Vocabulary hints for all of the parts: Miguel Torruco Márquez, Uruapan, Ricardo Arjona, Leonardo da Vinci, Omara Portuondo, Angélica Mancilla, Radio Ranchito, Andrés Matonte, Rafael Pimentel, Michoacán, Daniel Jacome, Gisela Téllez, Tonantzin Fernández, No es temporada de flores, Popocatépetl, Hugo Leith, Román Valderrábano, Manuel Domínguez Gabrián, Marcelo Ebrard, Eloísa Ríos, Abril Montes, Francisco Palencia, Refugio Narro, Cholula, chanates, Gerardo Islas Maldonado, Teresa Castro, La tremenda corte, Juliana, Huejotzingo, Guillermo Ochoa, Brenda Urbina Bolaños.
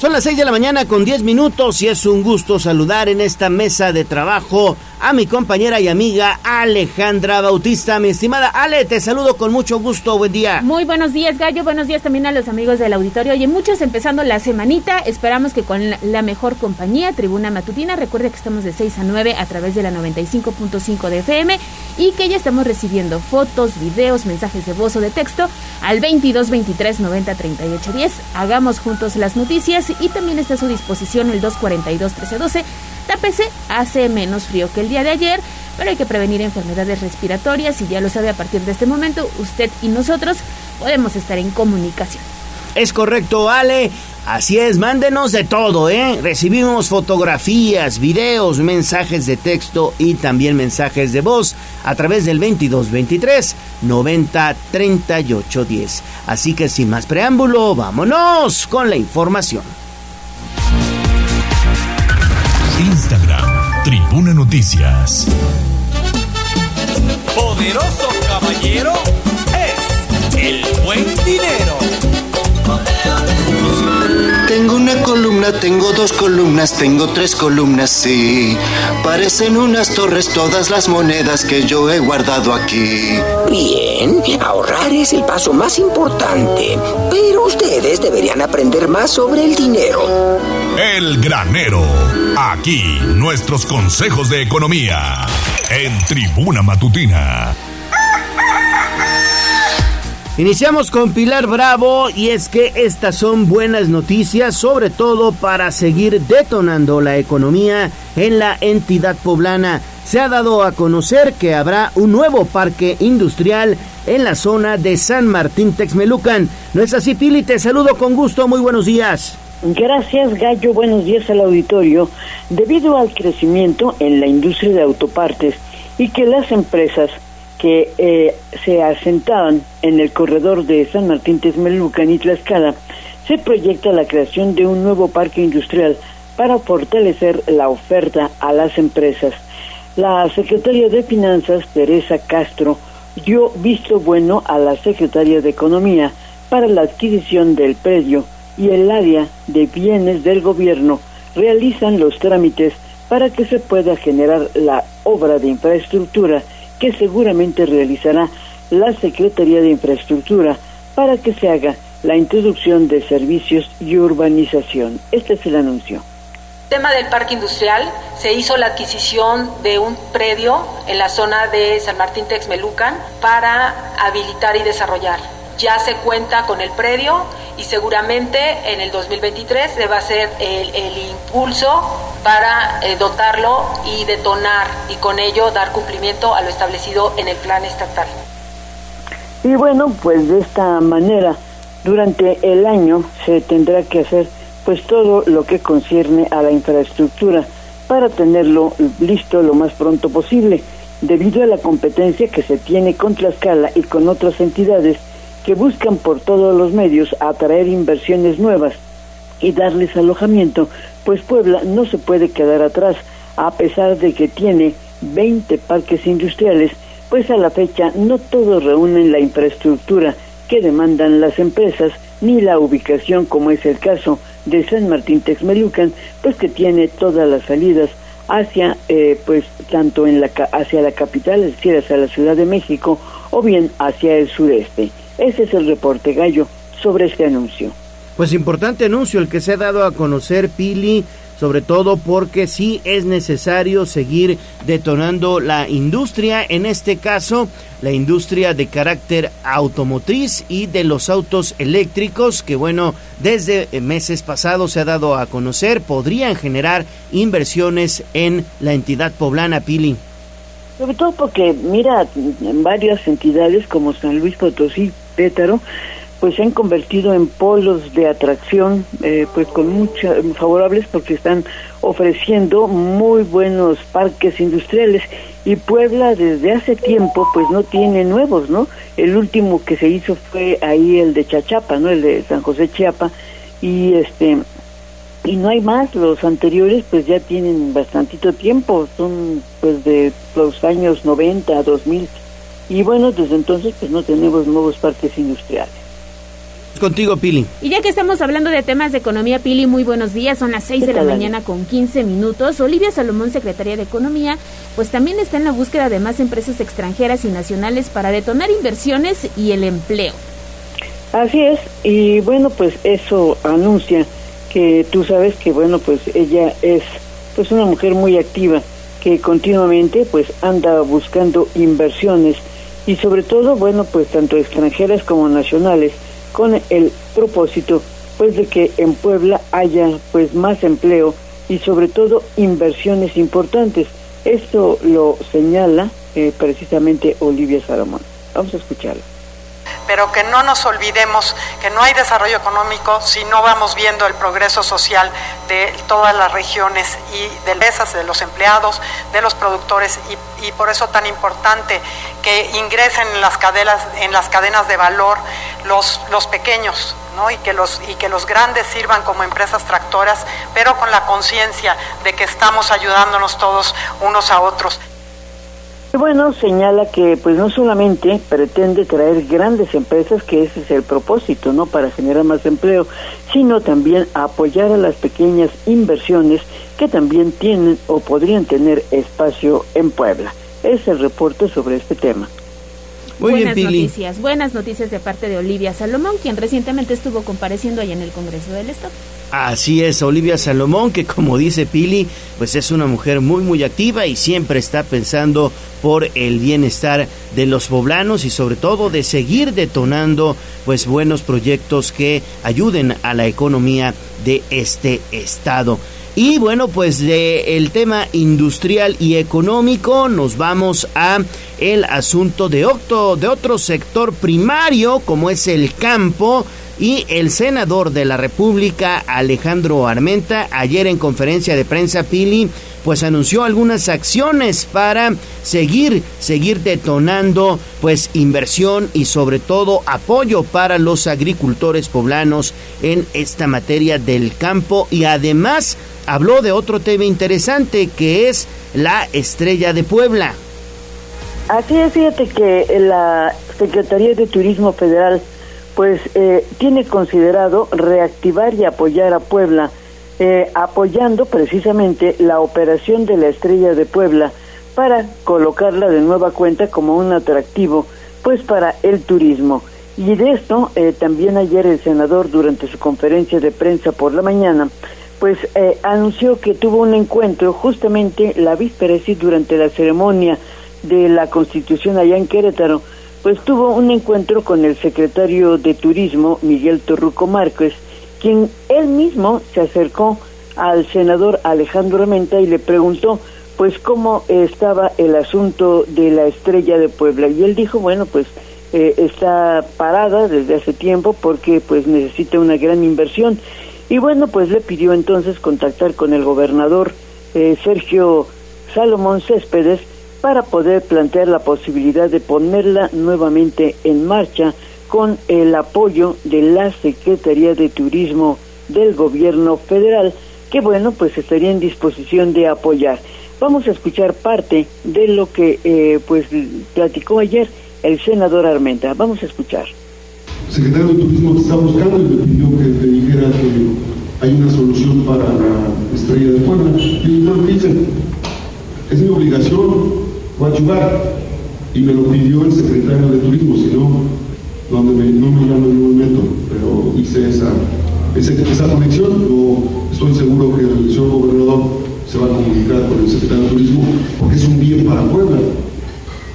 Son las 6:10 a.m. y es un gusto saludar en esta mesa de trabajo a mi compañera y amiga Alejandra Bautista. Mi estimada Ale, te saludo con mucho gusto, buen día. Muy buenos días, Gallo, buenos días también a los amigos del auditorio. Oye, muchos empezando la semanita, esperamos que con la mejor compañía, Tribuna Matutina. Recuerde que estamos de 6 a 9 a través de la 95.5 de FM y que ya estamos recibiendo fotos, videos, mensajes de voz o de texto al 22 23 90 38 10. Hagamos juntos las noticias. Y también está a su disposición el 242-1312. Tápese, hace menos frío que el día de ayer, pero hay que prevenir enfermedades respiratorias y ya lo sabe, a partir de este momento, usted y nosotros podemos estar en comunicación. Es correcto, Ale. Así es, mándenos de todo, ¿eh? Recibimos fotografías, videos, mensajes de texto y también mensajes de voz a través del 22 23 90 38 10. Así que sin más preámbulo, vámonos con la información. Instagram, Tribuna Noticias. Poderoso caballero es el buen dinero. Tengo una columna, tengo dos columnas, tengo tres columnas, sí. Parecen unas torres todas las monedas que yo he guardado aquí. Bien, ahorrar es el paso más importante, pero ustedes deberían aprender más sobre el dinero. El Granero. Aquí, nuestros consejos de economía. En Tribuna Matutina. Iniciamos con Pilar Bravo, y es que estas son buenas noticias, sobre todo para seguir detonando la economía en la entidad poblana. Se ha dado a conocer que habrá un nuevo parque industrial en la zona de San Martín Texmelucan. ¿No es así, Pili? Te saludo con gusto, muy buenos días. Gracias, Gallo, buenos días al auditorio. Debido al crecimiento en la industria de autopartes y que las empresas que se asentaban en el corredor de San Martín Texmelucan y Tlaxcala, se proyecta la creación de un nuevo parque industrial para fortalecer la oferta a las empresas. La secretaria de Finanzas, Teresa Castro, dio visto bueno a la secretaria de Economía para la adquisición del predio, y el área de bienes del gobierno realizan los trámites para que se pueda generar la obra de infraestructura que seguramente realizará la Secretaría de Infraestructura para que se haga la introducción de servicios y urbanización. Este es el anuncio. El tema del parque industrial, se hizo la adquisición de un predio en la zona de San Martín Texmelucan para habilitar y desarrollar. Ya se cuenta con el predio y seguramente en el 2023 se va a hacer el impulso para dotarlo y detonar, y con ello dar cumplimiento a lo establecido en el plan estatal. Y bueno, pues de esta manera, durante el año se tendrá que hacer pues todo lo que concierne a la infraestructura para tenerlo listo lo más pronto posible, debido a la competencia que se tiene con Tlaxcala y con otras entidades que buscan por todos los medios atraer inversiones nuevas y darles alojamiento, pues Puebla no se puede quedar atrás, a pesar de que tiene 20 parques industriales, pues a la fecha no todos reúnen la infraestructura que demandan las empresas, ni la ubicación, como es el caso de San Martín Texmelucan, pues que tiene todas las salidas hacia, pues tanto hacia la capital, es decir, hacia la Ciudad de México, o bien hacia el sureste. Ese es el reporte, Gallo, sobre este anuncio. Pues importante anuncio el que se ha dado a conocer, Pili, sobre todo porque sí es necesario seguir detonando la industria, en este caso la industria de carácter automotriz y de los autos eléctricos, que bueno, desde meses pasados se ha dado a conocer, podrían generar inversiones en la entidad poblana, Pili. Sobre todo porque, mira, en varias entidades como San Luis Potosí, Pétaro, pues se han convertido en polos de atracción, pues con muchas favorables, porque están ofreciendo muy buenos parques industriales, y Puebla desde hace tiempo pues no tiene nuevos, ¿no? El último que se hizo fue ahí el de Chachapa, ¿no? El de San José Chiapa, y y no hay más. Los anteriores pues ya tienen bastantito tiempo, son pues de los años 90 a 2000, y bueno, desde entonces pues no tenemos nuevos parques industriales. Contigo, Pili. Y ya que estamos hablando de temas de economía, Pili, muy buenos días. Son las 6 de la mañana con 15 minutos. Olivia Salomón, secretaria de Economía, pues también está en la búsqueda de más empresas extranjeras y nacionales para detonar inversiones y el empleo. Así es, y bueno, pues eso anuncia, que tú sabes que, bueno, pues ella es pues una mujer muy activa, que continuamente pues anda buscando inversiones y sobre todo, bueno, pues tanto extranjeras como nacionales, con el propósito pues de que en Puebla haya pues más empleo y sobre todo inversiones importantes. Esto lo señala precisamente Olivia Salomón. Vamos a escucharla. Pero que no nos olvidemos que no hay desarrollo económico si no vamos viendo el progreso social de todas las regiones y de empresas, de los empleados, de los productores, y por eso tan importante que ingresen en las cadenas de valor los pequeños, ¿no? Y que los grandes sirvan como empresas tractoras, pero con la conciencia de que estamos ayudándonos todos unos a otros. Bueno, señala que pues no solamente pretende traer grandes empresas, que ese es el propósito, ¿no?, para generar más empleo, sino también apoyar a las pequeñas inversiones que también tienen o podrían tener espacio en Puebla. Es el reporte sobre este tema. Muy buenas bien, noticias, Pili. Buenas noticias de parte de Olivia Salomón, quien recientemente estuvo compareciendo allá en el Congreso del Estado. Así es, Olivia Salomón, que como dice Pili, pues es una mujer muy, muy activa y siempre está pensando por el bienestar de los poblanos y sobre todo de seguir detonando pues buenos proyectos que ayuden a la economía de este estado. Y bueno, pues del tema industrial y económico nos vamos a el asunto de otro sector primario como es el campo, y el senador de la República, Alejandro Armenta, ayer en conferencia de prensa, Pili, pues anunció algunas acciones para seguir detonando pues inversión y sobre todo apoyo para los agricultores poblanos en esta materia del campo, y además habló de otro tema interesante que es la Estrella de Puebla. Así es, fíjate que la Secretaría de Turismo Federal pues tiene considerado reactivar y apoyar a Puebla, apoyando precisamente la operación de la Estrella de Puebla para colocarla de nueva cuenta como un atractivo pues para el turismo. Y de esto también ayer el senador, durante su conferencia de prensa por la mañana, pues anunció que tuvo un encuentro justamente la víspera, sí, durante la ceremonia de la Constitución allá en Querétaro, pues tuvo un encuentro con el secretario de Turismo, Miguel Torruco Márquez, quien él mismo se acercó al senador Alejandro Armenta y le preguntó pues cómo estaba el asunto de la Estrella de Puebla, y él dijo, bueno, pues está parada desde hace tiempo porque pues necesita una gran inversión. Y bueno, pues le pidió entonces contactar con el gobernador Sergio Salomón Céspedes para poder plantear la posibilidad de ponerla nuevamente en marcha con el apoyo de la Secretaría de Turismo del Gobierno Federal, que bueno, pues estaría en disposición de apoyar. Vamos a escuchar parte de lo que pues platicó ayer el senador Armenta. Vamos a escuchar. Secretario de Turismo que está buscando, y le pidió que te dijera que hay una solución para la Estrella de Puebla. Y no lo dicen, es mi obligación coadyuvar, y me lo pidió el secretario de Turismo, si no me llamo en un momento, pero hice esa conexión. No estoy seguro que el señor gobernador se va a comunicar con el secretario de Turismo, porque es un bien para Puebla.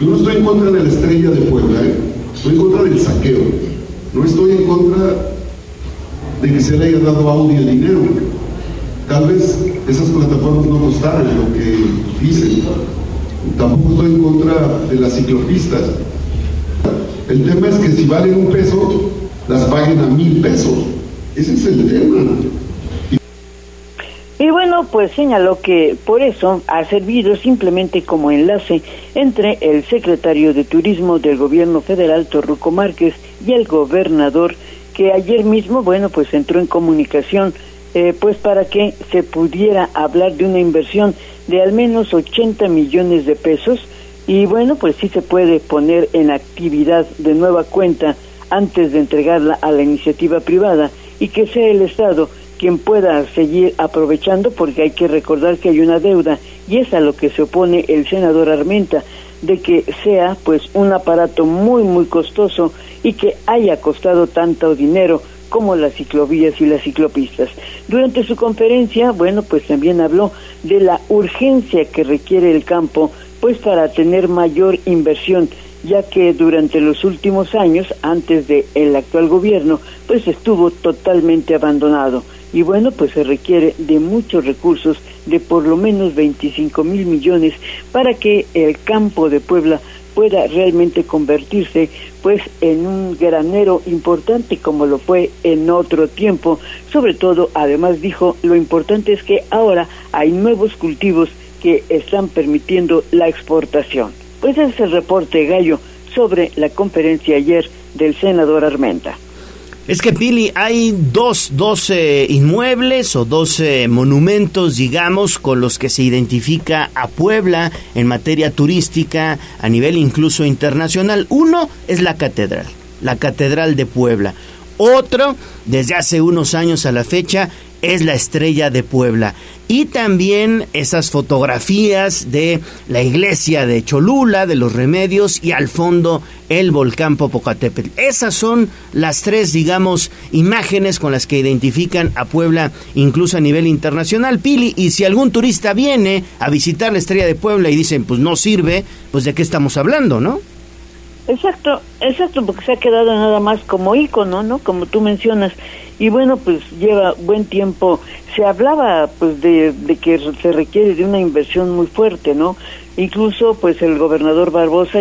Yo no estoy en contra de la Estrella de Puebla, estoy en contra del saqueo. No estoy en contra de que se le haya dado a Audi el dinero. Tal vez esas plataformas no costaran lo que dicen. Tampoco estoy en contra de las ciclopistas. El tema es que si valen $1, las paguen a $1,000. Ese es el tema. Y bueno, pues señaló que por eso ha servido simplemente como enlace entre el secretario de Turismo del Gobierno Federal, Torruco Márquez, y el gobernador, que ayer mismo, bueno, pues entró en comunicación, pues para que se pudiera hablar de una inversión de al menos 80 millones de pesos, y bueno, pues sí se puede poner en actividad de nueva cuenta antes de entregarla a la iniciativa privada y que sea el Estado quien pueda seguir aprovechando, porque hay que recordar que hay una deuda, y es a lo que se opone el senador Armenta, de que sea pues un aparato muy muy costoso y que haya costado tanto dinero como las ciclovías y las ciclopistas. Durante su conferencia, bueno, pues también habló de la urgencia que requiere el campo, pues para tener mayor inversión, ya que durante los últimos años, antes del actual gobierno, pues estuvo totalmente abandonado. Y bueno, pues se requiere de muchos recursos, de por lo menos 25,000 millones, para que el campo de Puebla pueda realmente convertirse pues en un granero importante como lo fue en otro tiempo. Sobre todo, además dijo, lo importante es que ahora hay nuevos cultivos que están permitiendo la exportación. Pues ese es el reporte, Gallo, sobre la conferencia ayer del senador Armenta. Es que, Pili, hay dos inmuebles o dos monumentos, digamos, con los que se identifica a Puebla en materia turística a nivel incluso internacional. Uno es la Catedral de Puebla. Otro, desde hace unos años a la fecha, es la Estrella de Puebla. Y también esas fotografías de la iglesia de Cholula, de los Remedios, y al fondo el volcán Popocatépetl. Esas son las tres, digamos, imágenes con las que identifican a Puebla, incluso a nivel internacional, Pili. Y si algún turista viene a visitar la Estrella de Puebla y dicen, pues no sirve, pues ¿de qué estamos hablando, no? Exacto, porque se ha quedado nada más como ícono, ¿no? Como tú mencionas. Y bueno, pues lleva buen tiempo. Se hablaba pues de que se requiere de una inversión muy fuerte, ¿no? Incluso pues el gobernador Barbosa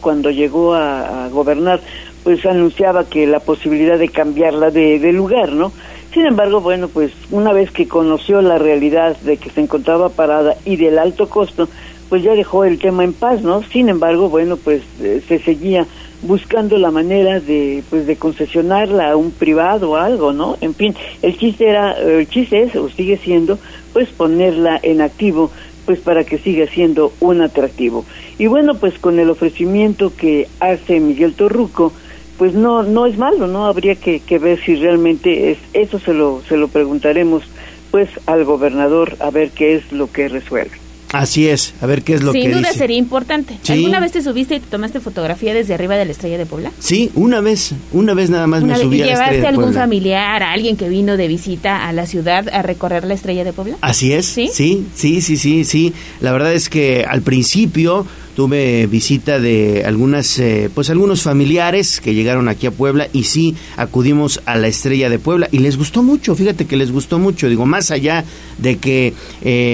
cuando llegó a gobernar, pues anunciaba que la posibilidad de cambiarla de lugar, ¿no? Sin embargo, bueno, pues una vez que conoció la realidad de que se encontraba parada y del alto costo, pues ya dejó el tema en paz, ¿no? Sin embargo, bueno, pues se seguía buscando la manera de concesionarla a un privado o algo, ¿no? En fin, el chiste es, o sigue siendo, pues ponerla en activo, pues para que siga siendo un atractivo. Y bueno, pues con el ofrecimiento que hace Miguel Torruco, pues no es malo, ¿no? Habría que ver si realmente es, eso se lo preguntaremos, pues al gobernador, a ver qué es lo que resuelve. Así es, a ver qué es lo que dice. Sin duda sería importante. ¿Sí? ¿Alguna vez te subiste y te tomaste fotografía desde arriba de la Estrella de Puebla? Sí, una vez nada más me subí a la Estrella de Puebla. ¿Llevaste algún familiar, a alguien que vino de visita a la ciudad a recorrer la Estrella de Puebla? Así es, sí. La verdad es que al principio tuve visita de algunos familiares que llegaron aquí a Puebla y sí acudimos a la Estrella de Puebla y les gustó mucho, fíjate que les gustó mucho, digo, más allá de que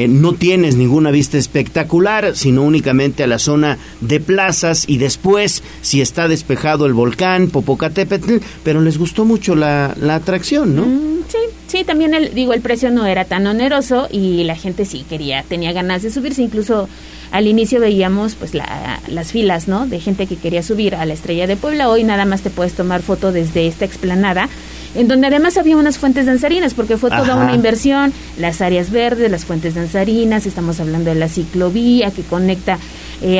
no tienes ninguna vista espectacular, sino únicamente a la zona de plazas y después si está despejado el volcán Popocatépetl, pero les gustó mucho la atracción, ¿no? Sí, también el precio no era tan oneroso y la gente sí tenía ganas de subirse, incluso al inicio veíamos pues las filas, ¿no? De gente que quería subir a la Estrella de Puebla. Hoy nada más te puedes tomar foto desde esta explanada, en donde además había unas fuentes danzarinas, porque fue toda una inversión, las áreas verdes, las fuentes danzarinas, estamos hablando de la ciclovía que conecta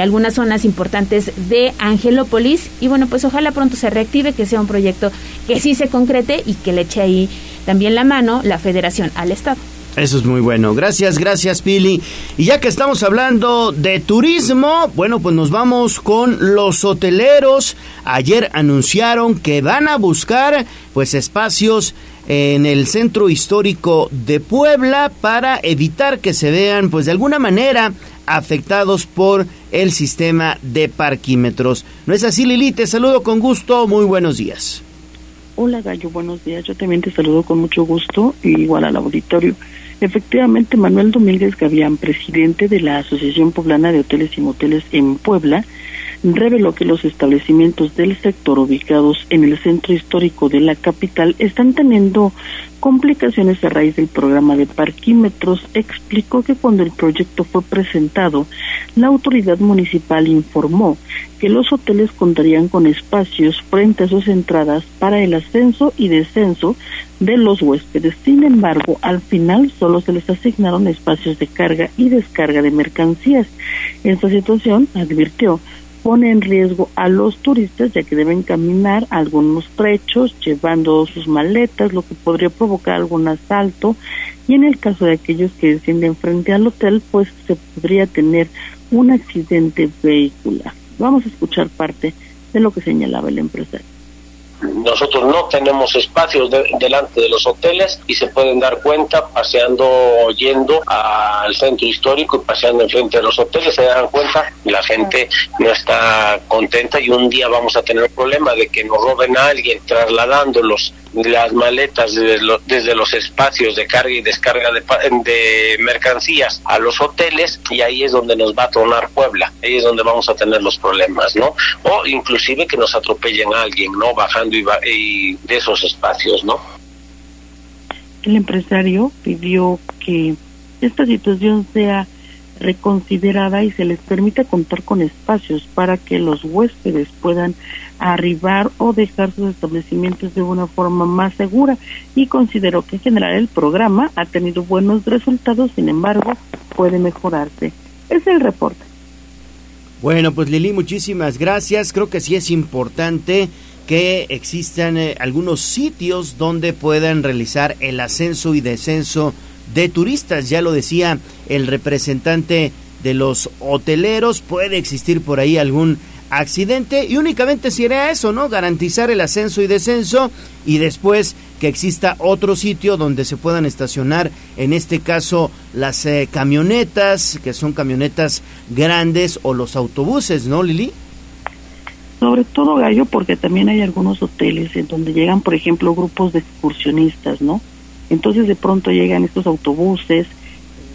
algunas zonas importantes de Angelópolis, y bueno, pues ojalá pronto se reactive, que sea un proyecto que sí se concrete y que le eche ahí también la mano la Federación al Estado. Eso es muy bueno. Gracias, Pili. Y ya que estamos hablando de turismo, bueno, pues nos vamos con los hoteleros. Ayer anunciaron que van a buscar, pues, espacios en el centro histórico de Puebla para evitar que se vean, pues, de alguna manera afectados por el sistema de parquímetros. ¿No es así, Lili? Te saludo con gusto. Muy buenos días. Hola, Gallo, buenos días. Yo también te saludo con mucho gusto, y igual al auditorio. Efectivamente, Manuel Domínguez Gabrián, presidente de la Asociación Poblana de Hoteles y Moteles en Puebla, reveló que los establecimientos del sector ubicados en el centro histórico de la capital están teniendo complicaciones a raíz del programa de parquímetros. Explicó que cuando el proyecto fue presentado, la autoridad municipal informó que los hoteles contarían con espacios frente a sus entradas para el ascenso y descenso de los huéspedes. Sin embargo, al final solo se les asignaron espacios de carga y descarga de mercancías. En esta situación, advirtió, pone en riesgo a los turistas, ya que deben caminar algunos trechos llevando sus maletas, lo que podría provocar algún asalto, y en el caso de aquellos que descienden frente al hotel, pues se podría tener un accidente vehicular. Vamos a escuchar parte de lo que señalaba el empresario. Nosotros no tenemos espacios delante de los hoteles y se pueden dar cuenta paseando, yendo al centro histórico y paseando enfrente de los hoteles, se darán cuenta, la gente no está contenta y un día vamos a tener el problema de que nos roben a alguien trasladándolos las maletas desde los espacios de carga y descarga de mercancías a los hoteles, y ahí es donde nos va a tronar Puebla, ahí es donde vamos a tener los problemas, ¿no? O inclusive que nos atropellen a alguien, ¿no? Bajando y de esos espacios, ¿no? El empresario pidió que esta situación sea reconsiderada y se les permita contar con espacios para que los huéspedes puedan arribar o dejar sus establecimientos de una forma más segura, y consideró que en general el programa ha tenido buenos resultados, sin embargo, puede mejorarse. Es el reporte. Bueno, pues Lili, muchísimas gracias. Creo que sí es importante que existan algunos sitios donde puedan realizar el ascenso y descenso de turistas. Ya lo decía el representante de los hoteleros, puede existir por ahí algún accidente y únicamente sería eso, ¿no? Garantizar el ascenso y descenso y después que exista otro sitio donde se puedan estacionar, en este caso las camionetas, que son camionetas grandes, o los autobuses, ¿no, Lili? Sobre todo, Gallo, porque también hay algunos hoteles en donde llegan, por ejemplo, grupos de excursionistas, ¿no? Entonces de pronto llegan estos autobuses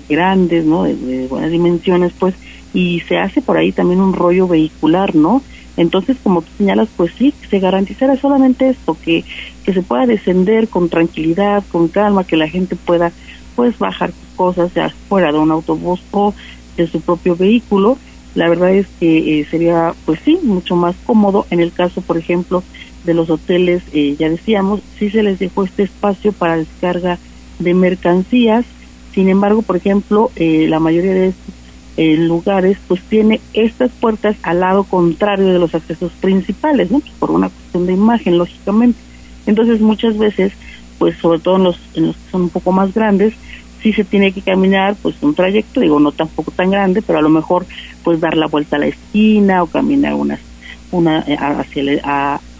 grandes, ¿no? De buenas dimensiones, pues, y se hace por ahí también un rollo vehicular, ¿no? Entonces, como tú señalas, pues sí, se garantizará solamente esto, que se pueda descender con tranquilidad, con calma, que la gente pueda, pues, bajar sus cosas, sea fuera de un autobús o de su propio vehículo. La verdad es que sería, pues sí, mucho más cómodo. En el caso, por ejemplo, de los hoteles, ya decíamos, sí se les dejó este espacio para descarga de mercancías. Sin embargo, por ejemplo, la mayoría de estos lugares, pues tiene estas puertas al lado contrario de los accesos principales, ¿no? Por una cuestión de imagen, lógicamente. Entonces, muchas veces, pues sobre todo en los que son un poco más grandes, sí se tiene que caminar, pues, un trayecto, digo, no tampoco tan grande, pero a lo mejor, pues, dar la vuelta a la esquina o caminar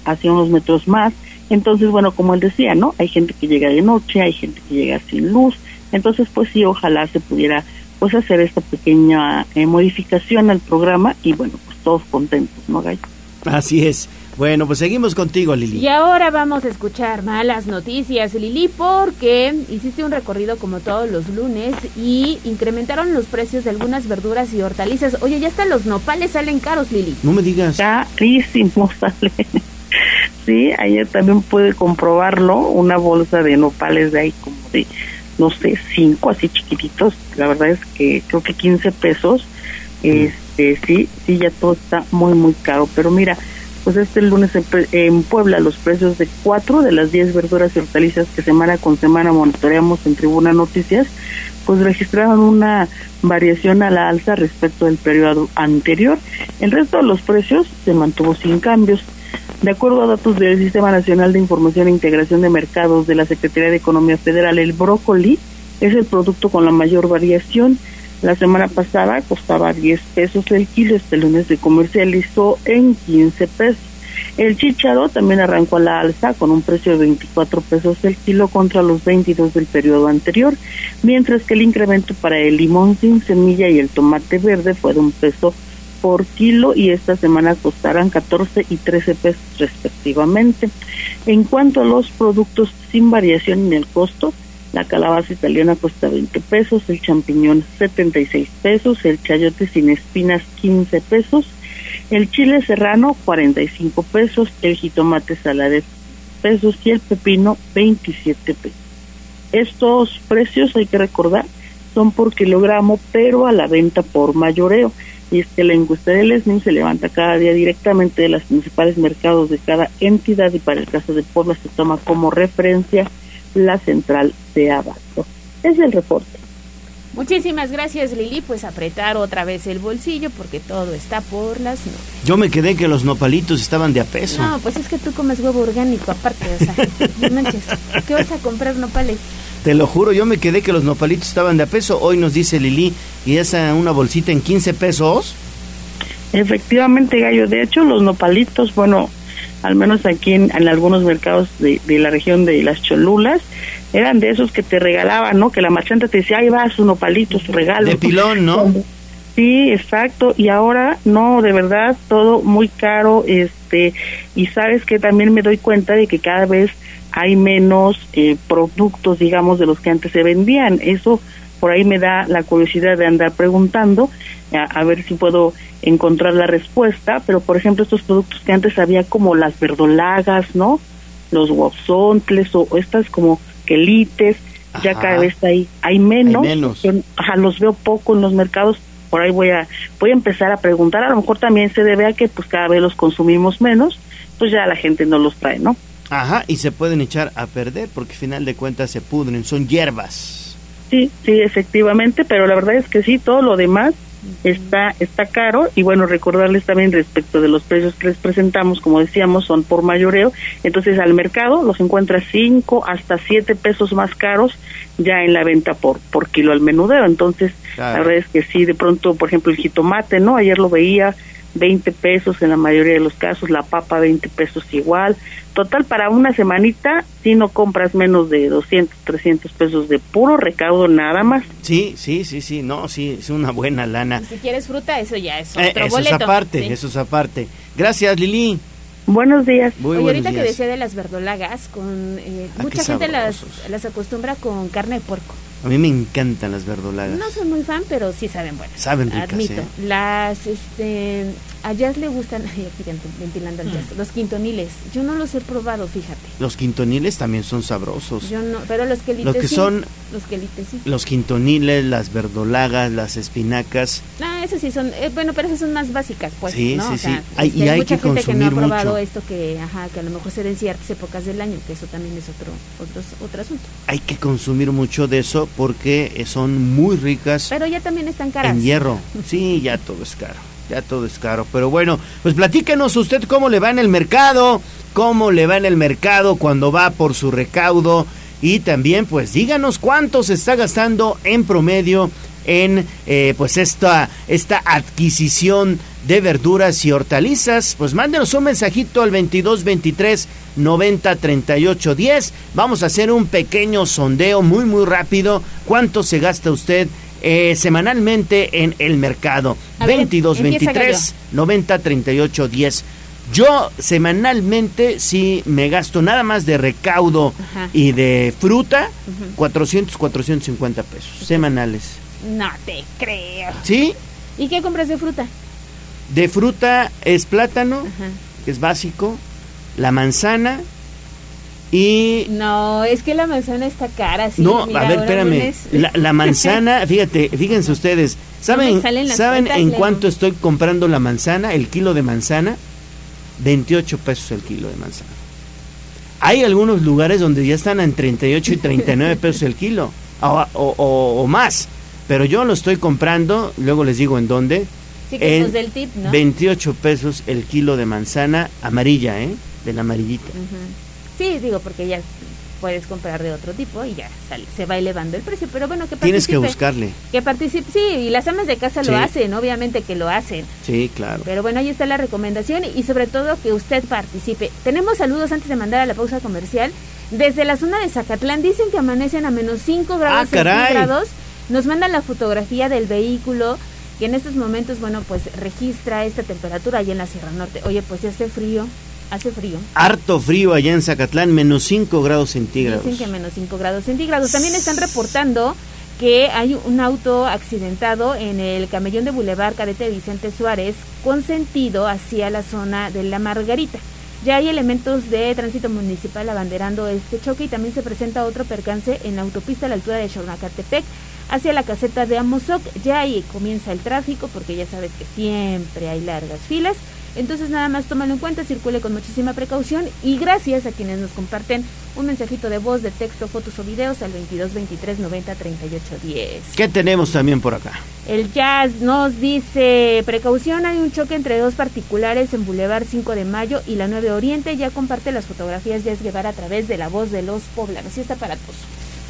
hacia unos metros más. Entonces, bueno, como él decía, ¿no? Hay gente que llega de noche, hay gente que llega sin luz. Entonces, pues sí, ojalá se pudiera, pues, hacer esta pequeña modificación al programa y, bueno, pues todos contentos, ¿no, Gallo? Así es. Bueno, pues seguimos contigo, Lili. Y ahora vamos a escuchar malas noticias, Lili, porque hiciste un recorrido como todos los lunes y incrementaron los precios de algunas verduras y hortalizas. Oye, ya hasta los nopales salen caros, Lili. No me digas. Carísimos salen. Sí, ayer también pude comprobarlo, una bolsa de nopales de ahí como de, no sé, 5 así chiquititos. La verdad es que creo que 15 pesos. Sí, ya todo está muy, muy caro. Pero mira, pues este lunes en Puebla los precios de 4 de las 10 verduras y hortalizas que semana con semana monitoreamos en Tribuna Noticias, pues registraron una variación a la alza respecto del periodo anterior. El resto de los precios se mantuvo sin cambios. De acuerdo a datos del Sistema Nacional de Información e Integración de Mercados de la Secretaría de Economía Federal, el brócoli es el producto con la mayor variación. La semana pasada costaba 10 pesos el kilo, este lunes se comercializó en 15 pesos. El chícharo también arrancó a la alza con un precio de 24 pesos el kilo contra los 22 del periodo anterior, mientras que el incremento para el limón sin semilla y el tomate verde fue de un peso por kilo y esta semana costarán 14 y 13 pesos respectivamente. En cuanto a los productos sin variación en el costo, la calabaza italiana cuesta 20 pesos, el champiñón 76 pesos, el chayote sin espinas 15 pesos, el chile serrano 45 pesos, el jitomate salade pesos y el pepino 27 pesos. Estos precios, hay que recordar, son por kilogramo, pero a la venta por mayoreo. Y es que la industria del esnim se levanta cada día directamente de los principales mercados de cada entidad y para el caso de Puebla se toma como referencia la central de abasto. Es el reporte. Muchísimas gracias, Lili, pues apretar otra vez el bolsillo porque todo está por las nubes. Yo me quedé que los nopalitos estaban de a peso. No, pues es que tú comes huevo orgánico aparte, o sea, no manches, ¿qué vas a comprar nopales? Te lo juro, yo me quedé que los nopalitos estaban de a peso. Hoy nos dice Lili, ¿y esa una bolsita en 15 pesos? Efectivamente, Gallo, de hecho los nopalitos, bueno, al menos aquí en algunos mercados de la región de las Cholulas, eran de esos que te regalaban, ¿no? Que la marchanta te decía, ahí va su nopalito, su regalo. De pilón, ¿no? Sí, exacto, y ahora, no, de verdad, todo muy caro, y sabes que también me doy cuenta de que cada vez hay menos productos, digamos, de los que antes se vendían. Eso por ahí me da la curiosidad de andar preguntando, a ver si puedo encontrar la respuesta, pero por ejemplo estos productos que antes había como las verdolagas, ¿no? Los guapzontles o estas como quelites, ajá, ya cada vez hay menos. Hay menos. Ajá, los veo poco en los mercados, por ahí voy a empezar a preguntar, a lo mejor también se debe a que pues cada vez los consumimos menos, pues ya la gente no los trae, ¿no? Ajá, y se pueden echar a perder porque al final de cuentas se pudren, son hierbas. Sí, efectivamente, pero la verdad es que sí, todo lo demás está caro. Y bueno, recordarles también respecto de los precios que les presentamos, como decíamos, son por mayoreo, entonces al mercado los encuentras 5 hasta 7 pesos más caros ya en la venta por kilo al menudeo, entonces claro. La verdad es que sí, de pronto, por ejemplo, el jitomate, ¿no? Ayer lo veía 20 pesos en la mayoría de los casos, la papa 20 pesos igual, total para una semanita si no compras menos de 200, 300 pesos de puro recaudo nada más. Sí, no, sí, es una buena lana. Y si quieres fruta, eso ya es otro boleto. Eso es aparte. Gracias, Lili. Buenos días. Oye, ahorita días. Que decía de las verdolagas, con mucha gente las acostumbra con carne de porco. A mí me encantan las verdolagas. No soy muy fan, pero sí saben buenas. Saben ricas, admito. ¿Eh? Las, a Jazz le gustan, ay, aquí ventilando al Jazz, los quintoniles. Yo no los he probado, fíjate. Los quintoniles también son sabrosos. Yo no, pero los quelites sí. Los quelites sí. Los quintoniles, las verdolagas, las espinacas. Ah, esas sí son, pero esas son más básicas, pues. Sí, ¿no? Sí, o sea, sí. Hay mucha que gente consumir que no ha probado mucho. Esto que a lo mejor se den ciertas épocas del año, que eso también es otro asunto. Hay que consumir mucho de eso, porque son muy ricas. Pero ya también están caras. En hierro. Sí, ya todo es caro. Pero bueno, pues platícanos usted cómo le va en el mercado cuando va por su recaudo, y también pues díganos cuánto se está gastando en promedio en pues esta adquisición de verduras y hortalizas. Pues mándenos un mensajito al 22 23 90 38 10. Vamos a hacer un pequeño sondeo muy muy rápido. ¿Cuánto se gasta usted semanalmente en el mercado? A 22 ver, 23 90 38 10. Yo semanalmente sí me gasto nada más de recaudo, ajá, y de fruta, ajá, 400-450 pesos, ajá, semanales. No te creo. ¿Sí? ¿Y qué compras de fruta? De fruta es plátano, ajá, que es básico, la manzana y... No, es que la manzana está cara. Sí, no, mira, a ver, espérame. La manzana, fíjense ustedes, ¿saben en cuánto estoy comprando la manzana, el kilo de manzana? 28 pesos el kilo de manzana. Hay algunos lugares donde ya están en 38 y 39 pesos el kilo, o más. Pero yo lo estoy comprando, luego les digo en dónde. Sí, que en del tip, ¿no? 28 pesos el kilo de manzana amarilla, de la amarillita. Uh-huh. Sí, digo, porque ya puedes comprar de otro tipo y ya se va elevando el precio. Pero bueno, que participe. Tienes que buscarle. Que participe, sí, y las amas de casa lo hacen, obviamente que lo hacen. Sí, claro. Pero bueno, ahí está la recomendación y sobre todo que usted participe. Tenemos saludos antes de mandar a la pausa comercial. Desde la zona de Zacatlán dicen que amanecen a menos 5 grados centígrados. Nos mandan la fotografía del vehículo que en estos momentos, bueno, pues registra esta temperatura allá en la Sierra Norte. Oye, pues ya hace frío. Harto frío allá en Zacatlán, menos 5 grados centígrados. Dicen que menos 5 grados centígrados. También están reportando que hay un auto accidentado en el camellón de Boulevard Cadete Vicente Suárez con sentido hacia la zona de La Margarita. Ya hay elementos de tránsito municipal abanderando este choque y también se presenta otro percance en la autopista a la altura de Xonacatepec hacia la caseta de Amozoc. Ya ahí comienza el tráfico porque ya sabes que siempre hay largas filas Entonces nada más tómalo en cuenta, circule con muchísima precaución y gracias a quienes nos comparten un mensajito de voz, de texto, fotos o videos al 22 23 90 38 10. ¿Qué tenemos también por acá? El Jazz nos dice: precaución, hay un choque entre dos particulares en Boulevard 5 de Mayo y la 9 Oriente. Ya comparte las fotografías Jazz Guevara a través de la voz de los poblanos. Y está para todos.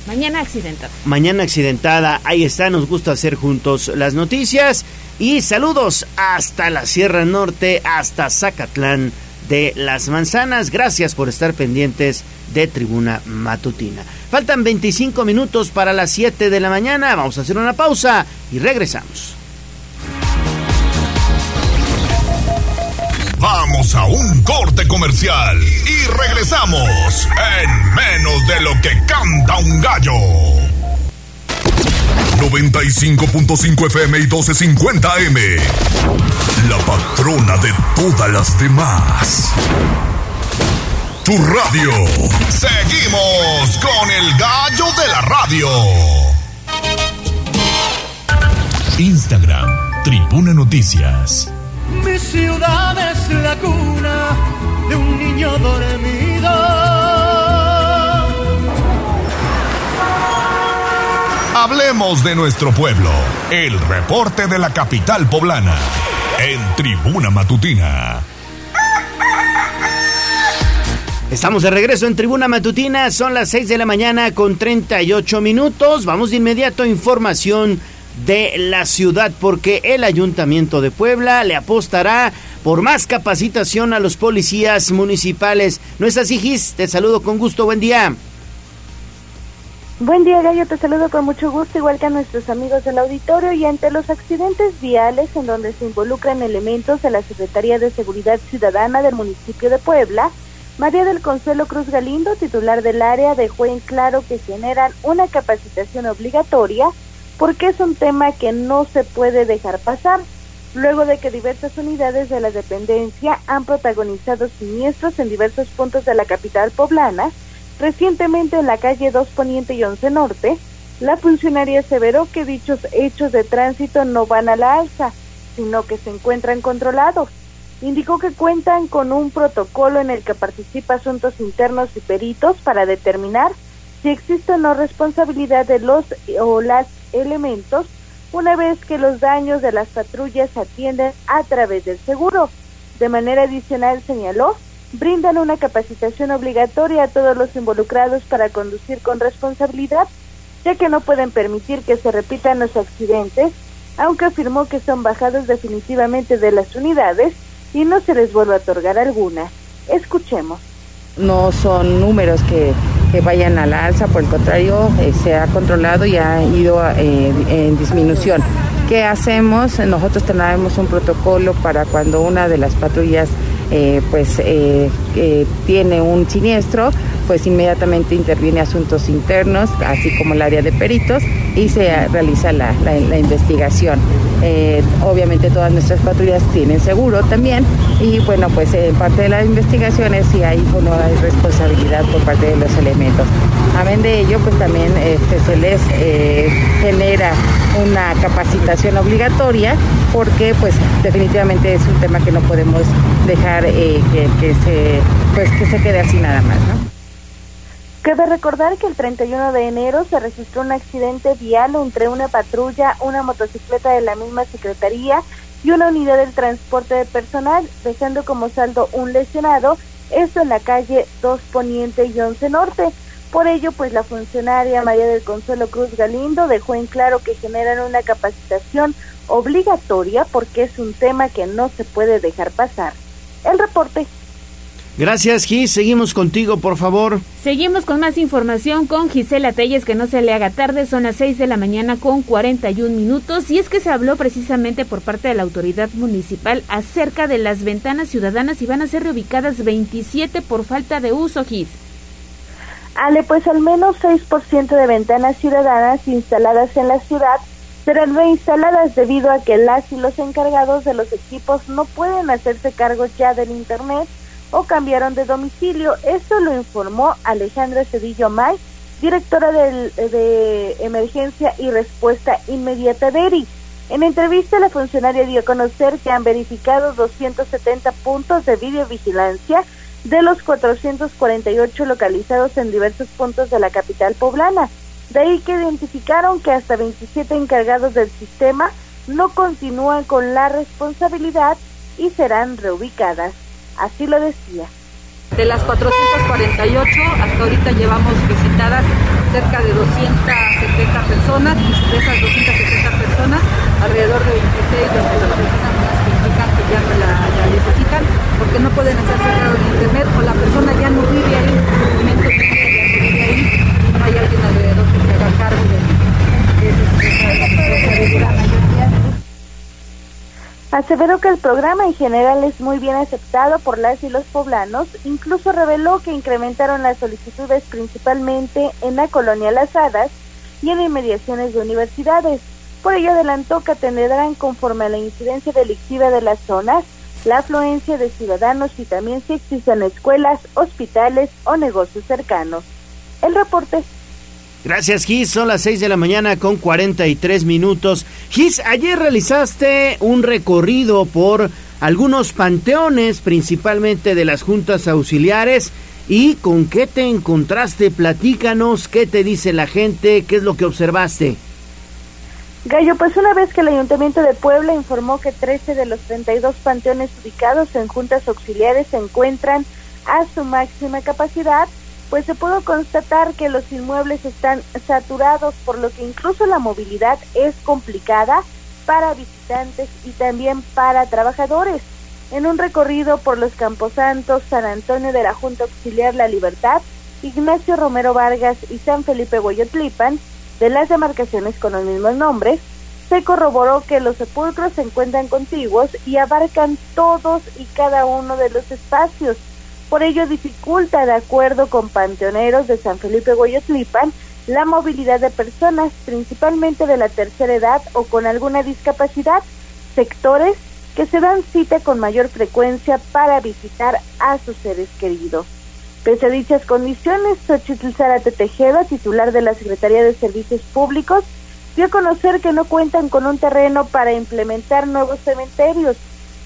Mañana accidentada. Mañana accidentada, ahí está, nos gusta hacer juntos las noticias. Y saludos hasta la Sierra Norte, hasta Zacatlán de las Manzanas. Gracias por estar pendientes de Tribuna Matutina. Faltan 25 minutos para las 7 de la mañana. Vamos a hacer una pausa y regresamos. Vamos a un corte comercial y regresamos en menos de lo que canta un gallo. 95.5 FM y 1250 AM. La patrona de todas las demás. Tu radio. Seguimos con el gallo de la radio. Instagram, Tribuna Noticias. Mi ciudad es la cuna de un niño dormido. Hablemos de nuestro pueblo. El reporte de la capital poblana en Tribuna Matutina. Estamos de regreso en Tribuna Matutina. Son las 6 de la mañana con 38 minutos. Vamos de inmediato a información de la ciudad, porque el Ayuntamiento de Puebla le apostará por más capacitación a los policías municipales. ¿No es así, Gis? Te saludo con gusto, buen día. Buen día, Gallo, te saludo con mucho gusto, igual que a nuestros amigos del auditorio. Y ante los accidentes viales en donde se involucran elementos de la Secretaría de Seguridad Ciudadana del municipio de Puebla, María del Consuelo Cruz Galindo, titular del área, dejó en claro que generan una capacitación obligatoria porque es un tema que no se puede dejar pasar, luego de que diversas unidades de la dependencia han protagonizado siniestros en diversos puntos de la capital poblana. Recientemente en la calle 2 Poniente y 11 Norte, la funcionaria aseveró que dichos hechos de tránsito no van a la alza, sino que se encuentran controlados. Indicó que cuentan con un protocolo en el que participa asuntos internos y peritos para determinar si existe o no responsabilidad de los o las elementos, una vez que los daños de las patrullas se atienden a través del seguro. De manera adicional, señaló, brindan una capacitación obligatoria a todos los involucrados para conducir con responsabilidad, ya que no pueden permitir que se repitan los accidentes, aunque afirmó que son bajados definitivamente de las unidades y no se les vuelve a otorgar alguna. Escuchemos. No son números que vayan a la alza, por el contrario, se ha controlado y ha ido en disminución. ¿Qué hacemos? Nosotros tenemos un protocolo para cuando una de las patrullas tiene un siniestro, pues inmediatamente interviene asuntos internos, así como el área de peritos, y se realiza la investigación. Obviamente todas nuestras patrullas tienen seguro también, y bueno, pues en parte de las investigaciones si hay o no hay responsabilidad por parte de los elementos. Amén de ello, pues también se les genera una capacitación obligatoria, porque pues definitivamente es un tema que no podemos dejar que se quede así nada más, ¿no? Cabe recordar que el 31 de enero se registró un accidente vial entre una patrulla, una motocicleta de la misma secretaría y una unidad del transporte de personal, dejando como saldo un lesionado, esto en la calle 2 Poniente y 11 Norte. Por ello, pues la funcionaria María del Consuelo Cruz Galindo dejó en claro que generan una capacitación obligatoria porque es un tema que no se puede dejar pasar. El reporte. Gracias, Gis. Seguimos contigo, por favor. Seguimos con más información con Gisela Téllez, que no se le haga tarde. Son las 6 de la mañana con 41 minutos. Y es que se habló precisamente por parte de la autoridad municipal acerca de las ventanas ciudadanas y van a ser reubicadas 27 por falta de uso, Gis. Ale, pues al menos 6% de ventanas ciudadanas instaladas en la ciudad serán reinstaladas debido a que las y los encargados de los equipos no pueden hacerse cargo ya del internet o cambiaron de domicilio. Esto lo informó Alejandra Cedillo May, directora de Emergencia y Respuesta Inmediata de ERI. En entrevista, la funcionaria dio a conocer que han verificado 270 puntos de videovigilancia de los 448 localizados en diversos puntos de la capital poblana. De ahí que identificaron que hasta 27 encargados del sistema no continúan con la responsabilidad y serán reubicadas. Así lo decía. De las 448, hasta ahorita llevamos visitadas cerca de 270 personas, y de esas 270 personas, alrededor de 26 de las personas que indican que ya no la necesitan, porque no pueden hacer cerrado de internet, o la persona ya no vive ahí, en el momento que ya no vive ahí, y no hay alguien alrededor que se haga cargo de la mayoría. Aseveró que el programa en general es muy bien aceptado por las y los poblanos, incluso reveló que incrementaron las solicitudes principalmente en la colonia Las Hadas y en inmediaciones de universidades. Por ello adelantó que atenderán conforme a la incidencia delictiva de las zonas, la afluencia de ciudadanos y también si existen escuelas, hospitales o negocios cercanos. El reporte. Gracias, Gis. Son las 6 de la mañana con 43 minutos. Gis, ayer realizaste un recorrido por algunos panteones, principalmente de las juntas auxiliares. ¿Y con qué te encontraste? Platícanos, ¿qué te dice la gente? ¿Qué es lo que observaste? Gallo, pues una vez que el Ayuntamiento de Puebla informó que 13 de los 32 panteones ubicados en juntas auxiliares se encuentran a su máxima capacidad, pues se pudo constatar que los inmuebles están saturados, por lo que incluso la movilidad es complicada para visitantes y también para trabajadores. En un recorrido por los Camposantos, San Antonio de la Junta Auxiliar La Libertad, Ignacio Romero Vargas y San Felipe Hueyotlipan, de las demarcaciones con los mismos nombres, se corroboró que los sepulcros se encuentran contiguos y abarcan todos y cada uno de los espacios. Por ello dificulta, de acuerdo con panteoneros de San Felipe Hueyotlipan, la movilidad de personas, principalmente de la tercera edad o con alguna discapacidad, sectores que se dan cita con mayor frecuencia para visitar a sus seres queridos. Pese a dichas condiciones, Xochitl Zárate Tejeda, titular de la Secretaría de Servicios Públicos, dio a conocer que no cuentan con un terreno para implementar nuevos cementerios.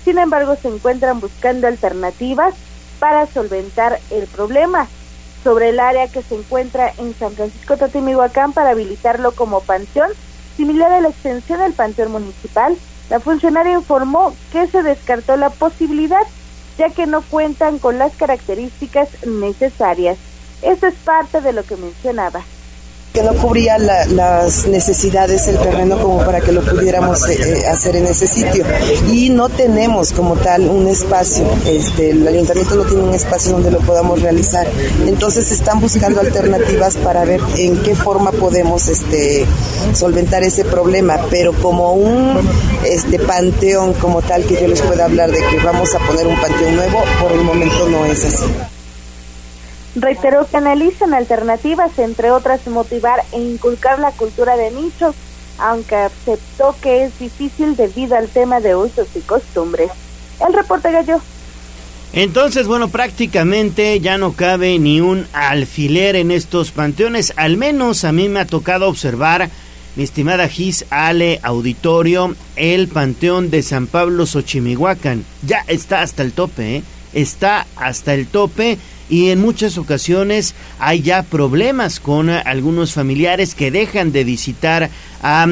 Sin embargo, se encuentran buscando alternativas para solventar el problema. Sobre el área que se encuentra en San Francisco Tatimihuacán para habilitarlo como panteón, similar a la extensión del panteón municipal, la funcionaria informó que se descartó la posibilidad, ya que no cuentan con las características necesarias. Esto es parte de lo que mencionaba. Que no cubría las necesidades del terreno como para que lo pudiéramos hacer en ese sitio, y no tenemos como tal un espacio, el ayuntamiento no tiene un espacio donde lo podamos realizar, entonces están buscando alternativas para ver en qué forma podemos solventar ese problema, pero como un panteón como tal que yo les pueda hablar de que vamos a poner un panteón nuevo, por el momento no es así. Reiteró que analizan alternativas, entre otras motivar e inculcar la cultura de nichos, aunque aceptó que es difícil debido al tema de usos y costumbres. El reporte, Gallo. Entonces, bueno, prácticamente ya no cabe ni un alfiler en estos panteones, al menos a mí me ha tocado observar, mi estimada Gis, Ale, auditorio, el panteón de San Pablo Xochimihuacán. Ya está hasta el tope, está hasta el tope. Y en muchas ocasiones hay ya problemas con algunos familiares que dejan de visitar a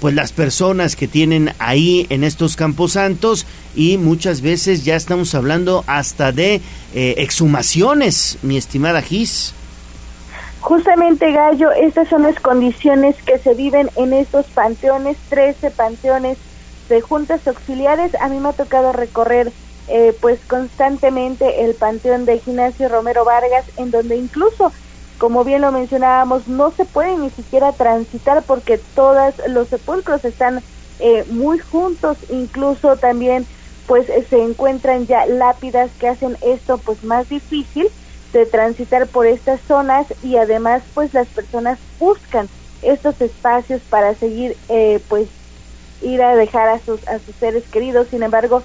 las personas que tienen ahí en estos camposantos, y muchas veces ya estamos hablando hasta de exhumaciones, mi estimada Gis. Justamente, Gallo, estas son las condiciones que se viven en estos panteones, 13 panteones de juntas auxiliares. A mí me ha tocado recorrer constantemente el panteón de Ignacio Romero Vargas, en donde incluso, como bien lo mencionábamos, no se puede ni siquiera transitar porque todos los sepulcros están muy juntos, incluso también se encuentran ya lápidas que hacen esto más difícil de transitar por estas zonas, y además las personas buscan estos espacios para seguir ir a dejar a sus seres queridos. Sin embargo,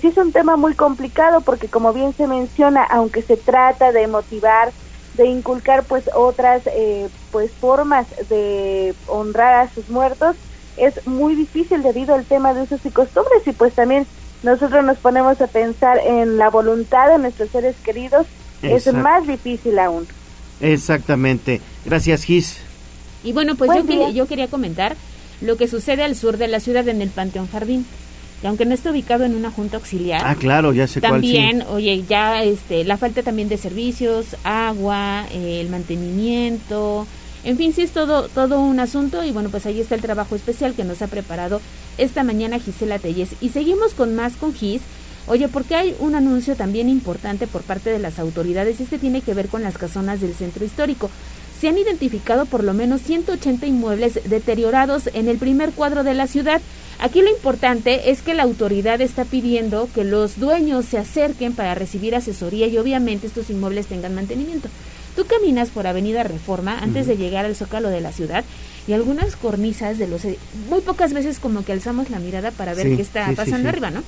sí es un tema muy complicado porque, como bien se menciona, aunque se trata de motivar, de inculcar otras formas de honrar a sus muertos, es muy difícil debido al tema de usos y costumbres, y pues también nosotros nos ponemos a pensar en la voluntad de nuestros seres queridos. Exacto. Es más difícil aún. Exactamente. Gracias, Gis. Y bueno, pues yo quería comentar lo que sucede al sur de la ciudad en el Panteón Jardín, que aunque no está ubicado en una junta auxiliar. Ah, claro, ya sé también, cuál, sí. Oye, ya la falta también de servicios, agua, el mantenimiento, en fin, sí es todo un asunto. Y bueno, pues ahí está el trabajo especial que nos ha preparado esta mañana Gisela Téllez. Y seguimos con más con Gis. Oye, porque hay un anuncio también importante por parte de las autoridades, y este tiene que ver con las casonas del centro histórico. Se han identificado por lo menos 180 inmuebles deteriorados en el primer cuadro de la ciudad. Aquí lo importante es que la autoridad está pidiendo que los dueños se acerquen para recibir asesoría y obviamente estos inmuebles tengan mantenimiento. Tú caminas por Avenida Reforma antes de llegar al Zócalo de la ciudad y algunas cornisas de los... Muy pocas veces como que alzamos la mirada para ver qué está pasando arriba, ¿no?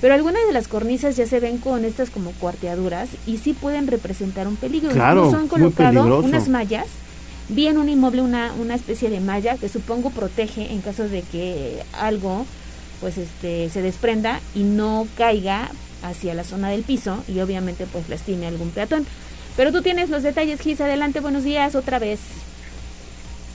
Pero algunas de las cornisas ya se ven con estas como cuarteaduras y sí pueden representar un peligro. Claro, incluso han colocado unas mallas, vi en un inmueble una especie de malla que supongo protege en caso de que algo pues se desprenda y no caiga hacia la zona del piso y obviamente pues lastime a algún peatón. Pero tú tienes los detalles, Gis, adelante, buenos días otra vez.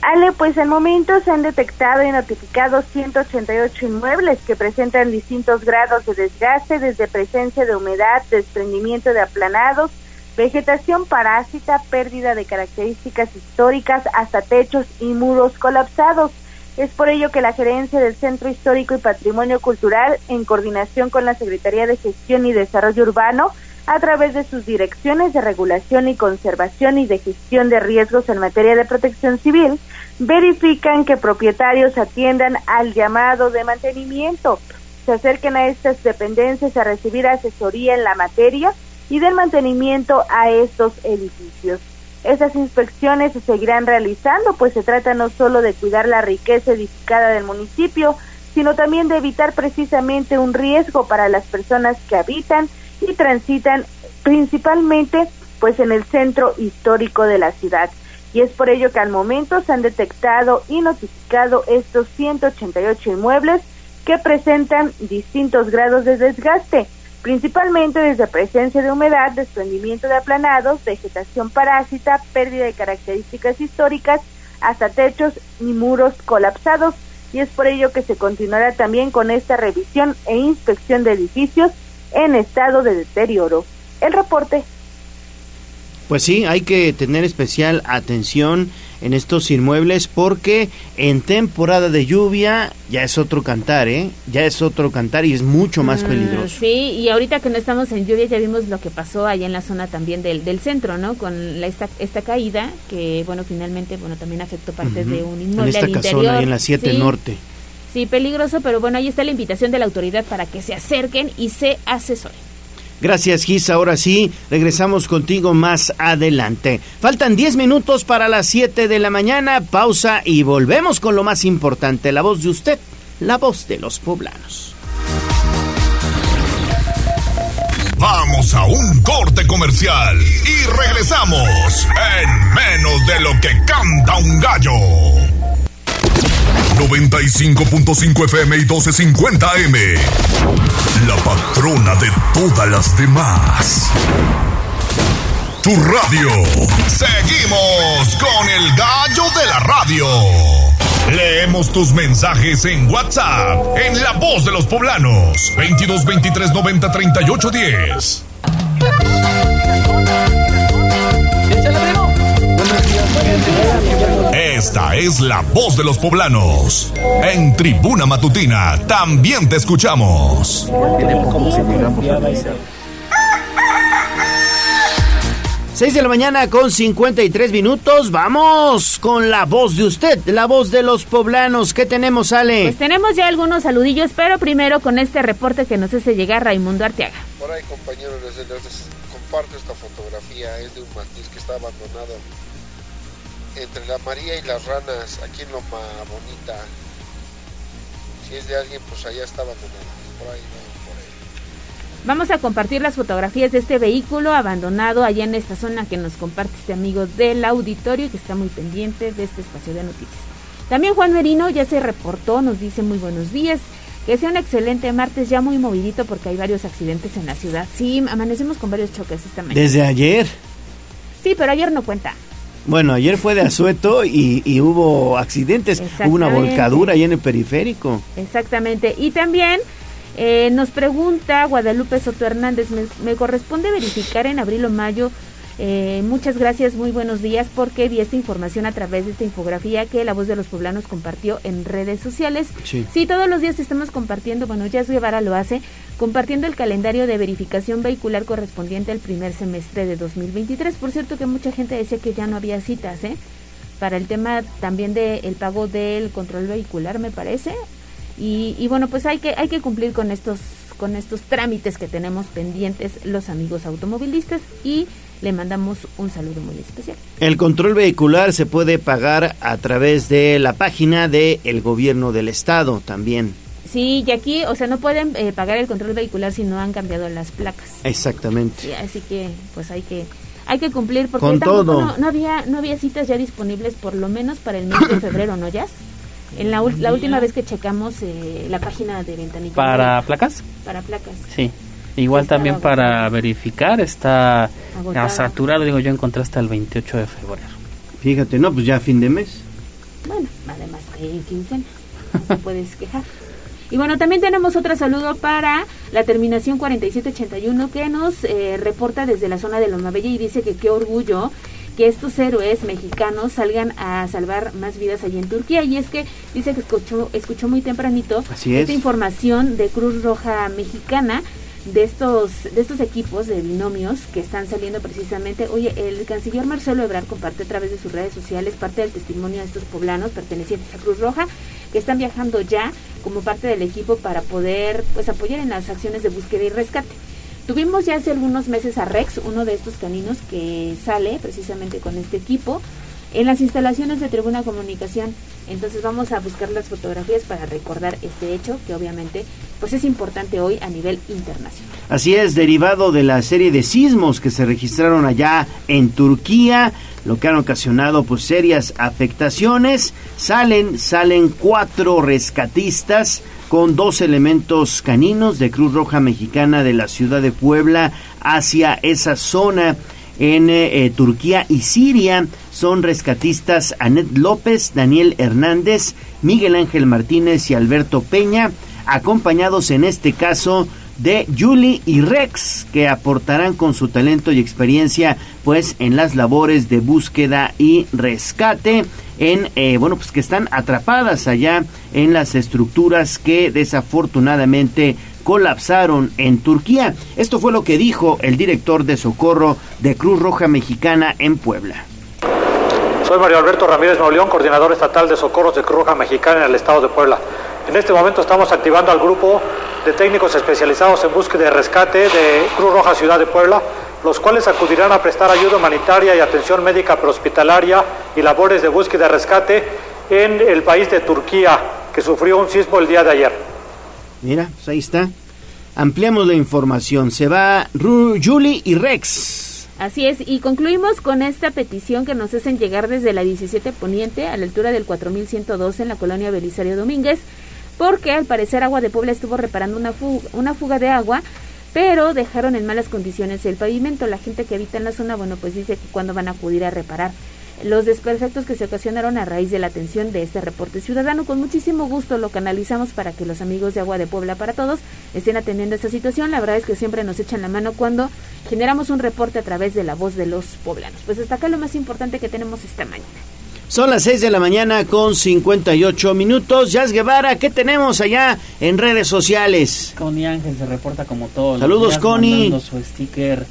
Ale, pues al momento se han detectado y notificado 188 inmuebles que presentan distintos grados de desgaste, desde presencia de humedad, desprendimiento de aplanados, vegetación parásita, pérdida de características históricas, hasta techos y muros colapsados. Es por ello que la Gerencia del Centro Histórico y Patrimonio Cultural, en coordinación con la Secretaría de Gestión y Desarrollo Urbano, a través de sus direcciones de regulación y conservación y de gestión de riesgos en materia de protección civil, verifican que propietarios atiendan al llamado de mantenimiento, se acerquen a estas dependencias a recibir asesoría en la materia y del mantenimiento a estos edificios. Estas inspecciones se seguirán realizando, pues se trata no solo de cuidar la riqueza edificada del municipio, sino también de evitar precisamente un riesgo para las personas que habitan y transitan principalmente pues en el centro histórico de la ciudad. Y es por ello que al momento se han detectado y notificado estos 188 inmuebles que presentan distintos grados de desgaste, principalmente desde presencia de humedad, desprendimiento de aplanados, vegetación parásita, pérdida de características históricas, hasta techos y muros colapsados. Y es por ello que se continuará también con esta revisión e inspección de edificios en estado de deterioro. El reporte. Pues sí, hay que tener especial atención en estos inmuebles porque en temporada de lluvia ya es otro cantar, ya es otro cantar y es mucho más peligroso. Sí, y ahorita que no estamos en lluvia ya vimos lo que pasó allá en la zona también del centro, ¿no? Con esta caída que, bueno, finalmente, bueno, también afectó parte de un inmueble en esta casona, en la 7 Norte. Sí, peligroso, pero bueno, ahí está la invitación de la autoridad para que se acerquen y se asesoren. Gracias, Gis. Ahora sí, regresamos contigo más adelante. Faltan 10 minutos para las 7 de la mañana. Pausa y volvemos con lo más importante. La voz de usted, la voz de los poblanos. Vamos a un corte comercial y regresamos en menos de lo que canta un gallo. 95.5 FM y 1250 AM. La patrona de todas las demás. Tu radio. Seguimos con el gallo de la radio. Leemos tus mensajes en WhatsApp, en La Voz de los Poblanos, 22 23 90 38 10. Esta es la voz de los poblanos. En Tribuna Matutina también te escuchamos. Seis de la mañana con 53 minutos. Vamos con la voz de usted, la voz de los poblanos. ¿Qué tenemos, Ale? Pues tenemos ya algunos saludillos, pero primero con este reporte que nos hace llegar Raimundo Arteaga. Por ahí, compañeros, les comparto esta fotografía. Es de un matiz que está abandonado entre la María y las Ranas, aquí en Loma Bonita. Si es de alguien, pues allá está abandonado. Por ahí, no, por ahí. Vamos a compartir las fotografías de este vehículo abandonado allá en esta zona que nos comparte este amigo del auditorio y que está muy pendiente de este espacio de noticias. También Juan Merino ya se reportó, nos dice muy buenos días. Que sea un excelente martes, ya muy movidito porque hay varios accidentes en la ciudad. Sí, amanecemos con varios choques esta mañana. ¿Desde ayer? Sí, pero ayer no cuenta. Bueno, ayer fue de asueto y hubo accidentes, hubo una volcadura ahí en el periférico. Exactamente, y también nos pregunta Guadalupe Soto Hernández, me corresponde verificar en abril o mayo, muchas gracias, muy buenos días, porque vi esta información a través de esta infografía que La Voz de los Poblanos compartió en redes sociales. Sí, sí, todos los días estamos compartiendo, bueno, Jazz Guevara lo hace, compartiendo el calendario de verificación vehicular correspondiente al primer semestre de 2023. Por cierto que mucha gente decía que ya no había citas, para el tema también del pago del control vehicular, me parece, y bueno, pues hay que cumplir con estos trámites que tenemos pendientes los amigos automovilistas, y le mandamos un saludo muy especial. El control vehicular se puede pagar a través de la página del gobierno del estado también. Sí, y aquí, o sea, no pueden pagar el control vehicular si no han cambiado las placas. Exactamente. Sí, así que, pues hay que cumplir, porque con todo. No había citas ya disponibles, por lo menos para el mes de febrero, ¿no, Jazz? En la última vez que checamos la página de Ventanilla. ¿Para placas? Para placas. Sí. Igual está también agotado. Para verificar está saturado, digo, yo encontré hasta el 28 de febrero. Fíjate, no, pues ya fin de mes. Bueno, además que hay quincena, no te puedes quejar. Y bueno, también tenemos otro saludo para la terminación 4781 que nos reporta desde la zona de Lomabella y dice que qué orgullo que estos héroes mexicanos salgan a salvar más vidas allí en Turquía. Y es que dice que escuchó muy tempranito esta información de Cruz Roja Mexicana, de estos equipos de binomios que están saliendo precisamente. Oye, el canciller Marcelo Ebrard comparte a través de sus redes sociales parte del testimonio de estos poblanos pertenecientes a Cruz Roja que están viajando ya como parte del equipo para poder, pues, apoyar en las acciones de búsqueda y rescate. Tuvimos ya hace algunos meses a Rex, uno de estos caninos que sale precisamente con este equipo en las instalaciones de Tribuna Comunicación. Entonces vamos a buscar las fotografías para recordar este hecho que obviamente pues es importante hoy a nivel internacional. Así es, derivado de la serie de sismos que se registraron allá en Turquía, lo que han ocasionado pues serias afectaciones, salen 4 rescatistas con 2 elementos caninos de Cruz Roja Mexicana de la ciudad de Puebla hacia esa zona en Turquía y Siria. Son rescatistas Anet López, Daniel Hernández, Miguel Ángel Martínez y Alberto Peña, acompañados en este caso de Julie y Rex, que aportarán con su talento y experiencia pues en las labores de búsqueda y rescate en que están atrapadas allá en las estructuras que desafortunadamente colapsaron en Turquía. Esto fue lo que dijo el director de socorro de Cruz Roja Mexicana en Puebla. Soy Mario Alberto Ramírez Mauleón, coordinador estatal de socorros de Cruz Roja Mexicana en el estado de Puebla. En este momento estamos activando al grupo de técnicos especializados en búsqueda y rescate de Cruz Roja Ciudad de Puebla, los cuales acudirán a prestar ayuda humanitaria y atención médica prehospitalaria y labores de búsqueda y rescate en el país de Turquía, que sufrió un sismo el día de ayer. Mira, pues ahí está. Ampliamos la información. Se va Julie y Rex. Así es, y concluimos con esta petición que nos hacen llegar desde la 17 Poniente, a la altura del 4112 en la colonia Belisario Domínguez, porque al parecer Agua de Puebla estuvo reparando una fuga de agua, pero dejaron en malas condiciones el pavimento. La gente que habita en la zona, bueno, pues dice que cuándo van a acudir a reparar los desperfectos que se ocasionaron a raíz de la atención de este reporte ciudadano. Con muchísimo gusto lo canalizamos para que los amigos de Agua de Puebla para Todos estén atendiendo esta situación. La verdad es que siempre nos echan la mano cuando generamos un reporte a través de La Voz de los Poblanos. Pues hasta acá lo más importante que tenemos esta mañana. Son las 6:58 a.m. Jazz Guevara, ¿qué tenemos allá en redes sociales? Connie Ángel se reporta como todos. Saludos, Connie. Mandando su sticker,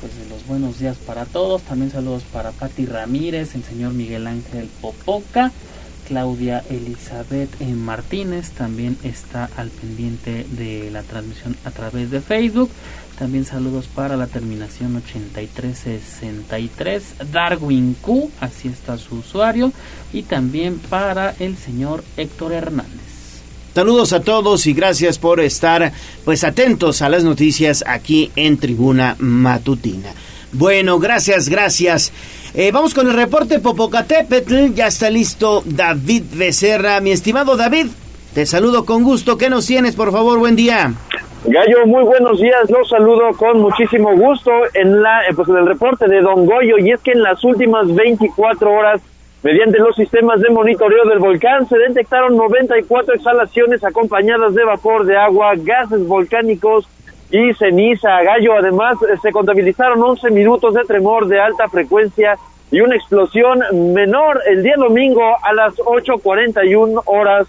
pues, de los buenos días para todos. También saludos para Pati Ramírez, el señor Miguel Ángel Popoca, Claudia Elizabeth Martínez también está al pendiente de la transmisión a través de Facebook. También saludos para la terminación 8363, Darwin Q, así está su usuario, y también para el señor Héctor Hernández. Saludos a todos y gracias por estar pues atentos a las noticias aquí en Tribuna Matutina. Bueno, gracias. Vamos con el reporte Popocatépetl. Ya está listo David Becerra. Mi estimado David, te saludo con gusto. ¿Qué nos tienes, por favor? Buen día. Gallo, muy buenos días, los saludo con muchísimo gusto en el reporte de Don Goyo, y es que en las últimas 24 horas, mediante los sistemas de monitoreo del volcán, se detectaron 94 exhalaciones acompañadas de vapor de agua, gases volcánicos y ceniza. Gallo, además, se contabilizaron 11 minutos de tremor de alta frecuencia y una explosión menor el día domingo a las 8:41 horas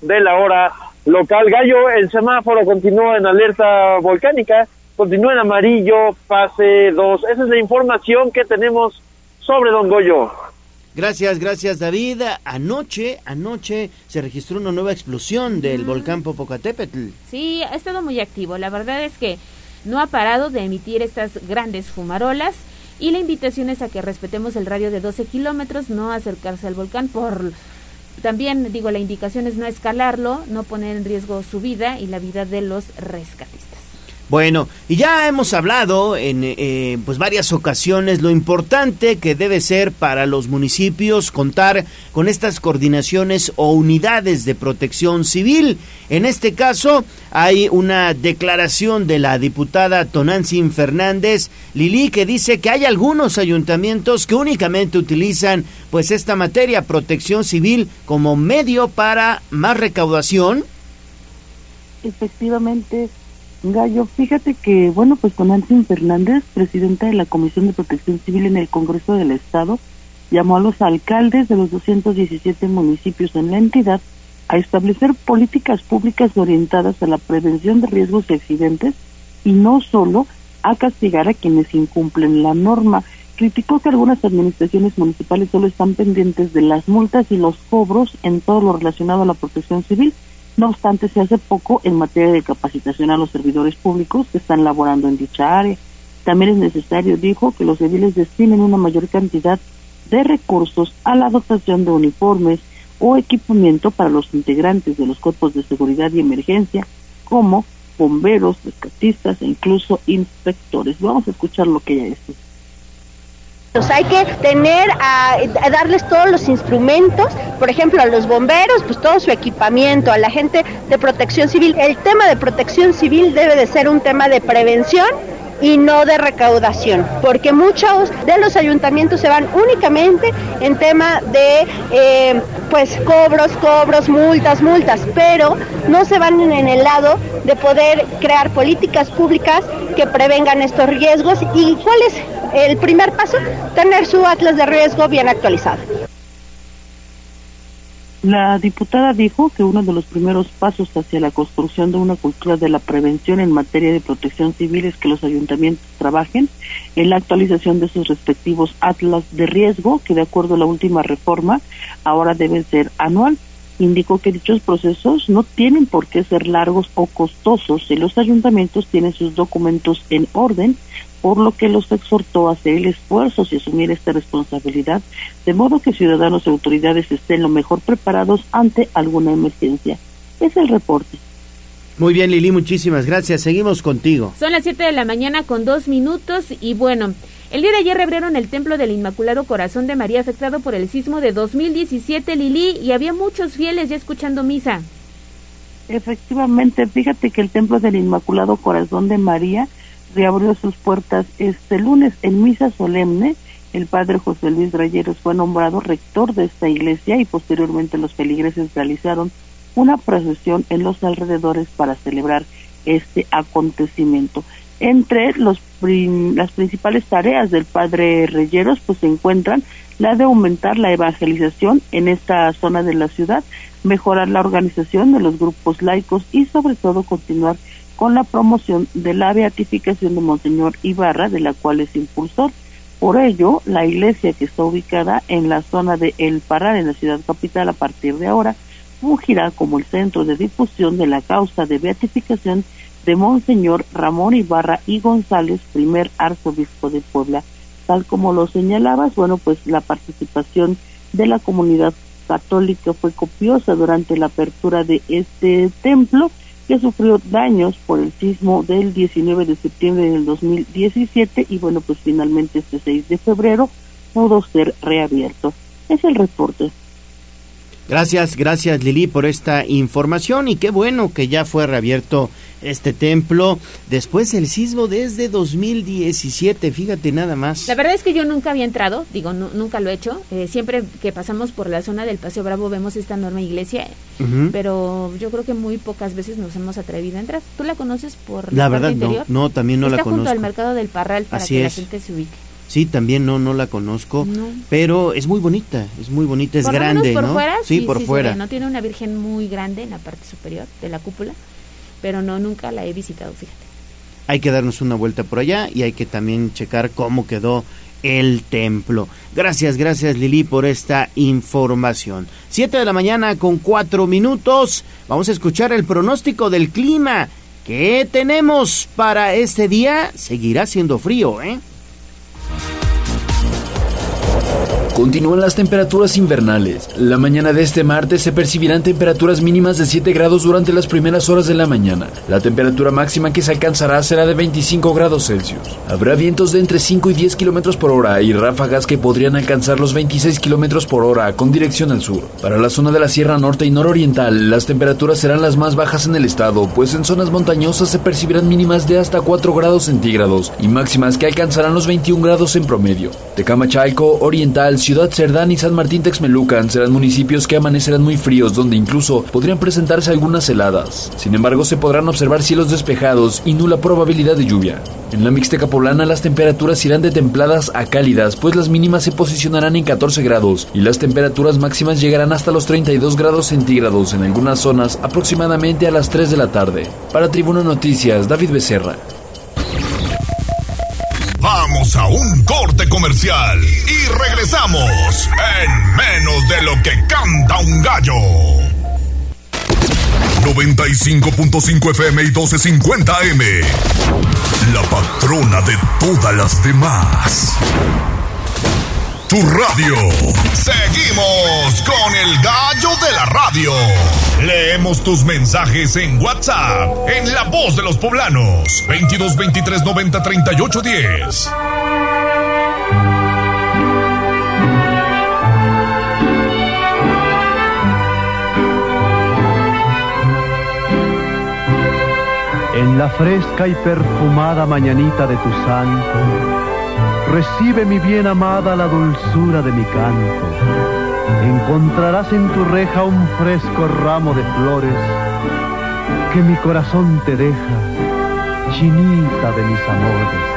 de la hora local. Gallo, el semáforo continúa en alerta volcánica, continúa en amarillo, fase 2. Esa es la información que tenemos sobre Don Goyo. Gracias David. Anoche se registró una nueva explosión del volcán Popocatépetl. Sí, ha estado muy activo, la verdad es que no ha parado de emitir estas grandes fumarolas, y la invitación es a que respetemos el radio de 12 kilómetros, no acercarse al volcán por... También, la indicación es no escalarlo, no poner en riesgo su vida y la vida de los rescatistas. Bueno, y ya hemos hablado en varias ocasiones lo importante que debe ser para los municipios contar con estas coordinaciones o unidades de protección civil. En este caso, hay una declaración de la diputada Tonantzin Fernández, Lili, que dice que hay algunos ayuntamientos que únicamente utilizan esta materia, protección civil, como medio para más recaudación. Efectivamente, Gallo, fíjate que, Tonantzin Fernández, presidenta de la Comisión de Protección Civil en el Congreso del Estado, llamó a los alcaldes de los 217 municipios en la entidad a establecer políticas públicas orientadas a la prevención de riesgos y accidentes, y no solo a castigar a quienes incumplen la norma. Criticó que algunas administraciones municipales solo están pendientes de las multas y los cobros en todo lo relacionado a la protección civil. No obstante, se hace poco en materia de capacitación a los servidores públicos que están laborando en dicha área. También es necesario, dijo, que los ediles destinen una mayor cantidad de recursos a la dotación de uniformes o equipamiento para los integrantes de los cuerpos de seguridad y emergencia, como bomberos, rescatistas e incluso inspectores. Vamos a escuchar lo que ella dice. Pues hay que tener, a darles todos los instrumentos, por ejemplo a los bomberos, pues todo su equipamiento, a la gente de protección civil. El tema de protección civil debe de ser un tema de prevención y no de recaudación, porque muchos de los ayuntamientos se van únicamente en tema de cobros, multas, pero no se van en el lado de poder crear políticas públicas que prevengan estos riesgos. ¿Y cuál es el primer paso? Tener su atlas de riesgo bien actualizado. La diputada dijo que uno de los primeros pasos hacia la construcción de una cultura de la prevención en materia de protección civil es que los ayuntamientos trabajen en la actualización de sus respectivos atlas de riesgo, que de acuerdo a la última reforma ahora deben ser anual. Indicó que dichos procesos no tienen por qué ser largos o costosos si los ayuntamientos tienen sus documentos en orden, por lo que los exhortó a hacer el esfuerzo y asumir esta responsabilidad, de modo que ciudadanos y autoridades estén lo mejor preparados ante alguna emergencia. Es el reporte. Muy bien, Lili, muchísimas gracias. Seguimos contigo. Son las 7:02 a.m. y el día de ayer reabrieron el templo del Inmaculado Corazón de María, afectado por el sismo de 2017, Lili, y había muchos fieles ya escuchando misa. Efectivamente, fíjate que el templo del Inmaculado Corazón de María reabrió sus puertas este lunes en misa solemne. El padre José Luis Rayeros fue nombrado rector de esta iglesia y posteriormente los feligreses realizaron una procesión en los alrededores para celebrar este acontecimiento. Entre las principales tareas del padre Rayeros se encuentran la de aumentar la evangelización en esta zona de la ciudad, mejorar la organización de los grupos laicos y sobre todo continuar con la promoción de la beatificación de Monseñor Ibarra, de la cual es impulsor. Por ello, la iglesia, que está ubicada en la zona de El Parral, en la ciudad capital, a partir de ahora fungirá como el centro de difusión de la causa de beatificación de Monseñor Ramón Ibarra y González, primer arzobispo de Puebla. Tal como lo señalabas, la participación de la comunidad católica fue copiosa durante la apertura de este templo, que sufrió daños por el sismo del 19 de septiembre del 2017 y finalmente este 6 de febrero pudo ser reabierto. Es el reporte. Gracias Lili por esta información, y qué bueno que ya fue reabierto este templo después del sismo desde 2017, fíjate nada más. La verdad es que yo nunca había entrado, nunca lo he hecho, siempre que pasamos por la zona del Paseo Bravo vemos esta enorme iglesia, pero yo creo que muy pocas veces nos hemos atrevido a entrar. ¿Tú la conoces por la verdad, parte interior? No, también no. Está la conozco. Está junto al mercado del Parral, para así que es. La gente se ubique. Sí, también no la conozco, no. Pero es muy bonita, es por grande, por ¿no? Fuera, sí, por fuera. Ve, no tiene una virgen muy grande en la parte superior de la cúpula, pero no, nunca la he visitado, fíjate. Hay que darnos una vuelta por allá y hay que también checar cómo quedó el templo. Gracias Lili por esta información. 7:04 a.m, vamos a escuchar el pronóstico del clima. ¿Qué tenemos para este día? Seguirá siendo frío, ¿eh? Continúan las temperaturas invernales. La mañana de este martes se percibirán temperaturas mínimas de 7 grados durante las primeras horas de la mañana. La temperatura máxima que se alcanzará será de 25 grados Celsius. Habrá vientos de entre 5 y 10 kilómetros por hora y ráfagas que podrían alcanzar los 26 kilómetros por hora con dirección al sur. Para la zona de la Sierra Norte y Nororiental, las temperaturas serán las más bajas en el estado, pues en zonas montañosas se percibirán mínimas de hasta 4 grados centígrados y máximas que alcanzarán los 21 grados en promedio. Tecamachalco, Oriental, Ciudad Cerdán y San Martín Texmelucan serán municipios que amanecerán muy fríos, donde incluso podrían presentarse algunas heladas. Sin embargo, se podrán observar cielos despejados y nula probabilidad de lluvia. En la Mixteca poblana las temperaturas irán de templadas a cálidas, pues las mínimas se posicionarán en 14 grados y las temperaturas máximas llegarán hasta los 32 grados centígrados en algunas zonas aproximadamente a las 3 de la tarde. Para Tribuna Noticias, David Becerra. Vamos a un corte comercial y regresamos en menos de lo que canta un gallo. 95.5 FM y 1250 AM. La patrona de todas las demás. Tu radio. Seguimos con el gallo de la radio. Leemos tus mensajes en WhatsApp, en La Voz de los Poblanos, 22 23 90 38 10. En la fresca y perfumada mañanita de tu santo, recibe, mi bien amada, la dulzura de mi canto. Encontrarás en tu reja un fresco ramo de flores que mi corazón te deja, chinita de mis amores.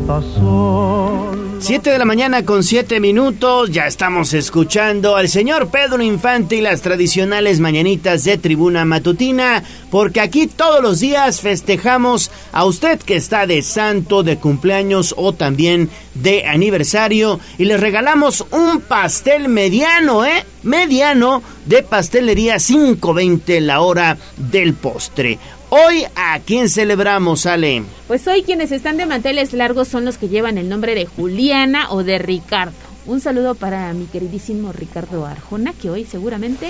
Estas son 7:07 a.m, ya estamos escuchando al señor Pedro Infante y las tradicionales mañanitas de Tribuna Matutina, porque aquí todos los días festejamos a usted que está de santo, de cumpleaños o también de aniversario, y les regalamos un pastel mediano, mediano, de pastelería 5.20 la hora del postre. Hoy, ¿a quién celebramos, Ale? Pues hoy quienes están de manteles largos son los que llevan el nombre de Juliana o de Ricardo. Un saludo para mi queridísimo Ricardo Arjona, que hoy seguramente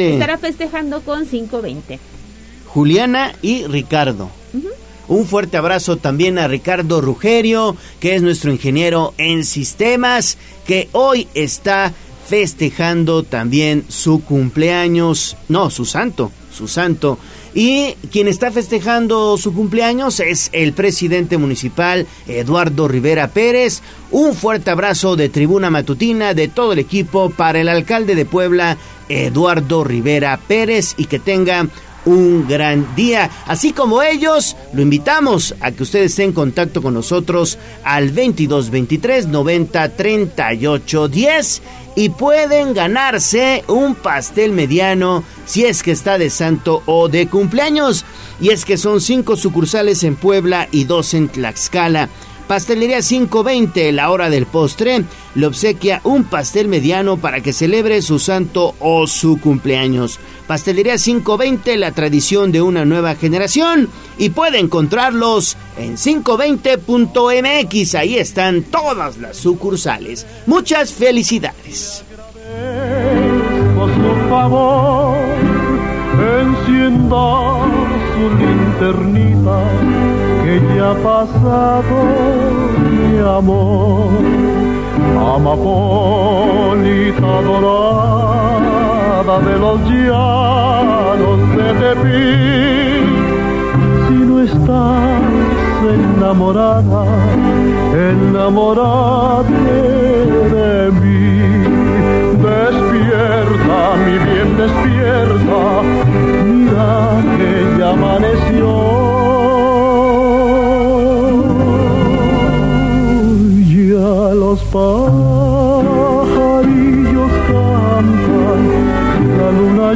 estará festejando con 5.20. Juliana y Ricardo. Un fuerte abrazo también a Ricardo Rugerio, que es nuestro ingeniero en sistemas, que hoy está festejando también su cumpleaños, su santo. Y quien está festejando su cumpleaños es el presidente municipal, Eduardo Rivera Pérez. Un fuerte abrazo de Tribuna Matutina, de todo el equipo, para el alcalde de Puebla, Eduardo Rivera Pérez, y que tenga un gran día. Así como ellos, lo invitamos a que ustedes estén en contacto con nosotros al 22 23 90 38 10, y pueden ganarse un pastel mediano si es que está de santo o de cumpleaños. Y es que son 5 sucursales en Puebla y 2 en Tlaxcala. Pastelería 5.20, la hora del postre, le obsequia un pastel mediano para que celebre su santo o su cumpleaños. Pastelería 5.20, la tradición de una nueva generación, y puede encontrarlos en 520.mx. Ahí están todas las sucursales. Muchas felicidades. Por su favor, encienda su linternita. que ha pasado mi amor, amapolita dorada de los llanos de Tepí. Si no estás enamorada, enamorate de mí. Despierta, mi bien, despierta, mira que ya amaneció. Los pajarillos cantan, la luna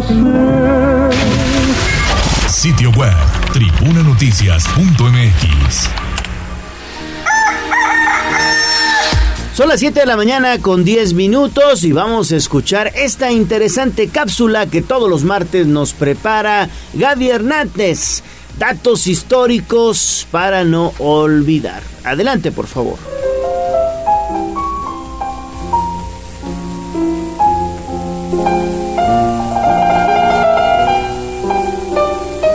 yace. Sitio web, tribunanoticias.mx. Son las 7 de la mañana con 10 minutos y vamos a escuchar esta interesante cápsula que todos los martes nos prepara Gaby Hernández. Datos históricos para no olvidar. Adelante, por favor.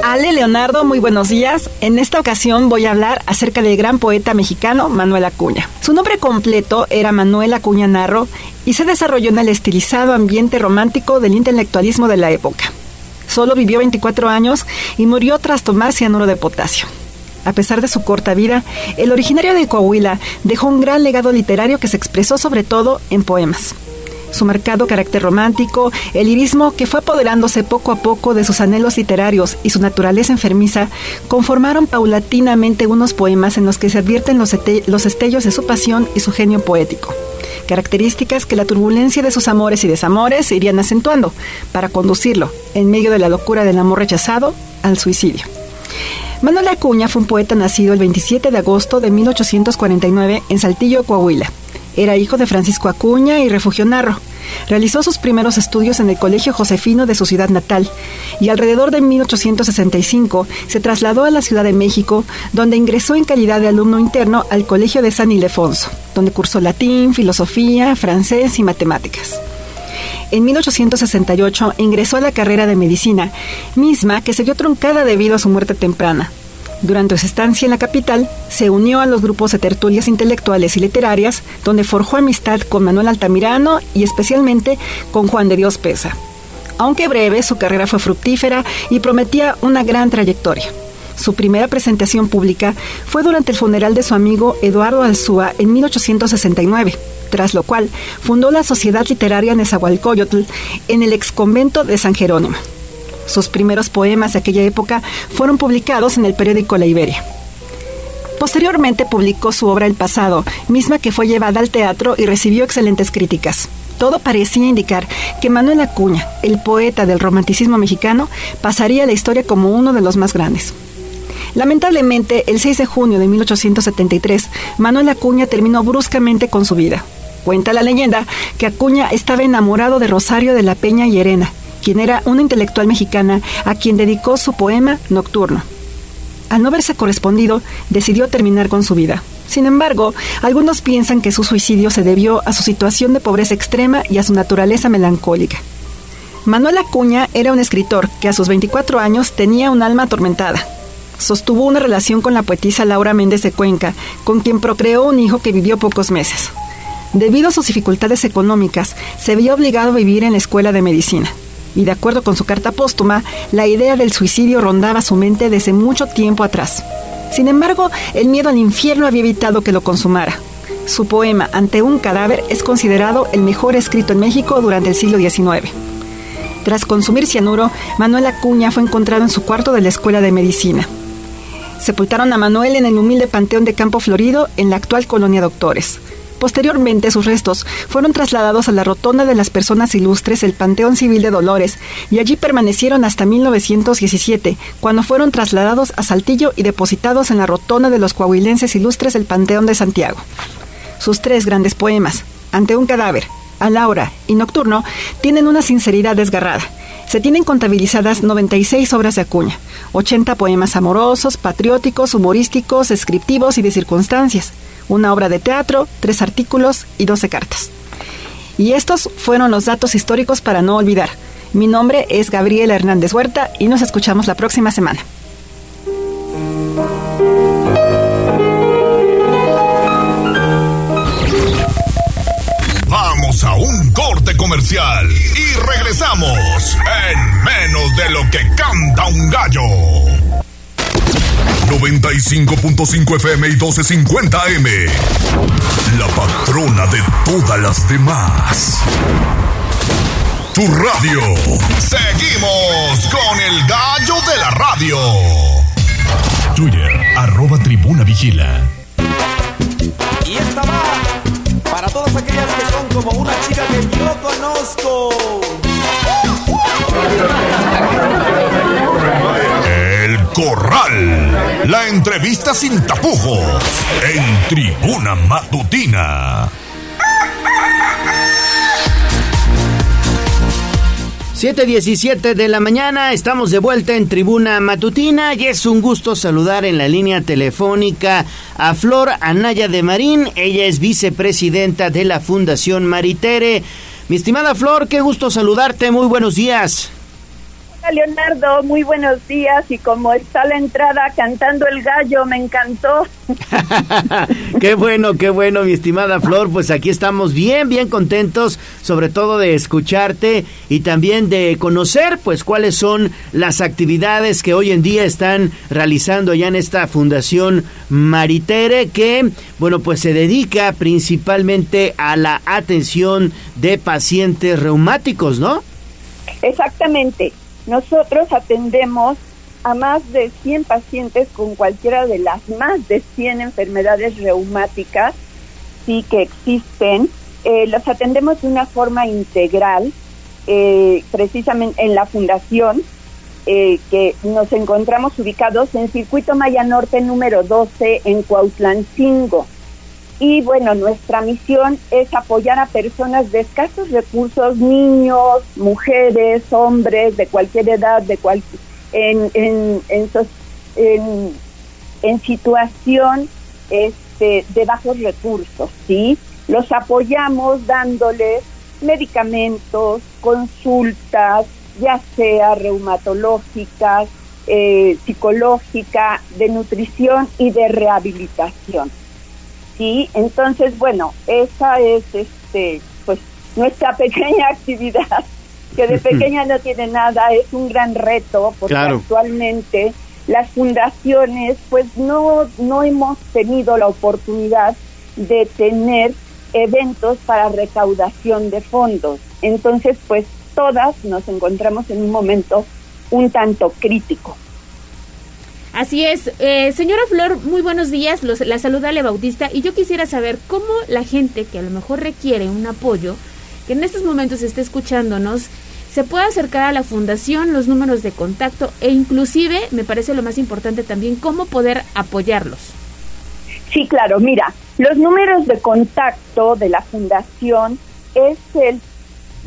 Ale Leonardo, muy buenos días. En esta ocasión voy a hablar acerca del gran poeta mexicano Manuel Acuña. Su nombre completo era Manuel Acuña Narro y se desarrolló en el estilizado ambiente romántico del intelectualismo de la época. Solo vivió 24 años y murió tras tomar cianuro de potasio. A pesar de su corta vida, el originario de Coahuila dejó un gran legado literario que se expresó sobre todo en poemas. Su marcado carácter romántico, el lirismo que fue apoderándose poco a poco de sus anhelos literarios y su naturaleza enfermiza, conformaron paulatinamente unos poemas en los que se advierten los destellos de su pasión y su genio poético. Características que la turbulencia de sus amores y desamores irían acentuando para conducirlo, en medio de la locura del amor rechazado, al suicidio. Manuel Acuña fue un poeta nacido el 27 de agosto de 1849 en Saltillo, Coahuila. Era hijo de Francisco Acuña y Refugio Narro. Realizó sus primeros estudios en el Colegio Josefino de su ciudad natal y alrededor de 1865 se trasladó a la Ciudad de México, donde ingresó en calidad de alumno interno al Colegio de San Ildefonso, donde cursó latín, filosofía, francés y matemáticas. En 1868 ingresó a la carrera de medicina, misma que se vio truncada debido a su muerte temprana. Durante su estancia en la capital, se unió a los grupos de tertulias intelectuales y literarias, donde forjó amistad con Manuel Altamirano y especialmente con Juan de Dios Peza. Aunque breve, su carrera fue fructífera y prometía una gran trayectoria. Su primera presentación pública fue durante el funeral de su amigo Eduardo Alsúa en 1869, tras lo cual fundó la Sociedad Literaria Nezahualcóyotl en el exconvento de San Jerónimo. Sus primeros poemas de aquella época fueron publicados en el periódico La Iberia. Posteriormente publicó su obra El Pasado, misma que fue llevada al teatro y recibió excelentes críticas. Todo parecía indicar que Manuel Acuña, el poeta del romanticismo mexicano, pasaría a la historia como uno de los más grandes. Lamentablemente, el 6 de junio de 1873, Manuel Acuña terminó bruscamente con su vida. Cuenta la leyenda que Acuña estaba enamorado de Rosario de la Peña y Llerena, quien era una intelectual mexicana a quien dedicó su poema Nocturno. Al no verse correspondido, decidió terminar con su vida. Sin embargo, algunos piensan que su suicidio se debió a su situación de pobreza extrema y a su naturaleza melancólica. Manuel Acuña era un escritor que a sus 24 años tenía un alma atormentada. Sostuvo una relación con la poetisa Laura Méndez de Cuenca, con quien procreó un hijo que vivió pocos meses. Debido a sus dificultades económicas, se vio obligado a vivir en la escuela de medicina. Y de acuerdo con su carta póstuma, la idea del suicidio rondaba su mente desde mucho tiempo atrás. Sin embargo, el miedo al infierno había evitado que lo consumara. Su poema Ante un cadáver es considerado el mejor escrito en México durante el siglo XIX. Tras consumir cianuro, Manuel Acuña fue encontrado en su cuarto de la escuela de medicina. Sepultaron a Manuel en el humilde panteón de Campo Florido, en la actual Colonia Doctores. Posteriormente, sus restos fueron trasladados a la Rotonda de las Personas Ilustres del Panteón Civil de Dolores y allí permanecieron hasta 1917, cuando fueron trasladados a Saltillo y depositados en la Rotonda de los Coahuilenses Ilustres del Panteón de Santiago. Sus tres grandes poemas, Ante un cadáver, A la hora y Nocturno, tienen una sinceridad desgarrada. Se tienen contabilizadas 96 obras de Acuña, 80 poemas amorosos, patrióticos, humorísticos, descriptivos y de circunstancias, una obra de teatro, 3 artículos y 12 cartas. Y estos fueron los datos históricos para no olvidar. Mi nombre es Gabriela Hernández Huerta y nos escuchamos la próxima semana. Vamos a un corte comercial y regresamos en menos de lo que canta un gallo. 95.5 FM y 1250 AM. La patrona de todas las demás. Tu radio. Seguimos con el gallo de la radio. Twitter, @Tribuna Vigila. Y esta va para todas aquellas que son como una chica que yo conozco. Corral, la entrevista sin tapujos en Tribuna Matutina. 7:17 de la mañana, estamos de vuelta en Tribuna Matutina y es un gusto saludar en la línea telefónica a Flor Anaya de Marín. Ella es vicepresidenta de la Fundación Maritere. Mi estimada Flor, qué gusto saludarte, muy buenos días. Leonardo, muy buenos días, y como está la entrada cantando el gallo, me encantó. Qué bueno, mi estimada Flor, pues aquí estamos bien contentos, sobre todo de escucharte y también de conocer pues cuáles son las actividades que hoy en día están realizando ya en esta Fundación Maritere, que bueno, pues se dedica principalmente a la atención de pacientes reumáticos, ¿no? Exactamente. Nosotros atendemos a más de 100 pacientes con cualquiera de las más de 100 enfermedades reumáticas sí que existen. Los atendemos de una forma integral, precisamente en la fundación, que nos encontramos ubicados en Circuito Maya Norte número 12 en Cuautlancingo. Y bueno, nuestra misión es apoyar a personas de escasos recursos, niños, mujeres, hombres, de cualquier edad, en situación de bajos recursos, ¿sí? Los apoyamos dándoles medicamentos, consultas, ya sea reumatológicas, psicológica, de nutrición y de rehabilitación. Sí, entonces, bueno, esa es pues nuestra pequeña actividad, que de pequeña no tiene nada, es un gran reto, porque claro, actualmente las fundaciones pues no hemos tenido la oportunidad de tener eventos para recaudación de fondos. Entonces, pues todas nos encontramos en un momento un tanto crítico. Así es, señora Flor, muy buenos días, la saluda Ale Bautista, y yo quisiera saber cómo la gente que a lo mejor requiere un apoyo, que en estos momentos esté escuchándonos, se puede acercar a la fundación, los números de contacto e inclusive, me parece lo más importante también, cómo poder apoyarlos. Sí, claro, mira, los números de contacto de la fundación es el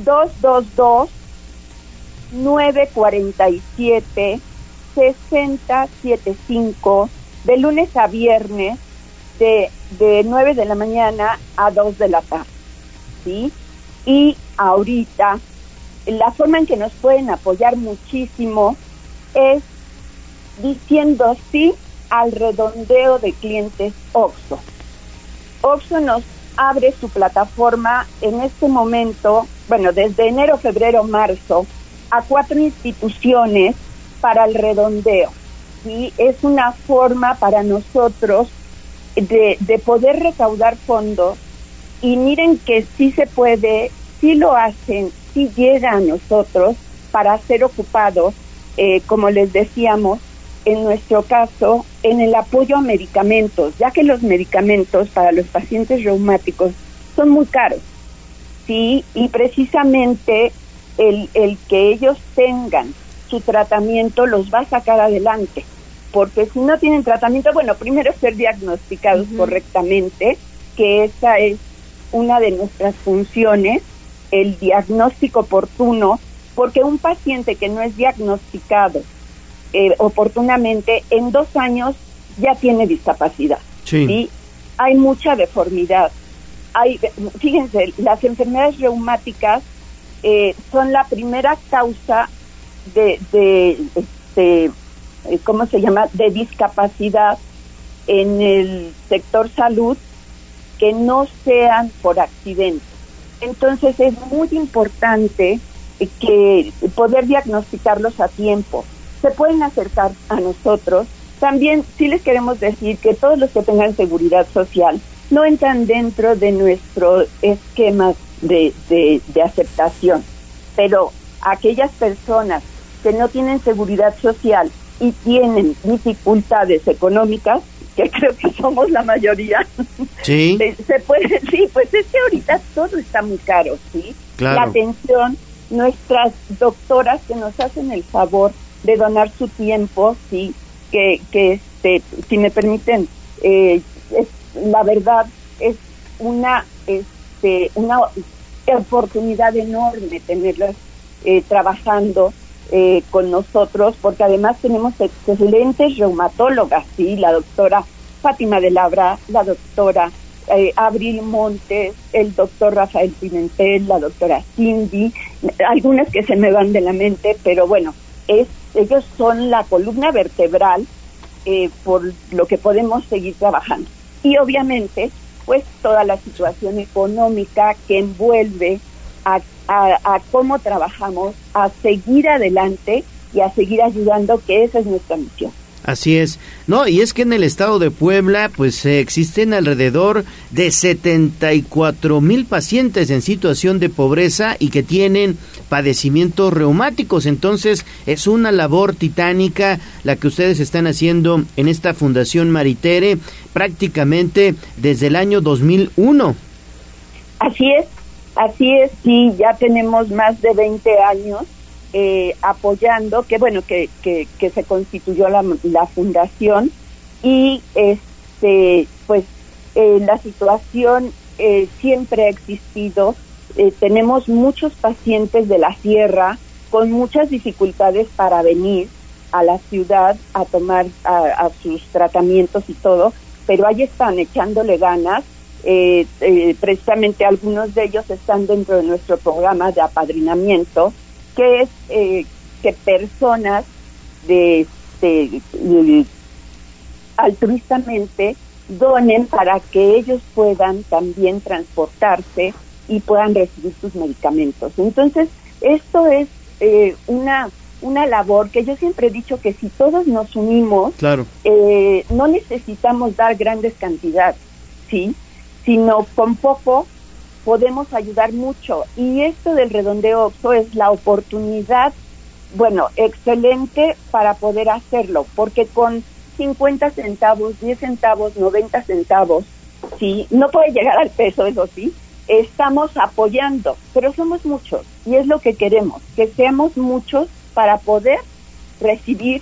222-947 6075, de lunes a viernes, de 9 de la mañana a 2 de la tarde, ¿sí? Y ahorita, la forma en que nos pueden apoyar muchísimo es diciendo sí al redondeo de clientes OXXO. OXXO nos abre su plataforma en este momento, bueno, desde enero, febrero, marzo, a 4 instituciones para el redondeo, ¿sí? Es una forma para nosotros de poder recaudar fondos, y miren que sí se puede, sí lo hacen, sí llega a nosotros para ser ocupados, como les decíamos, en nuestro caso, en el apoyo a medicamentos, ya que los medicamentos para los pacientes reumáticos son muy caros, ¿sí? Y precisamente el que ellos tengan su tratamiento los va a sacar adelante, porque si no tienen tratamiento, bueno, primero ser diagnosticados correctamente, que esa es una de nuestras funciones, el diagnóstico oportuno, porque un paciente que no es diagnosticado oportunamente, en 2 años ya tiene discapacidad. Sí. ¿Sí? Hay mucha deformidad. Fíjense, las enfermedades reumáticas son la primera causa de ¿cómo se llama?, de discapacidad en el sector salud que no sean por accidente. Entonces es muy importante que poder diagnosticarlos a tiempo. Se pueden acercar a nosotros. También sí les queremos decir que todos los que tengan seguridad social no entran dentro de nuestro esquema de aceptación, pero aquellas personas que no tienen seguridad social y tienen dificultades económicas, que creo que somos la mayoría. Sí. Se puede, sí, pues es que ahorita todo está muy caro, ¿sí? Claro. La atención, nuestras doctoras que nos hacen el favor de donar su tiempo, sí, que si me permiten, la verdad es una oportunidad enorme tenerlas trabajando con nosotros, porque además tenemos excelentes reumatólogas, sí, la doctora Fátima de Labra, la doctora Abril Montes, el doctor Rafael Pimentel, la doctora Cindy, algunas que se me van de la mente, pero bueno, ellos son la columna vertebral por lo que podemos seguir trabajando. Y obviamente, pues toda la situación económica que envuelve a cómo trabajamos, a seguir adelante y a seguir ayudando, que esa es nuestra misión. Así es. No, y es que en el estado de Puebla, pues existen alrededor de 74,000 pacientes en situación de pobreza y que tienen padecimientos reumáticos. Entonces, es una labor titánica la que ustedes están haciendo en esta Fundación Maritere prácticamente desde el año 2001. Así es, sí, ya tenemos más de 20 años. Apoyando, que bueno, que se constituyó la fundación, y pues la situación siempre ha existido. Tenemos muchos pacientes de la sierra con muchas dificultades para venir a la ciudad a tomar a sus tratamientos y todo, pero ahí están echándole ganas. Precisamente algunos de ellos están dentro de nuestro programa de apadrinamiento, que es que personas altruistamente donen para que ellos puedan también transportarse y puedan recibir sus medicamentos. Entonces, esto es una labor que yo siempre he dicho que si todos nos unimos, claro, no necesitamos dar grandes cantidades, ¿sí?, sino con poco podemos ayudar mucho. Y esto del redondeo OXXO es la oportunidad, bueno, excelente para poder hacerlo, porque con 50 centavos, 10 centavos, 90 centavos, sí, no puede llegar al peso, eso sí, estamos apoyando, pero somos muchos, y es lo que queremos, que seamos muchos para poder recibir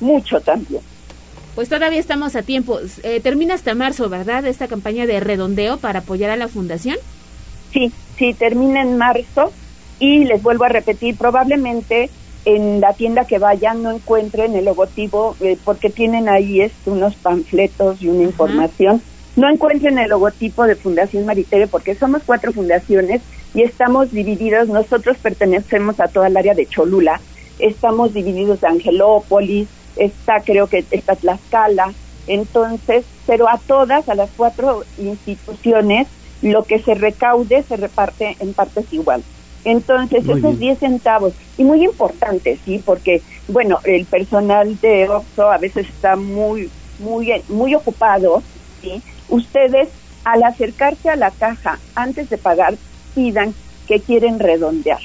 mucho también. Pues todavía estamos a tiempo. Termina hasta marzo, ¿verdad?, esta campaña de redondeo para apoyar a la fundación. Sí, termina en marzo, y les vuelvo a repetir, probablemente en la tienda que vayan no encuentren el logotipo, porque tienen ahí unos panfletos y una información. No encuentren el logotipo de Fundación Maritere, porque somos 4 fundaciones y estamos divididos. Nosotros pertenecemos a toda el área de Cholula, estamos divididos de Angelópolis, creo que está Tlaxcala, entonces, pero a todas, a las 4 instituciones, lo que se recaude se reparte en partes iguales. Entonces, muy esos 10 centavos, y muy importante, sí, porque, bueno, el personal de OXXO a veces está muy ocupado, ¿sí? Ustedes, al acercarse a la caja, antes de pagar, pidan que quieren redondear,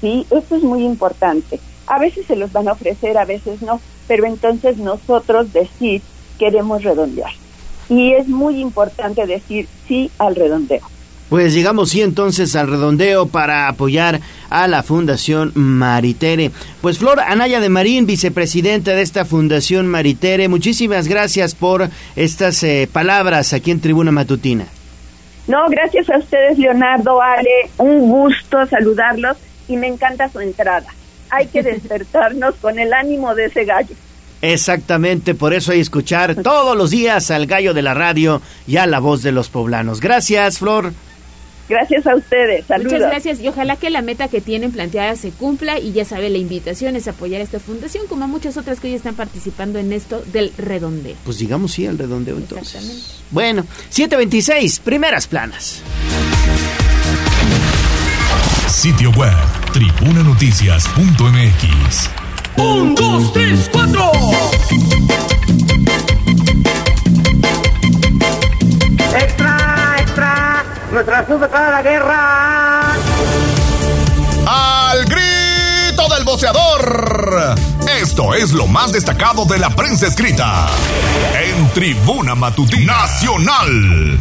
¿sí? Esto es muy importante. A veces se los van a ofrecer, a veces no, pero entonces nosotros decir, queremos redondear. Y es muy importante decir sí al redondeo. Pues llegamos sí entonces al redondeo para apoyar a la Fundación Maritere. Pues Flor Anaya de Marín, vicepresidenta de esta Fundación Maritere, muchísimas gracias por estas palabras aquí en Tribuna Matutina. No, gracias a ustedes, Leonardo, Ale, un gusto saludarlos, y me encanta su entrada. Hay que despertarnos con el ánimo de ese gallo. Exactamente, por eso hay que escuchar todos los días al gallo de la radio y a la voz de los poblanos. Gracias, Flor. Gracias a ustedes, saludos. Muchas gracias y ojalá que la meta que tienen planteada se cumpla y ya sabe, la invitación es apoyar a esta fundación como a muchas otras que hoy están participando en esto del redondeo. Pues digamos sí al redondeo entonces. Exactamente. Bueno, 7:26, primeras planas. Sitio web, tribunanoticias.mx. 1, 2, 3, 4. ¡Extra, extra! ¡Nuestra azul para la guerra! ¡Al grito del voceador! Esto es lo más destacado de la prensa escrita en Tribuna Matutina Nacional.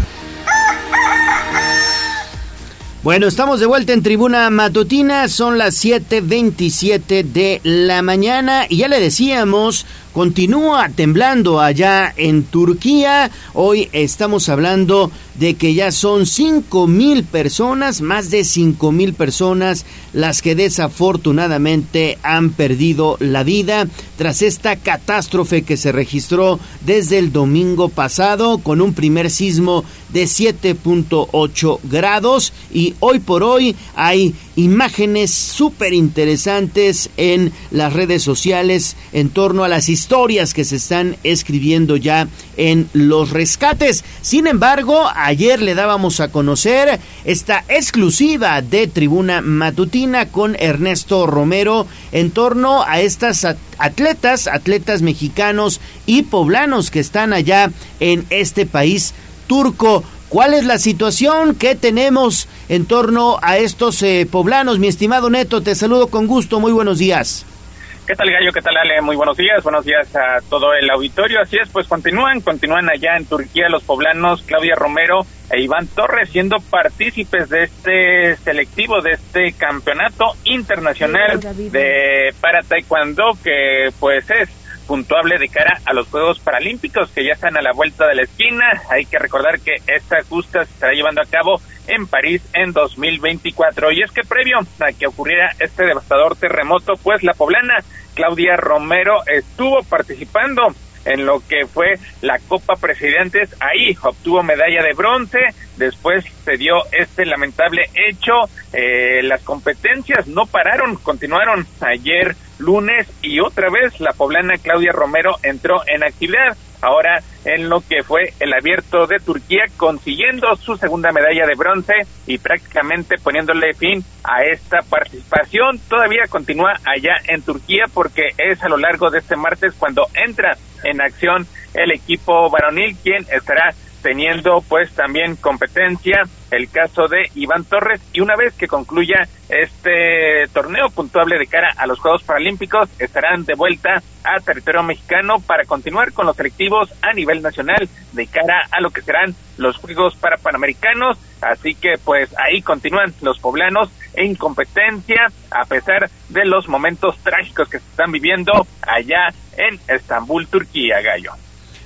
Bueno, estamos de vuelta en Tribuna Matutina, son las 7:27 de la mañana y ya le decíamos, continúa temblando allá en Turquía. Hoy estamos hablando de que ya son 5,000 personas, más de 5,000 personas las que desafortunadamente han perdido la vida tras esta catástrofe que se registró desde el domingo pasado con un primer sismo de 7.8 grados y hoy por hoy hay imágenes súper interesantes en las redes sociales en torno a las historias que se están escribiendo ya en los rescates. Sin embargo, ayer le dábamos a conocer esta exclusiva de Tribuna Matutina con Ernesto Romero en torno a estas atletas mexicanos y poblanos que están allá en este país turco. ¿Cuál es la situación que tenemos en torno a estos poblanos? Mi estimado Neto, te saludo con gusto, muy buenos días. ¿Qué tal, Gallo? ¿Qué tal, Ale? Muy buenos días a todo el auditorio. Así es, pues continúan allá en Turquía los poblanos Claudia Romero e Iván Torres siendo partícipes de este selectivo, de este campeonato internacional de para taekwondo, que pues es puntuable de cara a los Juegos Paralímpicos que ya están a la vuelta de la esquina. Hay que recordar que esta justa se estará llevando a cabo en París en 2024. Y es que previo a que ocurriera este devastador terremoto, pues la poblana Claudia Romero estuvo participando en lo que fue la Copa Presidentes. Ahí obtuvo medalla de bronce. Después se dio este lamentable hecho. Las competencias no pararon, continuaron ayer lunes y otra vez la poblana Claudia Romero entró en actividad. Ahora en lo que fue el Abierto de Turquía, consiguiendo su segunda medalla de bronce y prácticamente poniéndole fin a esta participación. Todavía continúa allá en Turquía porque es a lo largo de este martes cuando entra en acción el equipo varonil, quien estará teniendo pues también competencia el caso de Iván Torres, y una vez que concluya este torneo puntuable de cara a los Juegos Paralímpicos estarán de vuelta a territorio mexicano para continuar con los selectivos a nivel nacional de cara a lo que serán los Juegos Panamericanos. Así que pues ahí continúan los poblanos en competencia a pesar de los momentos trágicos que se están viviendo allá en Estambul, Turquía, Gallo.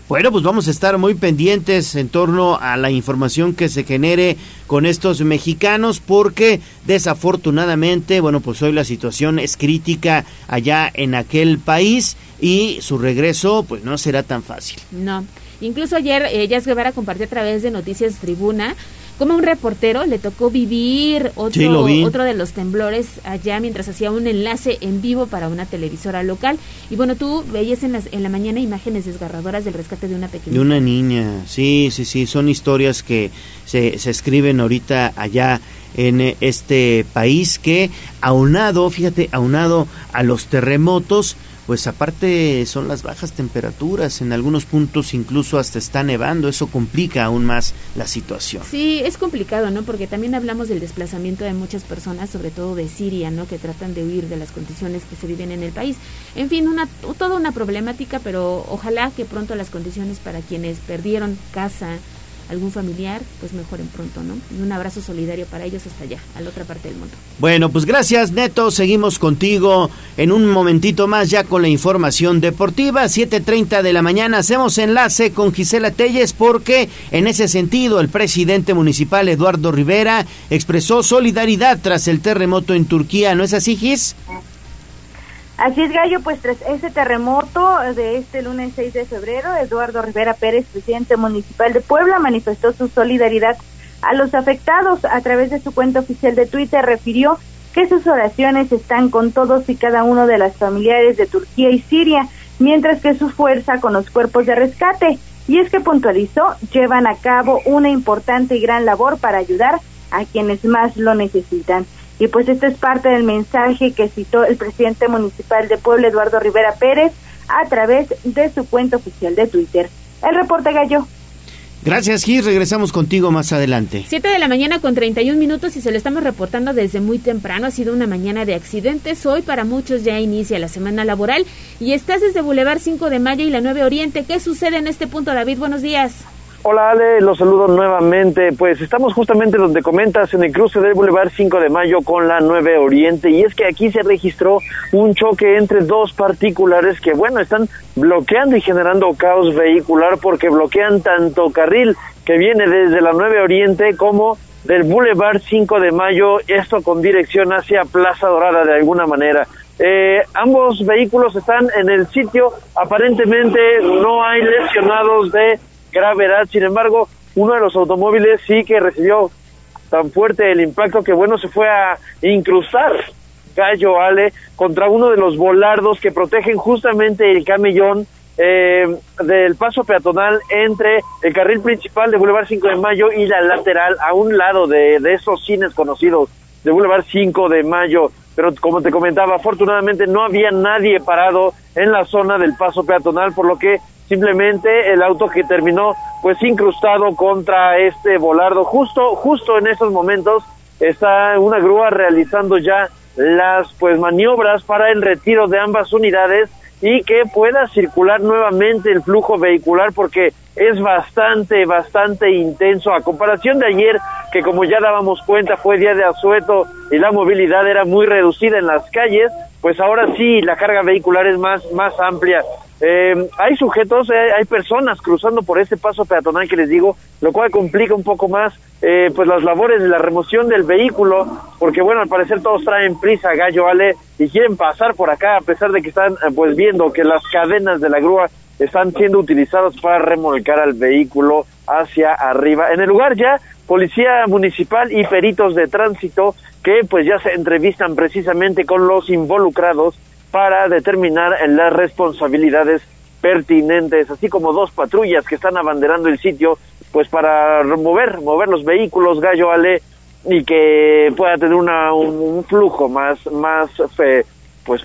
Bueno, pues vamos a estar muy pendientes en torno a la información que se genere con estos mexicanos porque desafortunadamente, bueno, pues hoy la situación es crítica allá en aquel país y su regreso pues no será tan fácil. No, incluso ayer Jazz Guevara compartió a través de Noticias Tribuna como un reportero le tocó vivir otro de los temblores allá mientras hacía un enlace en vivo para una televisora local. Y bueno, tú veías en la mañana imágenes desgarradoras del rescate de una pequeña. De una niña, sí, son historias que se escriben ahorita allá en este país que aunado a los terremotos, pues aparte son las bajas temperaturas, en algunos puntos incluso hasta está nevando, eso complica aún más la situación. Sí, es complicado, ¿no? Porque también hablamos del desplazamiento de muchas personas, sobre todo de Siria, ¿no? Que tratan de huir de las condiciones que se viven en el país. En fin, toda una problemática, pero ojalá que pronto las condiciones para quienes perdieron casa, algún familiar, pues mejoren pronto, ¿no? Y un abrazo solidario para ellos hasta allá, a la otra parte del mundo. Bueno, pues gracias, Neto. Seguimos contigo en un momentito más ya con la información deportiva. 7:30 de la mañana hacemos enlace con Gisela Téllez porque en ese sentido el presidente municipal Eduardo Rivera expresó solidaridad tras el terremoto en Turquía. ¿No es así, Gis? Así es, Gallo, pues tras este terremoto de este lunes 6 de febrero, Eduardo Rivera Pérez, presidente municipal de Puebla, manifestó su solidaridad a los afectados. A través de su cuenta oficial de Twitter refirió que sus oraciones están con todos y cada uno de los familiares de Turquía y Siria, mientras que su fuerza con los cuerpos de rescate, y es que puntualizó, llevan a cabo una importante y gran labor para ayudar a quienes más lo necesitan. Y pues este es parte del mensaje que citó el presidente municipal de Puebla, Eduardo Rivera Pérez, a través de su cuenta oficial de Twitter. El reporte, Gallo. Gracias, Gis. Regresamos contigo más adelante. 7:31 a.m. y se lo estamos reportando desde muy temprano. Ha sido una mañana de accidentes. Hoy para muchos ya inicia la semana laboral y estás desde Boulevard 5 de Mayo y la 9 Oriente. ¿Qué sucede en este punto, David? Buenos días. Hola, Ale, los saludo nuevamente. Pues estamos justamente donde comentas, en el cruce del Boulevard 5 de Mayo con la 9 Oriente, y es que aquí se registró un choque entre dos particulares que, bueno, están bloqueando y generando caos vehicular porque bloquean tanto carril que viene desde la 9 Oriente como del Boulevard 5 de Mayo, esto con dirección hacia Plaza Dorada de alguna manera. Ambos vehículos están en el sitio, aparentemente no hay lesionados de gravedad, sin embargo, uno de los automóviles sí que recibió tan fuerte el impacto que, bueno, se fue a incrustar, Gallo, Ale, contra uno de los volardos que protegen justamente el camellón del paso peatonal entre el carril principal de Boulevard 5 de Mayo y la lateral, a un lado de esos cines conocidos de Boulevard 5 de Mayo. Pero como te comentaba, afortunadamente no había nadie parado en la zona del paso peatonal, por lo que simplemente el auto que terminó pues incrustado contra este volardo. Justo en estos momentos está una grúa realizando ya las pues maniobras para el retiro de ambas unidades y que pueda circular nuevamente el flujo vehicular, porque es bastante intenso a comparación de ayer, que como ya dábamos cuenta fue día de asueto y la movilidad era muy reducida en las calles. Pues ahora sí, la carga vehicular es más amplia. Hay sujetos, hay personas cruzando por este paso peatonal que les digo, lo cual complica un poco más pues las labores de la remoción del vehículo, porque bueno, al parecer todos traen prisa, Gallo, Ale, y quieren pasar por acá, a pesar de que están pues viendo que las cadenas de la grúa están siendo utilizadas para remolcar al vehículo hacia arriba. En el lugar ya, policía municipal y peritos de tránsito que pues ya se entrevistan precisamente con los involucrados para determinar las responsabilidades pertinentes, así como dos patrullas que están abanderando el sitio pues para mover los vehículos, Gallo, Ale, y que pueda tener un flujo más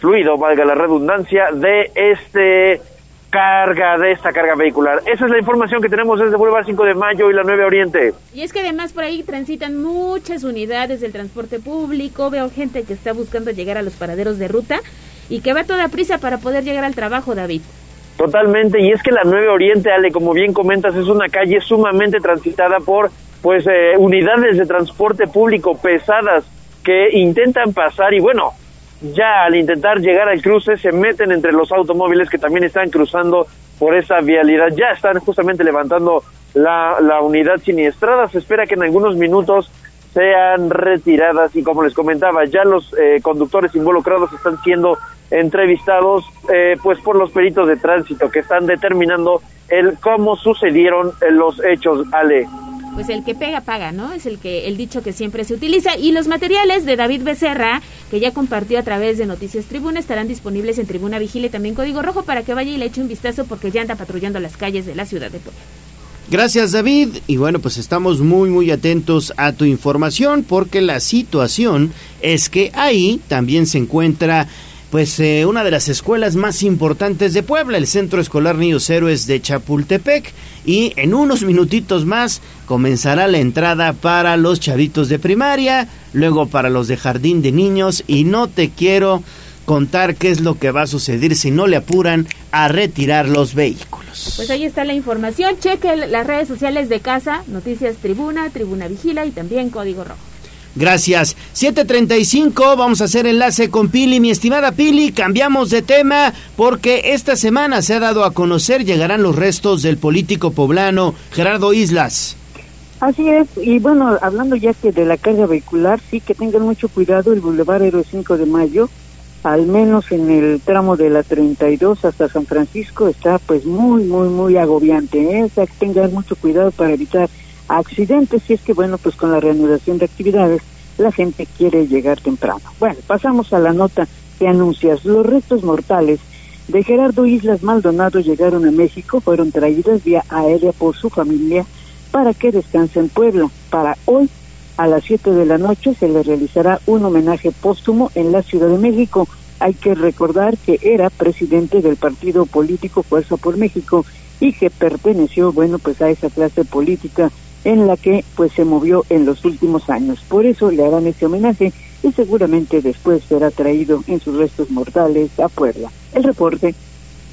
fluido, valga la redundancia, de esta carga vehicular. Esa es la información que tenemos desde Boulevard 5 de Mayo y la 9 Oriente. Y es que además por ahí transitan muchas unidades del transporte público. Veo gente que está buscando llegar a los paraderos de ruta y que va toda prisa para poder llegar al trabajo, David. Totalmente, y es que la 9 Oriente, Ale, como bien comentas, es una calle sumamente transitada por pues unidades de transporte público pesadas que intentan pasar y bueno, ya al intentar llegar al cruce se meten entre los automóviles que también están cruzando por esa vialidad. Ya están justamente levantando la unidad siniestrada, se espera que en algunos minutos sean retiradas y como les comentaba, ya los conductores involucrados están siendo entrevistados pues por los peritos de tránsito que están determinando el cómo sucedieron los hechos, Ale. Pues el que pega, paga, ¿no? Es el dicho que siempre se utiliza. Y los materiales de David Becerra, que ya compartió a través de Noticias Tribuna, estarán disponibles en Tribuna Vigila y también Código Rojo para que vaya y le eche un vistazo porque ya anda patrullando las calles de la ciudad de Puebla. Gracias, David. Y bueno, pues estamos muy atentos a tu información porque la situación es que ahí también se encuentra pues una de las escuelas más importantes de Puebla, el Centro Escolar Niños Héroes de Chapultepec, y en unos minutitos más comenzará la entrada para los chavitos de primaria, luego para los de jardín de niños, y no te quiero contar qué es lo que va a suceder si no le apuran a retirar los vehículos. Pues ahí está la información, cheque las redes sociales de Casa, Noticias Tribuna, Tribuna Vigila y también Código Rojo. Gracias. 7:35, vamos a hacer enlace con Pili. Mi estimada Pili, cambiamos de tema porque esta semana se ha dado a conocer, llegarán los restos del político poblano Gerardo Islas. Así es, y bueno, hablando ya que de la carga vehicular, sí que tengan mucho cuidado el Boulevard Héroes 5 de Mayo, al menos en el tramo de la 32 hasta San Francisco, está pues muy agobiante, o sea, que tengan mucho cuidado para evitar a accidentes, y es que, bueno, pues con la reanudación de actividades, la gente quiere llegar temprano. Bueno, pasamos a la nota que anuncias. Los restos mortales de Gerardo Islas Maldonado llegaron a México, fueron traídas vía aérea por su familia para que descanse en Puebla. Para hoy, a las 7 de la noche, se le realizará un homenaje póstumo en la Ciudad de México. Hay que recordar que era presidente del partido político Fuerza por México y que perteneció, bueno, pues a esa clase política en la que pues se movió en los últimos años. Por eso le harán este homenaje y seguramente después será traído en sus restos mortales a Puebla. El reporte.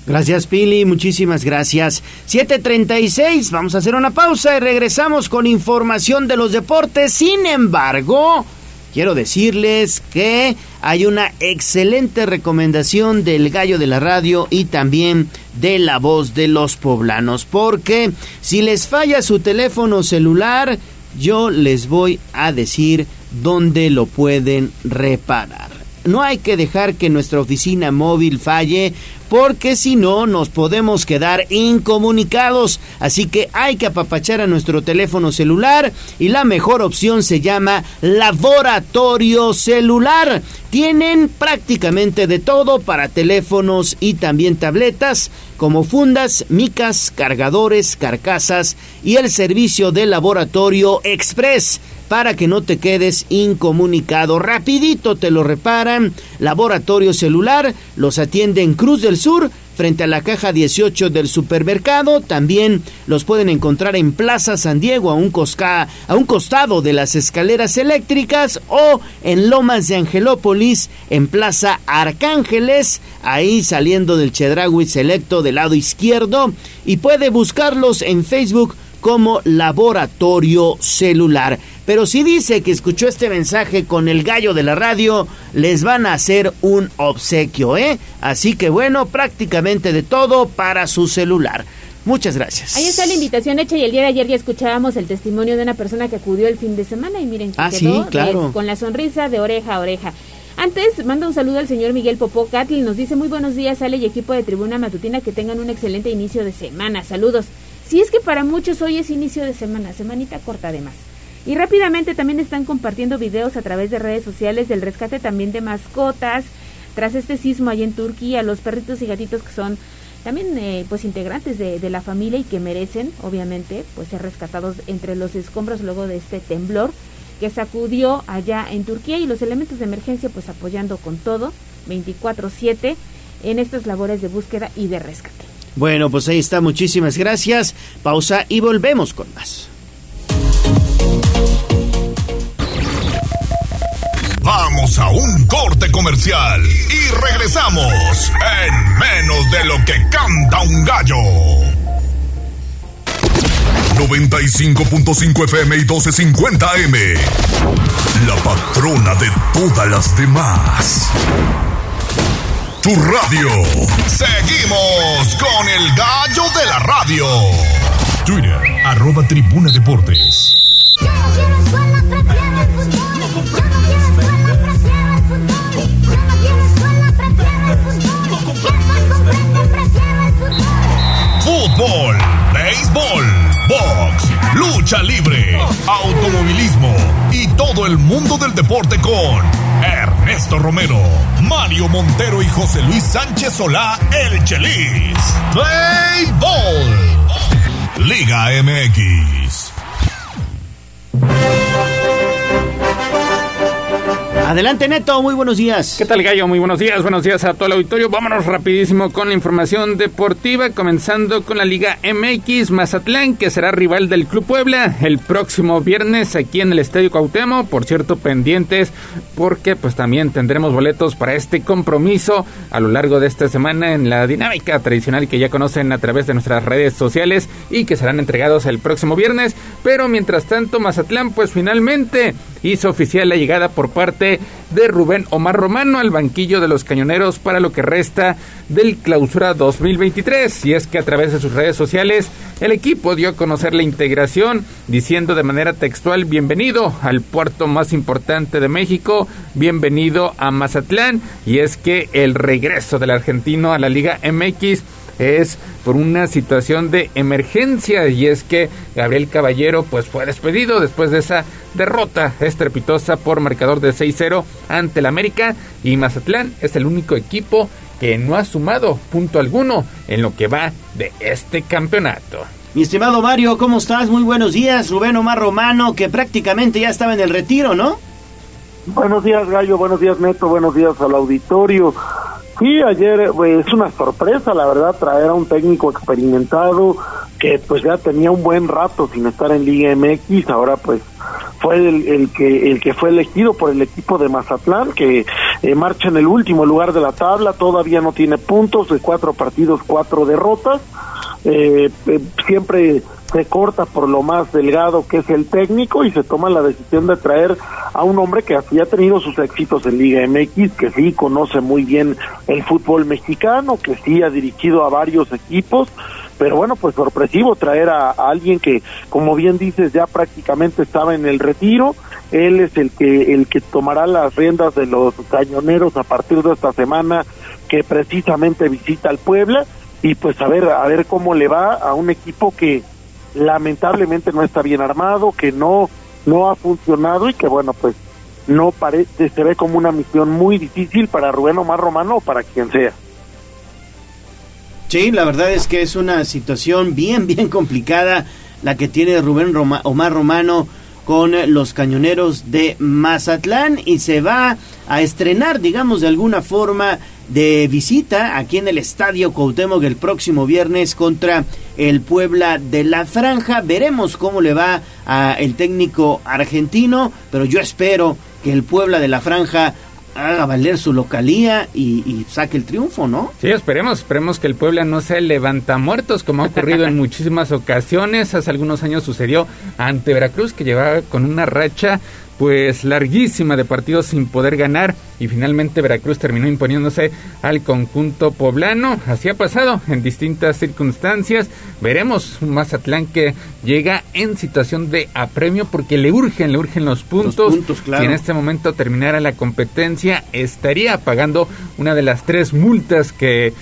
Gracias, Pili, muchísimas gracias. 7:36, vamos a hacer una pausa y regresamos con información de los deportes. Sin embargo, quiero decirles que hay una excelente recomendación del Gallo de la Radio y también de La Voz de los Poblanos, porque si les falla su teléfono celular, yo les voy a decir dónde lo pueden reparar. No hay que dejar que nuestra oficina móvil falle, porque si no nos podemos quedar incomunicados. Así que hay que apapachar a nuestro teléfono celular, y la mejor opción se llama Laboratorio Celular. Tienen prácticamente de todo para teléfonos y también tabletas, como fundas, micas, cargadores, carcasas y el servicio de Laboratorio Express, para que no te quedes incomunicado. Rapidito te lo reparan. Laboratorio Celular los atiende en Cruz del Sur, frente a la caja 18 del supermercado. También los pueden encontrar en Plaza San Diego, a un costado de las escaleras eléctricas, o en Lomas de Angelópolis, en Plaza Arcángeles, ahí saliendo del Chedraui Selecto del lado izquierdo, y puede buscarlos en Facebook como Laboratorio Celular. Pero si dice que escuchó este mensaje con el Gallo de la Radio, les van a hacer un obsequio, ¿eh? Así que bueno, prácticamente de todo para su celular. Muchas gracias. Ahí está la invitación hecha, y el día de ayer ya escuchábamos el testimonio de una persona que acudió el fin de semana y miren que quedó, sí, claro, con la sonrisa de oreja a oreja. Antes, manda un saludo al señor Miguel Popocatl, nos dice: muy buenos días, Ale y equipo de Tribuna Matutina, que tengan un excelente inicio de semana, saludos. Si es que para muchos hoy es inicio de semana, semanita corta además. Y rápidamente también están compartiendo videos a través de redes sociales del rescate también de mascotas tras este sismo allá en Turquía, los perritos y gatitos que son también pues integrantes de la familia y que merecen obviamente pues ser rescatados entre los escombros luego de este temblor que sacudió allá en Turquía, y los elementos de emergencia pues apoyando con todo 24/7 en estas labores de búsqueda y de rescate. Bueno, pues ahí está, muchísimas gracias. Pausa y volvemos con más. Vamos a un corte comercial y regresamos en menos de lo que canta un gallo. 95.5 FM y 1250 AM, la patrona de todas las demás. Tu radio. Seguimos con el Gallo de la Radio. Twitter, @Tribuna Deportes. Yo no quiero escuela, prefiero el fútbol. Yo no quiero escuela, prefiero el fútbol. Yo no quiero escuela, prefiero el fútbol. Quiero más completo, prefiero el fútbol. Fútbol, béisbol, box, lucha libre, automovilismo y todo el mundo del deporte con Ernesto Romero, Mario Montero y José Luis Sánchez Solá, el Chelis. Play Ball, Liga MX. Adelante, Neto, muy buenos días. ¿Qué tal, Gallo? Muy buenos días a todo el auditorio. Vámonos rapidísimo con la información deportiva, comenzando con la Liga MX. Mazatlán, que será rival del Club Puebla el próximo viernes aquí en el Estadio Cuauhtémoc. Por cierto, pendientes, porque pues también tendremos boletos para este compromiso a lo largo de esta semana en la dinámica tradicional que ya conocen a través de nuestras redes sociales y que serán entregados el próximo viernes. Pero mientras tanto, Mazatlán pues finalmente hizo oficial la llegada por parte de Rubén Omar Romano al banquillo de los Cañoneros para lo que resta del Clausura 2023, y es que a través de sus redes sociales el equipo dio a conocer la integración diciendo de manera textual: bienvenido al puerto más importante de México, bienvenido a Mazatlán. Y es que el regreso del argentino a la Liga MX es por una situación de emergencia, y es que Gabriel Caballero pues fue despedido después de esa derrota estrepitosa por marcador de 6-0 ante el América, y Mazatlán es el único equipo que no ha sumado punto alguno en lo que va de este campeonato. Mi estimado Mario, ¿cómo estás? Muy buenos días. Rubén Omar Romano, que prácticamente ya estaba en el retiro, ¿no? Buenos días, Gallo, buenos días, Neto, buenos días al auditorio. Sí, ayer pues, es una sorpresa, la verdad, traer a un técnico experimentado que pues ya tenía un buen rato sin estar en Liga MX, ahora pues fue el que fue elegido por el equipo de Mazatlán, que marcha en el último lugar de la tabla, todavía no tiene puntos, de 4 partidos, 4 derrotas, siempre se corta por lo más delgado que es el técnico, y se toma la decisión de traer a un hombre que ya ha tenido sus éxitos en Liga MX, que sí conoce muy bien el fútbol mexicano, que sí ha dirigido a varios equipos, pero bueno, pues sorpresivo traer a alguien que, como bien dices, ya prácticamente estaba en el retiro. Él es el que tomará las riendas de los Cañoneros a partir de esta semana, que precisamente visita al Puebla, y pues a ver cómo le va a un equipo que lamentablemente no está bien armado, que no ha funcionado, y que bueno, pues no parece, se ve como una misión muy difícil para Rubén Omar Romano o para quien sea. Sí, la verdad es que es una situación bien complicada la que tiene Rubén Omar Romano con los Cañoneros de Mazatlán, y se va a estrenar, digamos, de alguna forma de visita aquí en el Estadio Cuauhtémoc el próximo viernes contra el Puebla de la Franja. Veremos cómo le va a el técnico argentino, pero yo espero que el Puebla de la Franja haga valer su localía y saque el triunfo, ¿no? Sí, esperemos que el Puebla no sea levantamuertos, como ha ocurrido en muchísimas ocasiones. Hace algunos años sucedió ante Veracruz, que llevaba con una racha pues larguísima de partidos sin poder ganar, y finalmente Veracruz terminó imponiéndose al conjunto poblano. Así ha pasado en distintas circunstancias. Veremos un Mazatlán que llega en situación de apremio, porque le urgen los puntos, claro. Si en este momento terminara la competencia, estaría pagando una de las 3 multas que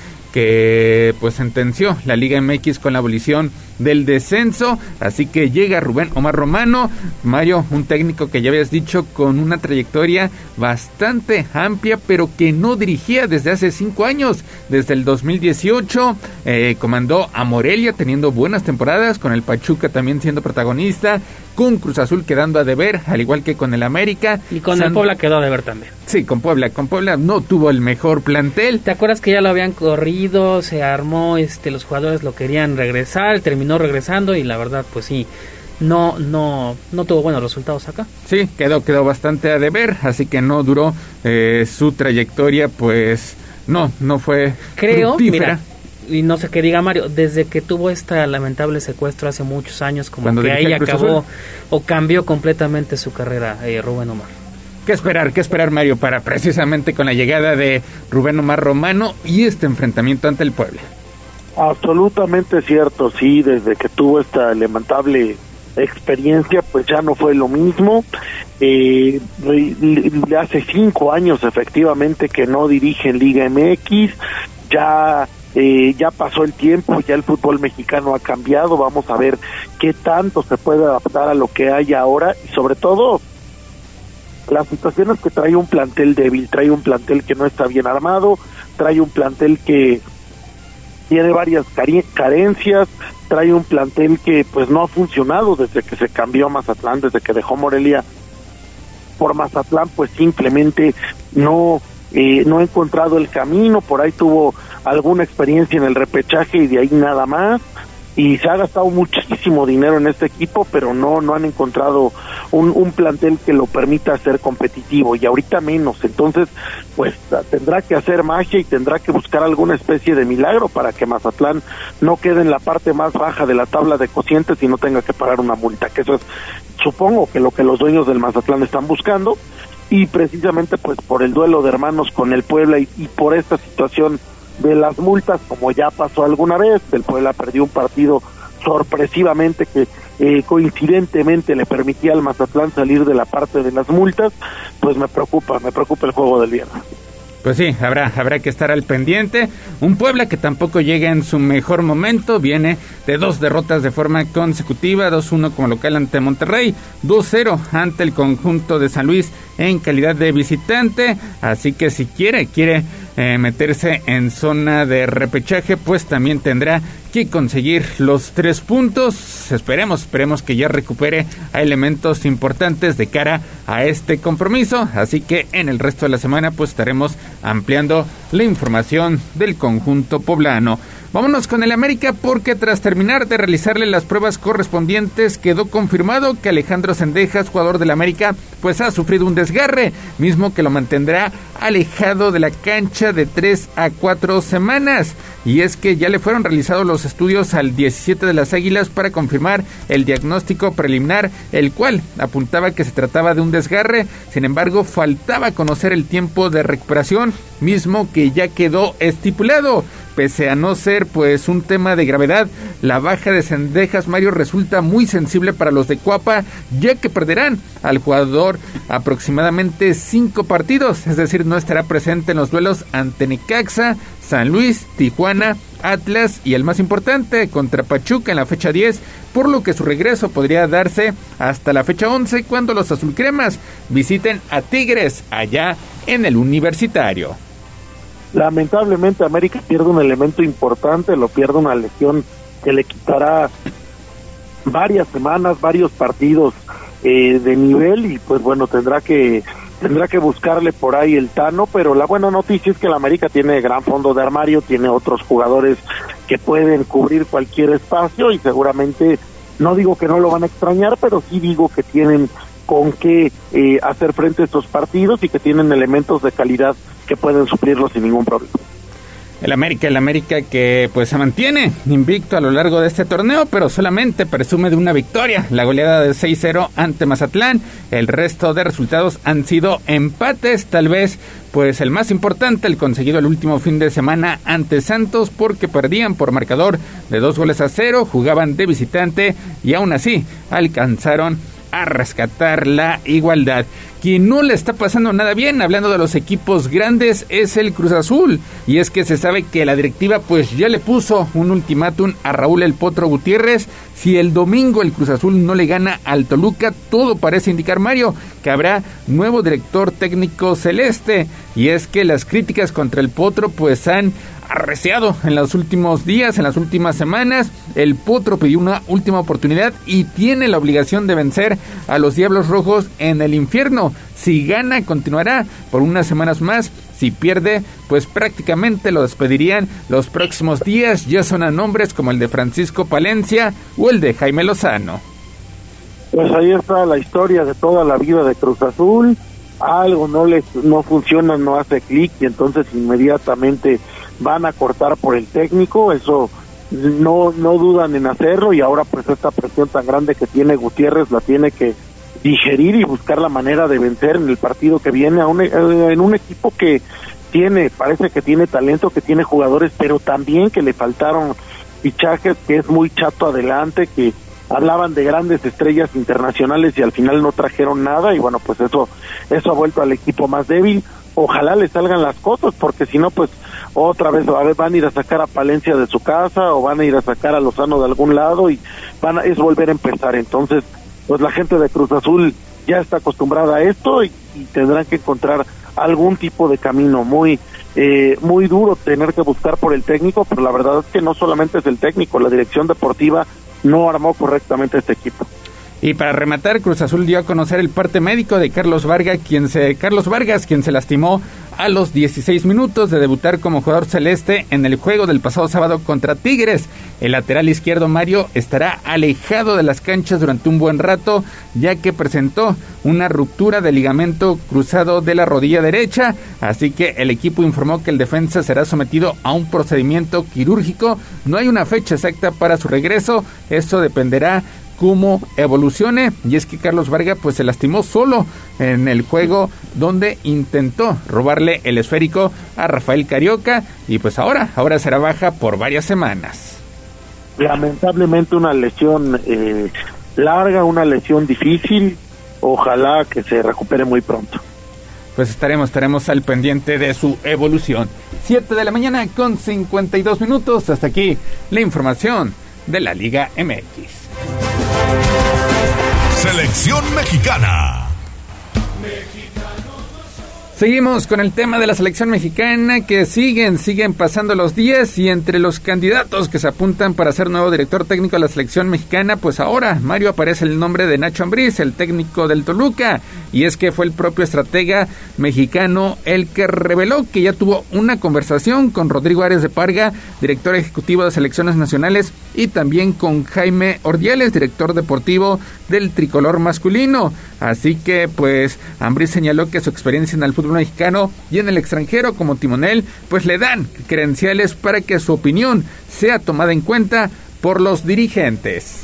pues sentenció la Liga MX con la abolición del descenso. Así que llega Rubén Omar Romano, Mario, un técnico que ya habías dicho con una trayectoria bastante amplia, pero que no dirigía desde hace 5 años, desde el 2018, comandó a Morelia teniendo buenas temporadas, con el Pachuca también siendo protagonista, con Cruz Azul quedando a deber, al igual que con el América. Y con el Puebla quedó a deber también. Sí, con Puebla no tuvo el mejor plantel. ¿Te acuerdas que ya lo habían corrido? Se armó, los jugadores lo querían regresar, terminó regresando, y la verdad, pues sí, no tuvo buenos resultados acá. Sí, quedó bastante a deber, así que no duró su trayectoria, pues no fue fructífera. Y no sé qué diga Mario, desde que tuvo este lamentable secuestro hace muchos años, como cuando que ahí acabó o cambió completamente su carrera, Rubén Omar. ¿Qué esperar, Mario, para precisamente con la llegada de Rubén Omar Romano y este enfrentamiento ante el Puebla? Absolutamente cierto, sí, desde que tuvo esta lamentable experiencia, pues ya no fue lo mismo. Hace 5 años efectivamente que no dirige en Liga MX, ya pasó el tiempo, ya el fútbol mexicano ha cambiado. Vamos a ver qué tanto se puede adaptar a lo que hay ahora, y sobre todo la situación es que trae un plantel débil, trae un plantel que no está bien armado, trae un plantel que tiene varias carencias, trae un plantel que pues no ha funcionado desde que se cambió a Mazatlán, desde que dejó Morelia por Mazatlán, pues simplemente no ha encontrado el camino. Por ahí tuvo alguna experiencia en el repechaje y de ahí nada más, y se ha gastado muchísimo dinero en este equipo, pero no han encontrado un plantel que lo permita ser competitivo, y ahorita menos. Entonces pues tendrá que hacer magia y tendrá que buscar alguna especie de milagro para que Mazatlán no quede en la parte más baja de la tabla de cocientes y no tenga que pagar una multa, que eso es, supongo, que lo que los dueños del Mazatlán están buscando. Y precisamente pues por el duelo de hermanos con el Puebla y por esta situación de las multas, como ya pasó alguna vez, el Puebla perdió un partido sorpresivamente que coincidentemente le permitía al Mazatlán salir de la parte de las multas, pues me preocupa el juego del viernes. pues sí, habrá que estar al pendiente. Un Puebla que tampoco llega en su mejor momento, viene de dos derrotas de forma consecutiva, 2-1 como local ante Monterrey, 2-0 ante el conjunto de San Luis en calidad de visitante, así que si quiere meterse en zona de repechaje, pues también tendrá que conseguir los 3 puntos. Esperemos que ya recupere a elementos importantes de cara a este compromiso, así que en el resto de la semana pues estaremos ampliando la información del conjunto poblano. Vámonos con el América, porque tras terminar de realizarle las pruebas correspondientes quedó confirmado que Alejandro Sendejas, jugador del América, pues ha sufrido un desgarre, mismo que lo mantendrá alejado de la cancha de 3 a 4 semanas. Y es que ya le fueron realizados los estudios al 17 de las Águilas para confirmar el diagnóstico preliminar, el cual apuntaba que se trataba de un desgarre. Sin embargo, faltaba conocer el tiempo de recuperación, mismo que ya quedó estipulado. Pese a no ser pues un tema de gravedad, la baja de Sendejas, Mario, resulta muy sensible para los de Cuapa, ya que perderán al jugador aproximadamente 5 partidos, es decir, no estará presente en los duelos ante Necaxa, San Luis, Tijuana, Atlas y el más importante contra Pachuca en la fecha 10, por lo que su regreso podría darse hasta la fecha 11, cuando los azulcremas visiten a Tigres allá en el Universitario. Lamentablemente América pierde un elemento importante, lo pierde una lesión que le quitará varias semanas, varios partidos de nivel, y pues bueno, tendrá que buscarle por ahí el Tano, pero la buena noticia es que la América tiene gran fondo de armario, tiene otros jugadores que pueden cubrir cualquier espacio y seguramente, no digo que no lo van a extrañar, pero sí digo que tienen con qué hacer frente a estos partidos y que tienen elementos de calidad que pueden suplirlos sin ningún problema. El América que pues se mantiene invicto a lo largo de este torneo, pero solamente presume de una victoria, la goleada de 6-0 ante Mazatlán. El resto de resultados han sido empates, tal vez pues el más importante, el conseguido el último fin de semana ante Santos, porque perdían por marcador de 2-0, jugaban de visitante y aún así alcanzaron a rescatar la igualdad. Quien no le está pasando nada bien, hablando de los equipos grandes, es el Cruz Azul, y es que se sabe que la directiva pues ya le puso un ultimátum a Raúl El Potro Gutiérrez. Si el domingo el Cruz Azul no le gana al Toluca, todo parece indicar, Mario, que habrá nuevo director técnico celeste, y es que las críticas contra el Potro pues han arreciado en los últimos días, en las últimas semanas. El Potro pidió una última oportunidad y tiene la obligación de vencer a los Diablos Rojos en el infierno. Si gana, continuará por unas semanas más. Si pierde, pues prácticamente lo despedirían los próximos días. Ya sonan nombres como el de Francisco Palencia o el de Jaime Lozano. Pues ahí está la historia de toda la vida de Cruz Azul. Algo no funciona, no hace clic, y entonces inmediatamente van a cortar por el técnico. Eso no dudan en hacerlo, y ahora pues esta presión tan grande que tiene Gutiérrez la tiene que digerir y buscar la manera de vencer en el partido que viene en un equipo que parece que tiene talento, que tiene jugadores, pero también que le faltaron fichajes, que es muy chato adelante, que hablaban de grandes estrellas internacionales y al final no trajeron nada, y bueno, pues eso ha vuelto al equipo más débil. Ojalá le salgan las cosas, porque si no, pues otra vez van a ir a sacar a Palencia de su casa, o van a ir a sacar a Lozano de algún lado, y es volver a empezar. Entonces, pues la gente de Cruz Azul ya está acostumbrada a esto, y tendrán que encontrar algún tipo de camino. Muy duro tener que buscar por el técnico, pero la verdad es que no solamente es el técnico, la dirección deportiva no armó correctamente este equipo. Y para rematar, Cruz Azul dio a conocer el parte médico de Carlos Vargas, quien se lastimó a los 16 minutos de debutar como jugador celeste en el juego del pasado sábado contra Tigres. El lateral izquierdo, Mario, estará alejado de las canchas durante un buen rato, ya que presentó una ruptura del ligamento cruzado de la rodilla derecha, así que el equipo informó que el defensa será sometido a un procedimiento quirúrgico. No hay una fecha exacta para su regreso, esto dependerá cómo evolucione, y es que Carlos Vargas pues se lastimó solo en el juego donde intentó robarle el esférico a Rafael Carioca, y pues ahora será baja por varias semanas. Lamentablemente una lesión larga, una lesión difícil, ojalá que se recupere muy pronto. pues estaremos al pendiente de su evolución. 7 de la mañana con 52 minutos. Hasta aquí la información de la Liga MX. Selección mexicana. Seguimos con el tema de la selección mexicana, que siguen pasando los días, y entre los candidatos que se apuntan para ser nuevo director técnico de la selección mexicana, pues ahora, Mario, aparece el nombre de Nacho Ambriz, el técnico del Toluca, y es que fue el propio estratega mexicano el que reveló que ya tuvo una conversación con Rodrigo Ares de Parga, director ejecutivo de selecciones nacionales, y también con Jaime Ordiales, director deportivo del tricolor masculino. Así que pues Ambriz señaló que su experiencia en el fútbol mexicano y en el extranjero como timonel pues le dan credenciales para que su opinión sea tomada en cuenta por los dirigentes.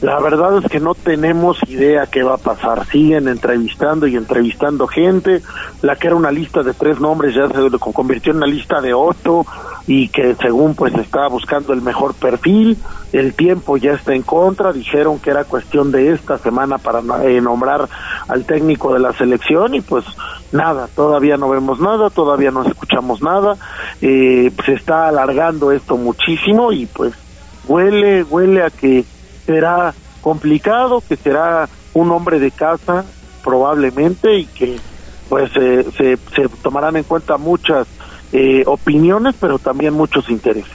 La verdad es que no tenemos idea qué va a pasar. Siguen entrevistando y entrevistando gente. La que era una lista de 3 nombres ya se convirtió en una lista de 8, y que según pues estaba buscando el mejor perfil. El tiempo ya está en contra. Dijeron que era cuestión de esta semana para nombrar al técnico de la selección, y pues nada, todavía no vemos nada, todavía no escuchamos nada. Se está alargando esto muchísimo, y pues huele a que será complicado, que será un hombre de casa probablemente, y que pues se tomarán en cuenta muchas opiniones, pero también muchos intereses.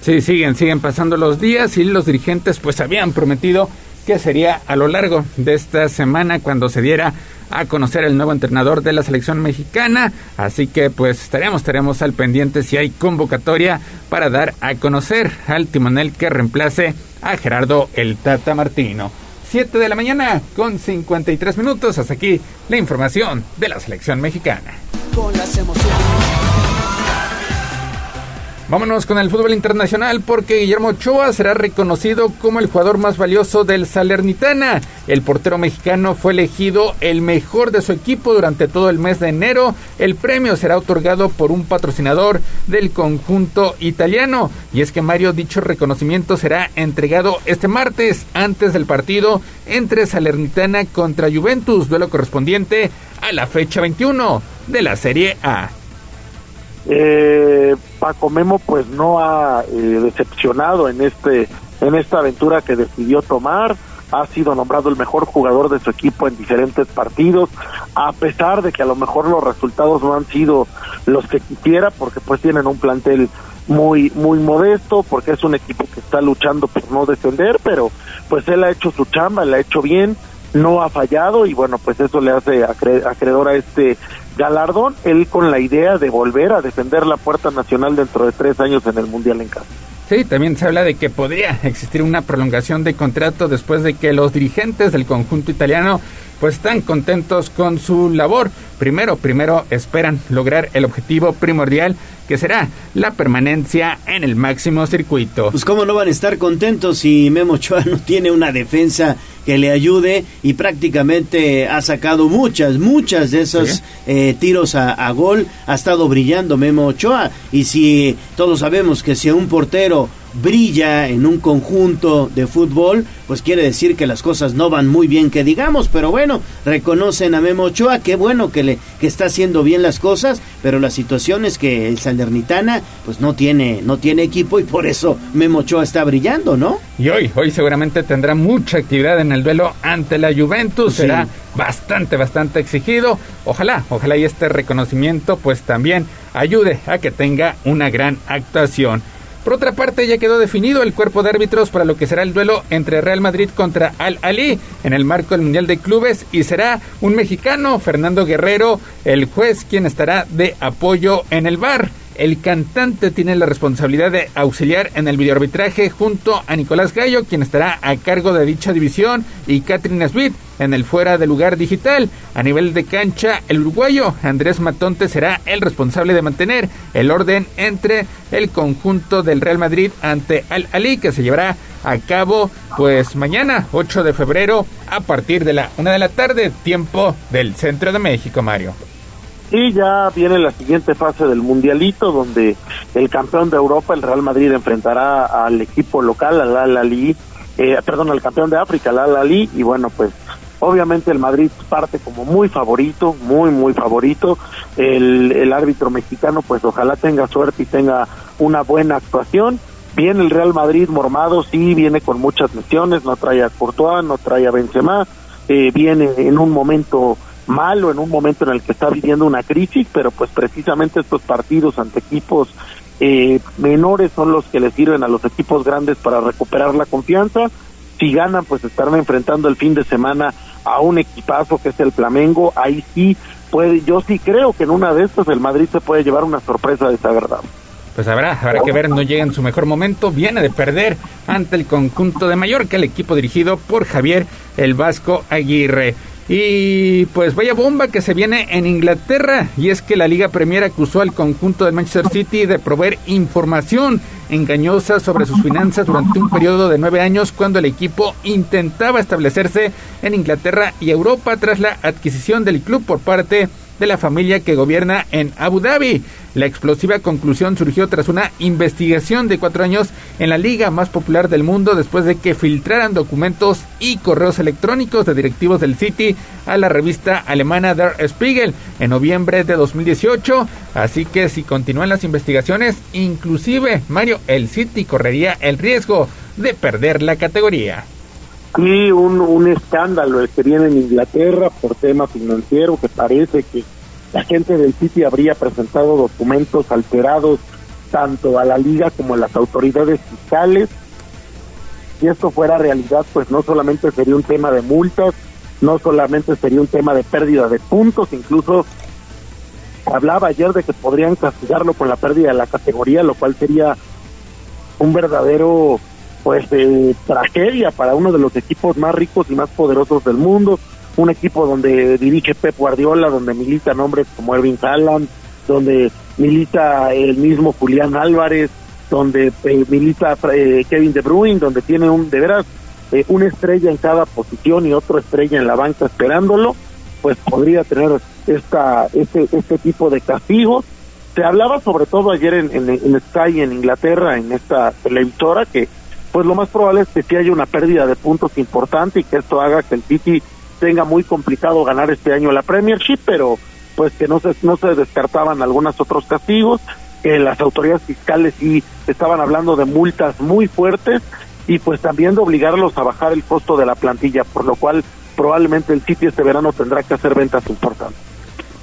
Sí, siguen pasando los días, y los dirigentes pues habían prometido que sería a lo largo de esta semana cuando se diera a conocer el nuevo entrenador de la selección mexicana. Así que pues estaremos al pendiente si hay convocatoria para dar a conocer al timonel que reemplace a Gerardo el Tata Martino. 7 de la mañana con 53 minutos. Hasta aquí la información de la selección mexicana. Con las emociones. Vámonos con el fútbol internacional, porque Guillermo Ochoa será reconocido como el jugador más valioso del Salernitana. El portero mexicano fue elegido el mejor de su equipo durante todo el mes de enero. El premio será otorgado por un patrocinador del conjunto italiano. Y es que, Mario, dicho reconocimiento será entregado este martes antes del partido entre Salernitana contra Juventus, duelo correspondiente a la fecha 21 de la Serie A. Paco Memo pues no ha decepcionado en esta aventura que decidió tomar. Ha sido nombrado el mejor jugador de su equipo en diferentes partidos, a pesar de que a lo mejor los resultados no han sido los que quisiera, porque pues tienen un plantel muy muy modesto, porque es un equipo que está luchando por no descender, pero pues él ha hecho su chamba, él ha hecho bien, no ha fallado, y bueno, pues eso le hace acreedor a este galardón, él con la idea de volver a defender la puerta nacional dentro de 3 años en el Mundial en casa. Sí, también se habla de que podría existir una prolongación de contrato después de que los dirigentes del conjunto italiano pues están contentos con su labor. Primero esperan lograr el objetivo primordial, que será la permanencia en el máximo circuito. Pues cómo no van a estar contentos si Memo Ochoa no tiene una defensa que le ayude, y prácticamente ha sacado muchas de esos tiros a gol. Ha estado brillando Memo Ochoa, y si todos sabemos que si un portero brilla en un conjunto de fútbol, pues quiere decir que las cosas no van muy bien que digamos, pero bueno, reconocen a Memo Ochoa, qué bueno que está haciendo bien las cosas, pero la situación es que el Salernitana pues no tiene equipo, y por eso Memo Ochoa está brillando, ¿no? Y hoy seguramente tendrá mucha actividad en el duelo ante la Juventus, será bastante exigido. Ojalá y este reconocimiento pues también ayude a que tenga una gran actuación. Por otra parte, ya quedó definido el cuerpo de árbitros para lo que será el duelo entre Real Madrid contra Al Ahly en el marco del Mundial de Clubes, y será un mexicano, Fernando Guerrero, el juez quien estará de apoyo en el VAR. El cantante tiene la responsabilidad de auxiliar en el videoarbitraje junto a Nicolás Gallo, quien estará a cargo de dicha división, y Catherine Smith en el fuera de lugar digital. A nivel de cancha, el uruguayo Andrés Matonte será el responsable de mantener el orden entre el conjunto del Real Madrid ante Al Ahly, que se llevará a cabo pues mañana 8 de febrero a partir de la 1:00 p.m, tiempo del centro de México, Mario. Y ya viene la siguiente fase del mundialito, donde el campeón de Europa, el Real Madrid, enfrentará al equipo local, al Ahly, al campeón de África, al Ahly, y bueno, pues Obviamente el Madrid parte como muy favorito, muy favorito. El árbitro mexicano, pues ojalá tenga suerte y tenga una buena actuación. Viene el Real Madrid mormado, sí, viene con muchas lesiones, no trae a Courtois, no trae a Benzema, viene en un momento malo, en un momento en el que está viviendo una crisis, pero pues precisamente estos partidos ante equipos menores son los que le sirven a los equipos grandes para recuperar la confianza. Si ganan, pues estarán enfrentando el fin de semana a un equipazo que es el Flamengo. Ahí sí puede, yo sí creo que en una de estas el Madrid se puede llevar una sorpresa desagradable. Pues habrá que ver, no llega en su mejor momento, viene de perder ante el conjunto de Mallorca, el equipo dirigido por Javier el Vasco Aguirre. Y pues vaya bomba que se viene en Inglaterra, y es que la Liga Premier acusó al conjunto del Manchester City de proveer información engañosa sobre sus finanzas durante un periodo de 9 años cuando el equipo intentaba establecerse en Inglaterra y Europa tras la adquisición del club por parte de la familia que gobierna en Abu Dhabi. La explosiva conclusión surgió tras una investigación de 4 años en la liga más popular del mundo, después de que filtraran documentos y correos electrónicos de directivos del City a la revista alemana Der Spiegel en noviembre de 2018. Así que si continúan las investigaciones, inclusive, Mario, el City correría el riesgo de perder la categoría. Sí, un escándalo el que viene en Inglaterra por tema financiero, que parece que la gente del City habría presentado documentos alterados tanto a la liga como a las autoridades fiscales. Si esto fuera realidad, pues no solamente sería un tema de multas, no solamente sería un tema de pérdida de puntos, incluso hablaba ayer de que podrían castigarlo con la pérdida de la categoría, lo cual sería un verdadero... pues tragedia para uno de los equipos más ricos y más poderosos del mundo, un equipo donde dirige Pep Guardiola, donde militan hombres como Erving Haaland, donde milita el mismo Julián Álvarez, donde milita Kevin De Bruyne, donde tiene una estrella en cada posición y otra estrella en la banca esperándolo, pues podría tener este tipo de castigos. Se hablaba sobre todo ayer en Sky en Inglaterra, en esta televisora, que pues lo más probable es que sí haya una pérdida de puntos importante y que esto haga que el City tenga muy complicado ganar este año la Premiership, pero pues que no se descartaban algunos otros castigos, que las autoridades fiscales sí estaban hablando de multas muy fuertes y pues también de obligarlos a bajar el costo de la plantilla, por lo cual probablemente el City este verano tendrá que hacer ventas importantes.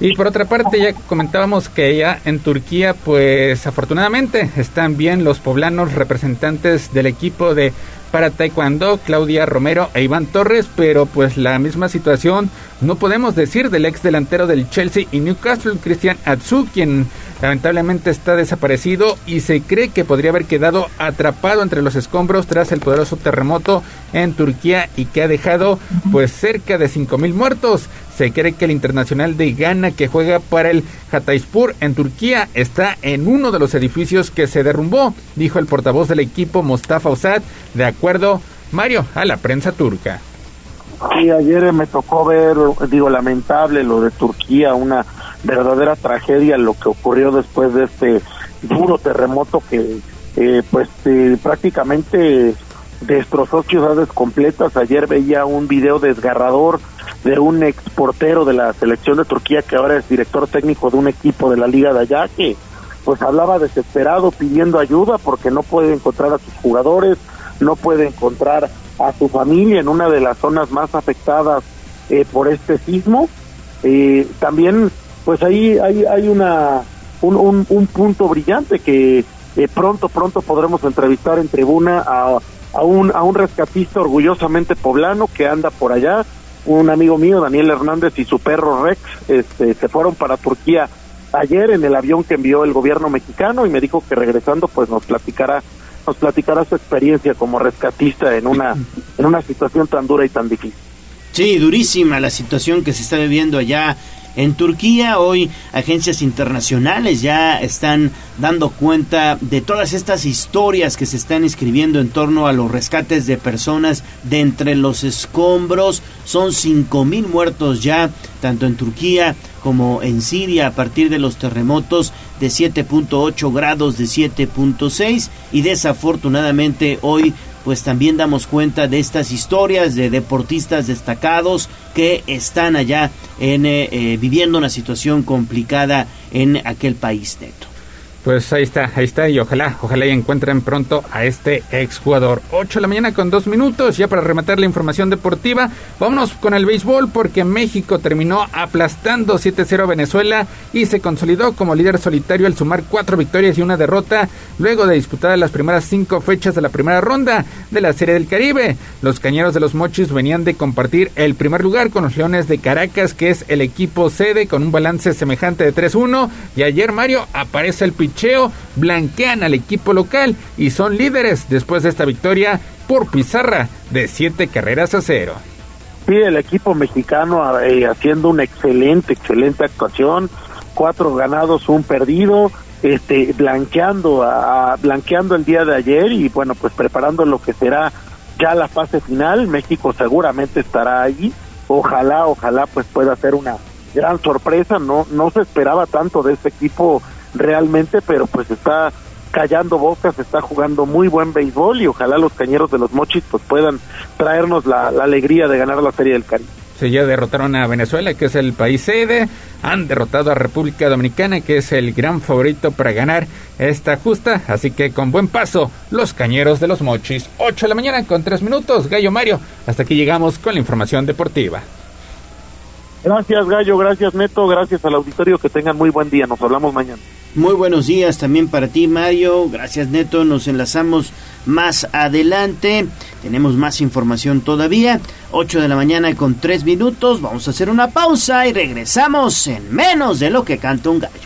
Y por otra parte, ya comentábamos que ya en Turquía, pues afortunadamente están bien los poblanos representantes del equipo de para Taekwondo, Claudia Romero e Iván Torres, pero pues la misma situación no podemos decir del ex delantero del Chelsea y Newcastle, Christian Atsu, quien lamentablemente está desaparecido y se cree que podría haber quedado atrapado entre los escombros tras el poderoso terremoto en Turquía y que ha dejado pues cerca de 5,000 muertos. Se cree que el internacional de Ghana que juega para el Hatayspor en Turquía está en uno de los edificios que se derrumbó, dijo el portavoz del equipo Mostafa Usad, de acuerdo, Mario, a la prensa turca. Sí, ayer me tocó ver, lamentable lo de Turquía, una verdadera tragedia lo que ocurrió después de este duro terremoto que prácticamente destrozó ciudades completas. Ayer veía un video desgarrador de un exportero de la selección de Turquía que ahora es director técnico de un equipo de la liga de allá, que pues hablaba desesperado pidiendo ayuda porque no puede encontrar a sus jugadores, no puede encontrar a su familia en una de las zonas más afectadas por este sismo. También, pues ahí hay un punto brillante que pronto podremos entrevistar en tribuna a un rescatista orgullosamente poblano que anda por allá. Un amigo mío, Daniel Hernández, y su perro Rex se fueron para Turquía ayer en el avión que envió el gobierno mexicano y me dijo que regresando pues nos platicará su experiencia como rescatista en una situación tan dura y tan difícil. Sí, durísima la situación que se está viviendo allá en Turquía. Hoy agencias internacionales ya están dando cuenta de todas estas historias que se están escribiendo en torno a los rescates de personas de entre los escombros. Son 5,000 muertos ya, tanto en Turquía como en Siria, a partir de los terremotos de 7.8 grados, de 7.6, y desafortunadamente hoy pues también damos cuenta de estas historias de deportistas destacados que están allá viviendo una situación complicada en aquel país, Neto. Pues ahí está, y ojalá y encuentren pronto a este exjugador. 8:02 a.m, ya para rematar la información deportiva, vámonos con el béisbol, porque México terminó aplastando 7-0 a Venezuela y se consolidó como líder solitario al sumar 4 victorias y 1 derrota, luego de disputar las primeras 5 fechas de la primera ronda de la Serie del Caribe. Los Cañeros de los Mochis venían de compartir el primer lugar con los Leones de Caracas, que es el equipo sede, con un balance semejante de 3-1, y ayer, Mario, aparece el picheo, blanquean al equipo local y son líderes después de esta victoria por pizarra de 7-0. Sí, el equipo mexicano haciendo una excelente actuación, 4 ganados, 1 perdido, blanqueando el día de ayer, y bueno, pues preparando lo que será ya la fase final. México seguramente estará allí, ojalá pues pueda ser una gran sorpresa. No se esperaba tanto de este equipo realmente, pero pues está callando bocas, está jugando muy buen béisbol, y ojalá los Cañeros de los Mochis pues puedan traernos la alegría de ganar la Serie del Caribe. Sí, ya derrotaron a Venezuela, que es el país sede, han derrotado a República Dominicana, que es el gran favorito para ganar esta justa, así que con buen paso los Cañeros de los Mochis. 8:03 a.m, Gallo, Mario, hasta aquí llegamos con la información deportiva. Gracias, Gallo, gracias, Neto, gracias al auditorio, que tengan muy buen día, nos hablamos mañana. Muy buenos días también para ti, Mario, gracias, Neto, nos enlazamos más adelante, tenemos más información todavía. 8:03 a.m, vamos a hacer una pausa y regresamos en menos de lo que canta un gallo.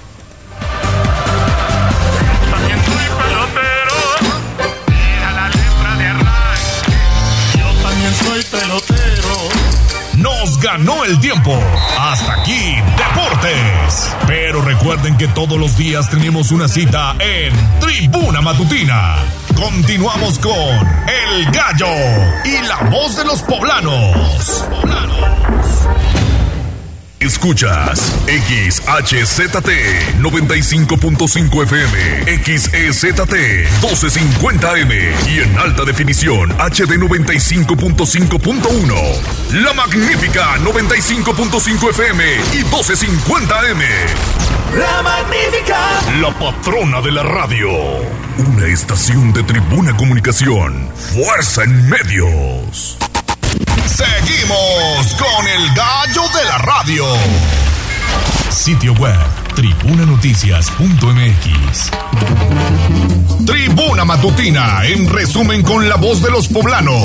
Nos ganó el tiempo. Hasta aquí, Deportes. Pero recuerden que todos los días tenemos una cita en Tribuna Matutina. Continuamos con El Gallo y la voz de los poblanos. Escuchas XHZT 95.5 FM, XEZT 1250 M y en alta definición HD 95.5.1, La Magnífica 95.5 FM y 1250 M. La Magnífica, la patrona de la radio. Una estación de Tribuna Comunicación, fuerza en medios. Seguimos con El Gallo de la Radio. Sitio web tribunanoticias.mx. Tribuna Matutina, en resumen, con la voz de los poblanos.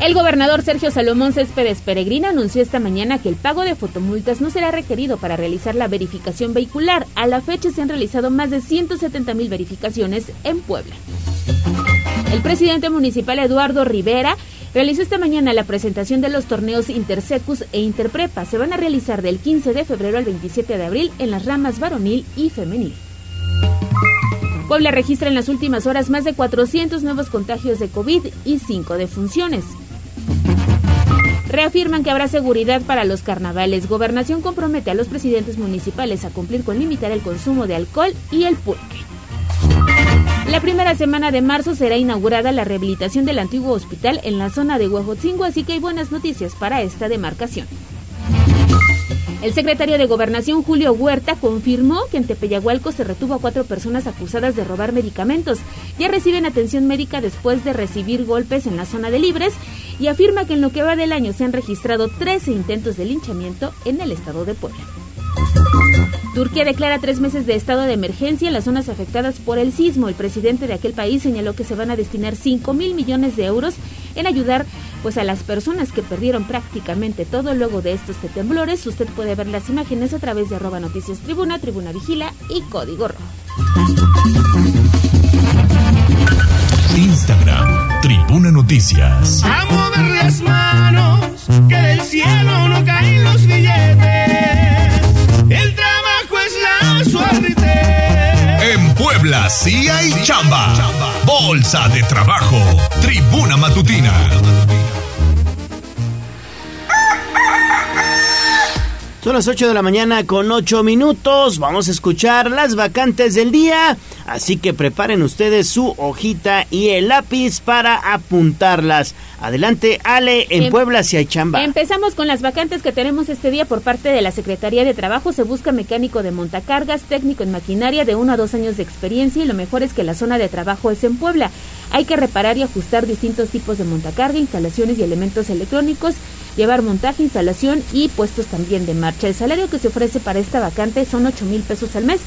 El gobernador Sergio Salomón Céspedes Peregrina anunció esta mañana que el pago de fotomultas no será requerido para realizar la verificación vehicular. A la fecha se han realizado más de 170,000 verificaciones en Puebla. El presidente municipal Eduardo Rivera realizó esta mañana la presentación de los torneos Intersecus e Interprepa. Se van a realizar del 15 de febrero al 27 de abril en las ramas varonil y femenil. Puebla registra en las últimas horas más de 400 nuevos contagios de COVID y 5 defunciones. Reafirman que habrá seguridad para los carnavales. Gobernación compromete a los presidentes municipales a cumplir con limitar el consumo de alcohol y el pulque. La primera semana de marzo será inaugurada la rehabilitación del antiguo hospital en la zona de Huejotzingo, así que hay buenas noticias para esta demarcación. El secretario de Gobernación, Julio Huerta, confirmó que en Tepeyagualco se retuvo a 4 personas acusadas de robar medicamentos. Ya reciben atención médica después de recibir golpes en la zona de Libres, y afirma que en lo que va del año se han registrado 13 intentos de linchamiento en el estado de Puebla. Turquía declara 3 meses de estado de emergencia en las zonas afectadas por el sismo. El presidente de aquel país señaló que se van a destinar 5,000 millones de euros en ayudar pues a las personas que perdieron prácticamente todo luego de estos temblores. Usted puede ver las imágenes a través de @noticiastribuna, Tribuna Vigila y Código Rojo. Instagram, Tribuna Noticias. A mover las manos, que del cielo no caen los billetes. El trabajo es la suerte. En Puebla sí hay chamba. Bolsa de trabajo. Tribuna Matutina. Son las 8:08 a.m. Vamos a escuchar las vacantes del día. así que preparen ustedes su hojita y el lápiz para apuntarlas. Adelante, Ale, en Puebla si hay chamba. Empezamos con las vacantes que tenemos este día por parte de la Secretaría de Trabajo. Se busca mecánico de montacargas, técnico en maquinaria de 1 a 2 años de experiencia, y lo mejor es que la zona de trabajo es en Puebla. Hay que reparar y ajustar distintos tipos de montacarga, instalaciones y elementos electrónicos, llevar montaje, instalación y puestos también de marcha. El salario que se ofrece para esta vacante son 8,000 pesos al mes.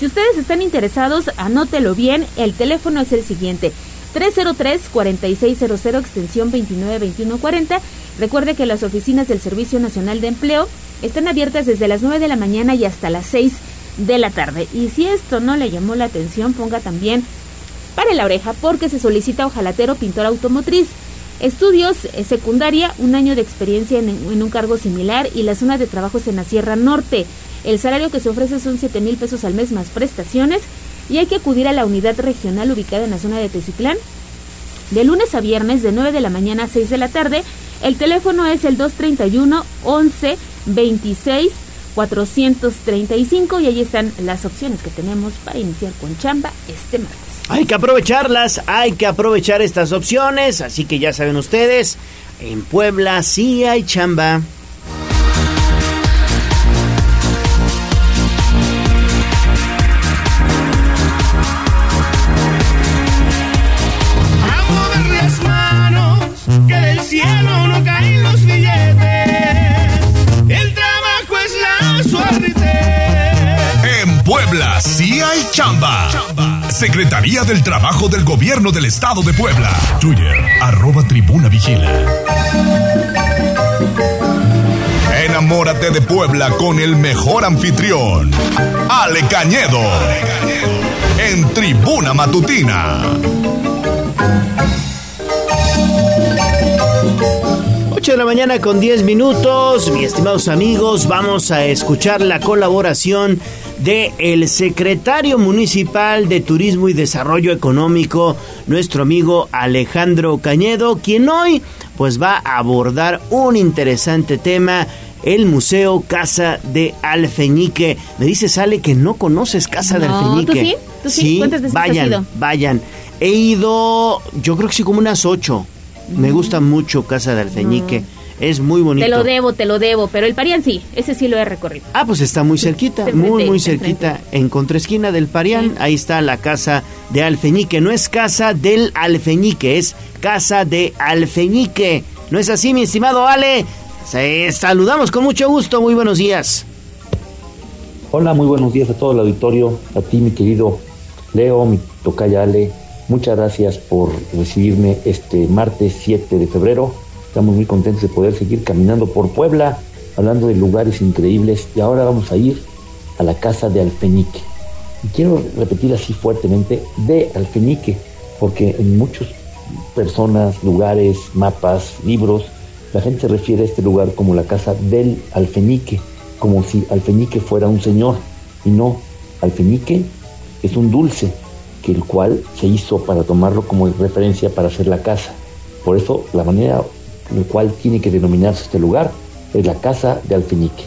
Si ustedes están interesados, anótelo bien. El teléfono es el siguiente: 303-4600, extensión 292140. Recuerde que las oficinas del Servicio Nacional de Empleo están abiertas desde las 9 de la mañana y hasta las 6 de la tarde. Y si esto no le llamó la atención, ponga también para la oreja, porque se solicita ojalatero, pintor automotriz, estudios secundaria, 1 año de experiencia en un cargo similar, y la zona de trabajo es en la Sierra Norte. El salario que se ofrece son 7,000 pesos al mes más prestaciones, y hay que acudir a la unidad regional ubicada en la zona de Teziutlán de lunes a viernes de 9 de la mañana a 6 de la tarde. El teléfono es el 231-11-26-435, y ahí están las opciones que tenemos para iniciar con chamba este martes. Hay que aprovecharlas, hay que aprovechar estas opciones, así que ya saben ustedes, en Puebla sí hay chamba. Sí hay chamba. Secretaría del Trabajo del Gobierno del Estado de Puebla. Twitter, @tribunavigila. Enamórate de Puebla con el mejor anfitrión, Ale Cañedo, en Tribuna Matutina. 8 de la mañana con 10 minutos, mis estimados amigos, vamos a escuchar la colaboración de el secretario municipal de Turismo y Desarrollo Económico, nuestro amigo Alejandro Cañedo, quien hoy pues va a abordar un interesante tema, el Museo Casa de Alfeñique. Me dice Sale que no conoces Casa de Alfeñique. ¿Tú sí? ¿Cuántas veces has ido? Vayan. He ido, yo creo que sí, como unas 8. Me gusta mucho Casa de Alfeñique. Es muy bonito. Te lo debo, pero el Parián sí, ese sí lo he recorrido. Ah, pues está muy cerquita, muy cerquita, en contraesquina del Parián, sí. Ahí está la Casa de Alfeñique. No es Casa del Alfeñique, es Casa de Alfeñique. ¿No es así, mi estimado Ale? Se saludamos con mucho gusto, muy buenos días. Hola, muy buenos días a todo el auditorio, a ti mi querido Leo, mi tocaya Ale. Muchas gracias por recibirme este martes 7 de febrero. Estamos muy contentos de poder seguir caminando por Puebla, hablando de lugares increíbles, y ahora vamos a ir a la Casa de Alfeñique. Y quiero repetir así fuertemente, de Alfeñique, porque en muchas personas, lugares, mapas, libros, la gente se refiere a este lugar como la Casa del Alfeñique, como si Alfeñique fuera un señor, y no, Alfeñique es un dulce, que el cual se hizo para tomarlo como referencia para hacer la casa. Por eso la manera el cual tiene que denominarse este lugar es la Casa de Alfeñique.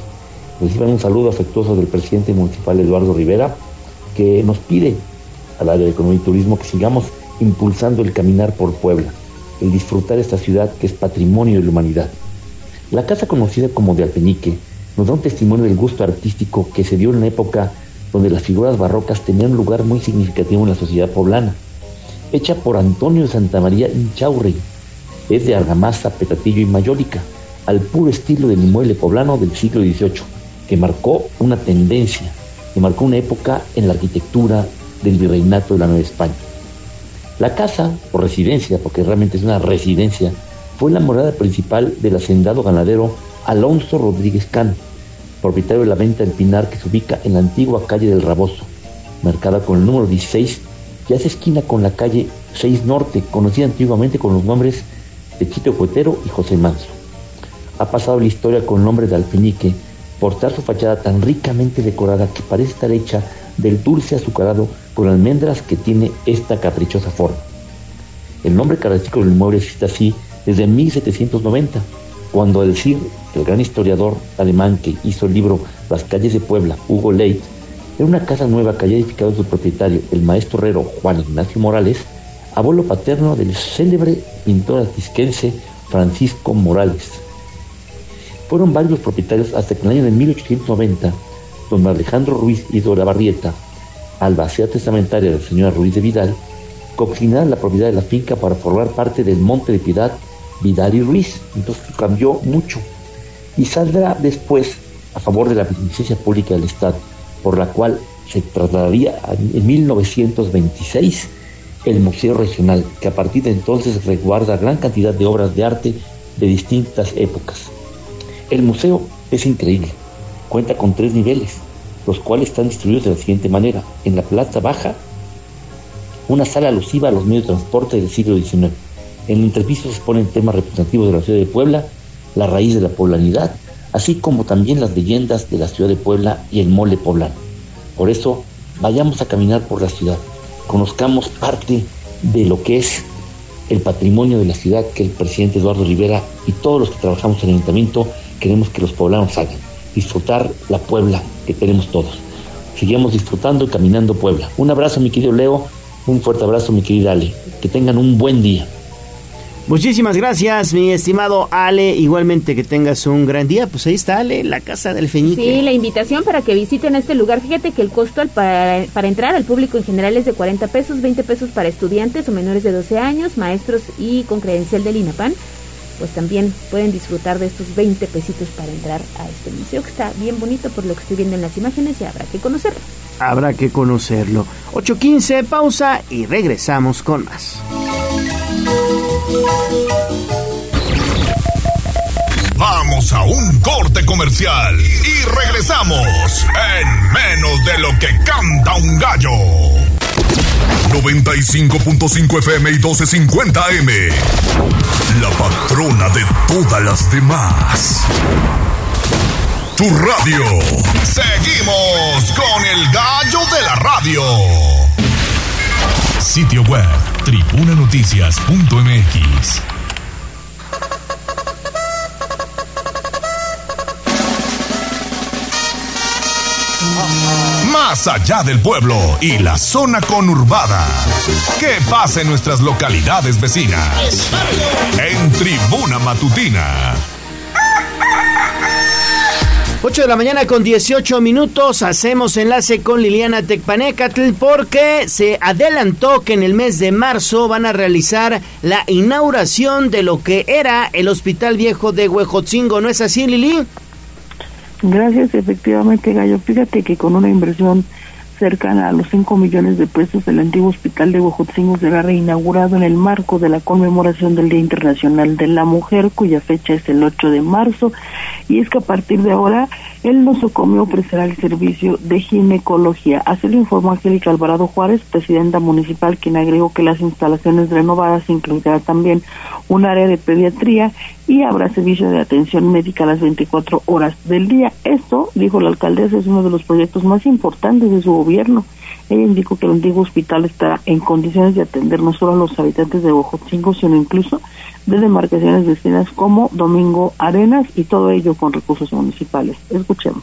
Reciban un saludo afectuoso del presidente municipal Eduardo Rivera, que nos pide al área de Economía y Turismo que sigamos impulsando el caminar por Puebla, el disfrutar esta ciudad que es patrimonio de la humanidad. La casa conocida como de Alfeñique nos da un testimonio del gusto artístico que se dio en una época donde las figuras barrocas tenían un lugar muy significativo en la sociedad poblana. Hecha por Antonio de Santa María Inchaurri, es de argamasa, petatillo y mayólica, al puro estilo del inmueble poblano del siglo XVIII, que marcó una tendencia, que marcó una época en la arquitectura del virreinato de la Nueva España. La casa, o residencia, porque realmente es una residencia, fue la morada principal del hacendado ganadero Alonso Rodríguez Cano, propietario de la venta del Pinar, que se ubica en la antigua calle del Raboso, marcada con el número 16, y hace esquina con la calle 6 Norte, conocida antiguamente con los nombres de Chito Cuetero y José Manso. Ha pasado la historia con el nombre de Alfeñique por dar su fachada tan ricamente decorada que parece estar hecha del dulce azucarado con almendras que tiene esta caprichosa forma. El nombre característico del inmueble existe así desde 1790, cuando al decir el gran historiador alemán que hizo el libro Las calles de Puebla, Hugo Leith, En una casa nueva que había edificado su propietario, el maestro herrero Juan Ignacio Morales, abuelo paterno del célebre pintor atisquense Francisco Morales. Fueron varios propietarios hasta que en el año de 1890, don Alejandro Ruiz y Dora Barrieta, albacea testamentaria de la señora Ruiz de Vidal, coordinaron la propiedad de la finca para formar parte del Monte de Piedad Vidal y Ruiz. Entonces cambió mucho y saldrá después a favor de la beneficencia pública del Estado, por la cual se trasladaría en 1926 el Museo Regional, que a partir de entonces resguarda gran cantidad de obras de arte de distintas épocas. El museo es increíble, cuenta con 3 niveles, los cuales están distribuidos de la siguiente manera: en la plaza baja, una sala alusiva a los medios de transporte del siglo XIX. En el entrepiso se exponen temas representativos de la ciudad de Puebla, la raíz de la poblanidad, así como también las leyendas de la ciudad de Puebla y el mole poblano. Por eso, vayamos a caminar por la ciudad, conozcamos parte de lo que es el patrimonio de la ciudad que el presidente Eduardo Rivera y todos los que trabajamos en el ayuntamiento queremos que los poblanos hagan, disfrutar la Puebla que tenemos todos. Sigamos disfrutando y caminando Puebla. Un abrazo, mi querido Leo, un fuerte abrazo, mi querida Ale, que tengan un buen día. Muchísimas gracias, mi estimado Ale. Igualmente que tengas un gran día. Pues ahí está, Ale, la Casa del Feñique. Sí, la invitación para que visiten este lugar. Fíjate que el costo para entrar al público en general es de 40 pesos, 20 pesos para estudiantes o menores de 12 años, maestros y con credencial del INAPAN. Pues también pueden disfrutar de estos 20 pesitos para entrar a este museo, que está bien bonito por lo que estoy viendo en las imágenes, y habrá que conocerlo. 8:15, pausa y regresamos con más. Vamos a un corte comercial y regresamos en menos de lo que canta un gallo. 95.5 FM y 1250 AM. La patrona de todas las demás. Tu radio. Seguimos con el gallo de la radio. Sitio web tribunanoticias.mx. Más allá del pueblo y la zona conurbada. ¿Qué pasa en nuestras localidades vecinas? En Tribuna Matutina. 8:18 a.m, hacemos enlace con Liliana Tecpanecatl porque se adelantó que en el mes de marzo van a realizar la inauguración de lo que era el Hospital Viejo de Huejotzingo. ¿No es así, Lili? Gracias, efectivamente, Gallo. Fíjate que con una inversión cercana a los 5 millones de pesos, el antiguo Hospital de Huejotzingo será reinaugurado en el marco de la conmemoración del Día Internacional de la Mujer, cuya fecha es el 8 de marzo, y es que a partir de ahora el nosocomio ofrecerá el servicio de ginecología. Así lo informó Angélica Alvarado Juárez, presidenta municipal, quien agregó que las instalaciones renovadas incluirá también un área de pediatría y habrá servicio de atención médica a las 24 horas del día. Esto, dijo la alcaldesa, es uno de los proyectos más importantes de su gobierno. Ella indicó que el antiguo hospital estará en condiciones de atender no solo a los habitantes de Huejotzingo, sino incluso de demarcaciones vecinas como Domingo Arenas, y todo ello con recursos municipales. Escuchemos.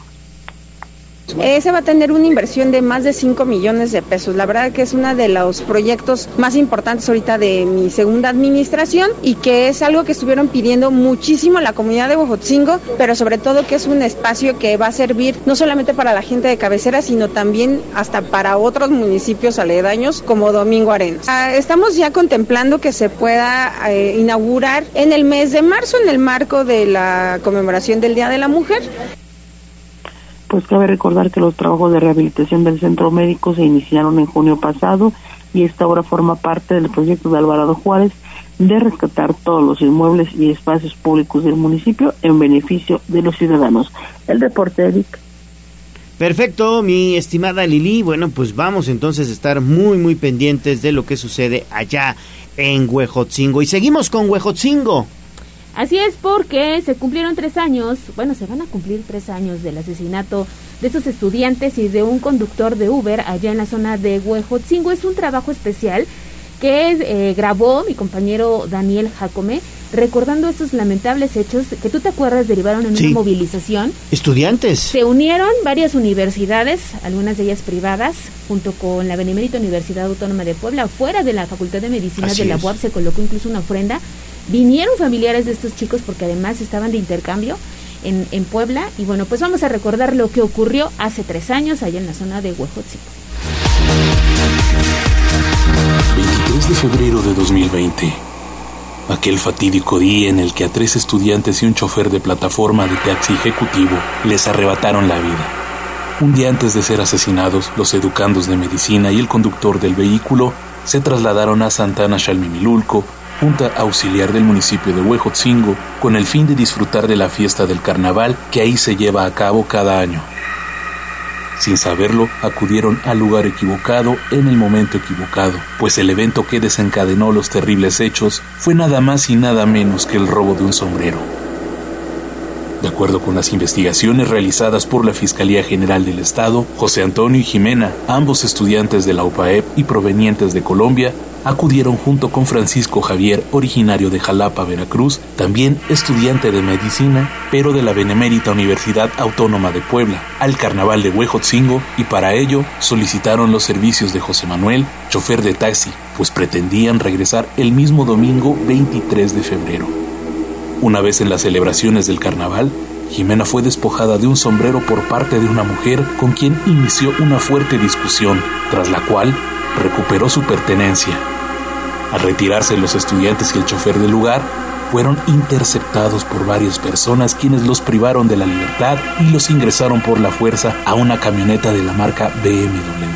Ese va a tener una inversión de más de 5 millones de pesos. La verdad que es uno de los proyectos más importantes ahorita de mi segunda administración, y que es algo que estuvieron pidiendo muchísimo la comunidad de Huejotzingo, pero sobre todo que es un espacio que va a servir no solamente para la gente de cabecera, sino también hasta para otros municipios aledaños como Domingo Arenas. Estamos ya contemplando que se pueda inaugurar en el mes de marzo en el marco de la conmemoración del Día de la Mujer. Pues cabe recordar que los trabajos de rehabilitación del centro médico se iniciaron en junio pasado, y esta obra forma parte del proyecto de Alvarado Juárez de rescatar todos los inmuebles y espacios públicos del municipio en beneficio de los ciudadanos. El reporte, Eric. Perfecto, mi estimada Lili. Bueno, pues vamos entonces a estar muy, muy pendientes de lo que sucede allá en Huejotzingo. Y seguimos con Huejotzingo. Así es, porque se cumplieron 3 años, bueno, se van a cumplir 3 años del asesinato de esos estudiantes y de un conductor de Uber allá en la zona de Huejotzingo. Es un trabajo especial que grabó mi compañero Daniel Jacome recordando estos lamentables hechos que tú te acuerdas derivaron en una movilización. Estudiantes. Se unieron varias universidades, algunas de ellas privadas, junto con la Benemérita Universidad Autónoma de Puebla, fuera de la Facultad de Medicina de la UAP se colocó incluso una ofrenda. Vinieron familiares de estos chicos porque además estaban de intercambio en Puebla. Y bueno, pues vamos a recordar lo que ocurrió hace 3 años allá en la zona de Huejotzingo. 23 de febrero de 2020, aquel fatídico día en el que a 3 estudiantes y un chofer de plataforma de taxi ejecutivo les arrebataron la vida. Un día antes de ser asesinados, los educandos de medicina y el conductor del vehículo se trasladaron a Santa Ana Xalmimilulco, junta auxiliar del municipio de Huejotzingo, con el fin de disfrutar de la fiesta del carnaval que ahí se lleva a cabo cada año. Sin saberlo, acudieron al lugar equivocado en el momento equivocado, pues el evento que desencadenó los terribles hechos fue nada más y nada menos que el robo de un sombrero. De acuerdo con las investigaciones realizadas por la Fiscalía General del Estado, José Antonio y Jimena, ambos estudiantes de la UPAEP y provenientes de Colombia, acudieron junto con Francisco Javier, originario de Jalapa, Veracruz, también estudiante de medicina, pero de la Benemérita Universidad Autónoma de Puebla, al carnaval de Huejotzingo, y para ello solicitaron los servicios de José Manuel, chofer de taxi, pues pretendían regresar el mismo domingo 23 de febrero. Una vez en las celebraciones del carnaval, Jimena fue despojada de un sombrero por parte de una mujer con quien inició una fuerte discusión, tras la cual recuperó su pertenencia. Al retirarse los estudiantes y el chofer del lugar, fueron interceptados por varias personas quienes los privaron de la libertad y los ingresaron por la fuerza a una camioneta de la marca BMW.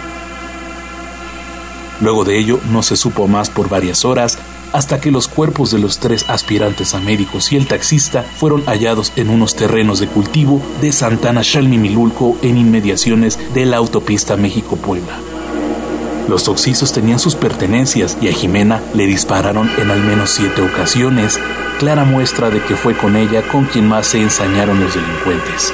Luego de ello, no se supo más por varias horas, hasta que los cuerpos de los 3 aspirantes a médicos y el taxista fueron hallados en unos terrenos de cultivo de Santa Ana Xalmimilulco, en inmediaciones de la autopista México-Puebla. Los occisos tenían sus pertenencias y a Jimena le dispararon en al menos 7 ocasiones, clara muestra de que fue con ella con quien más se ensañaron los delincuentes.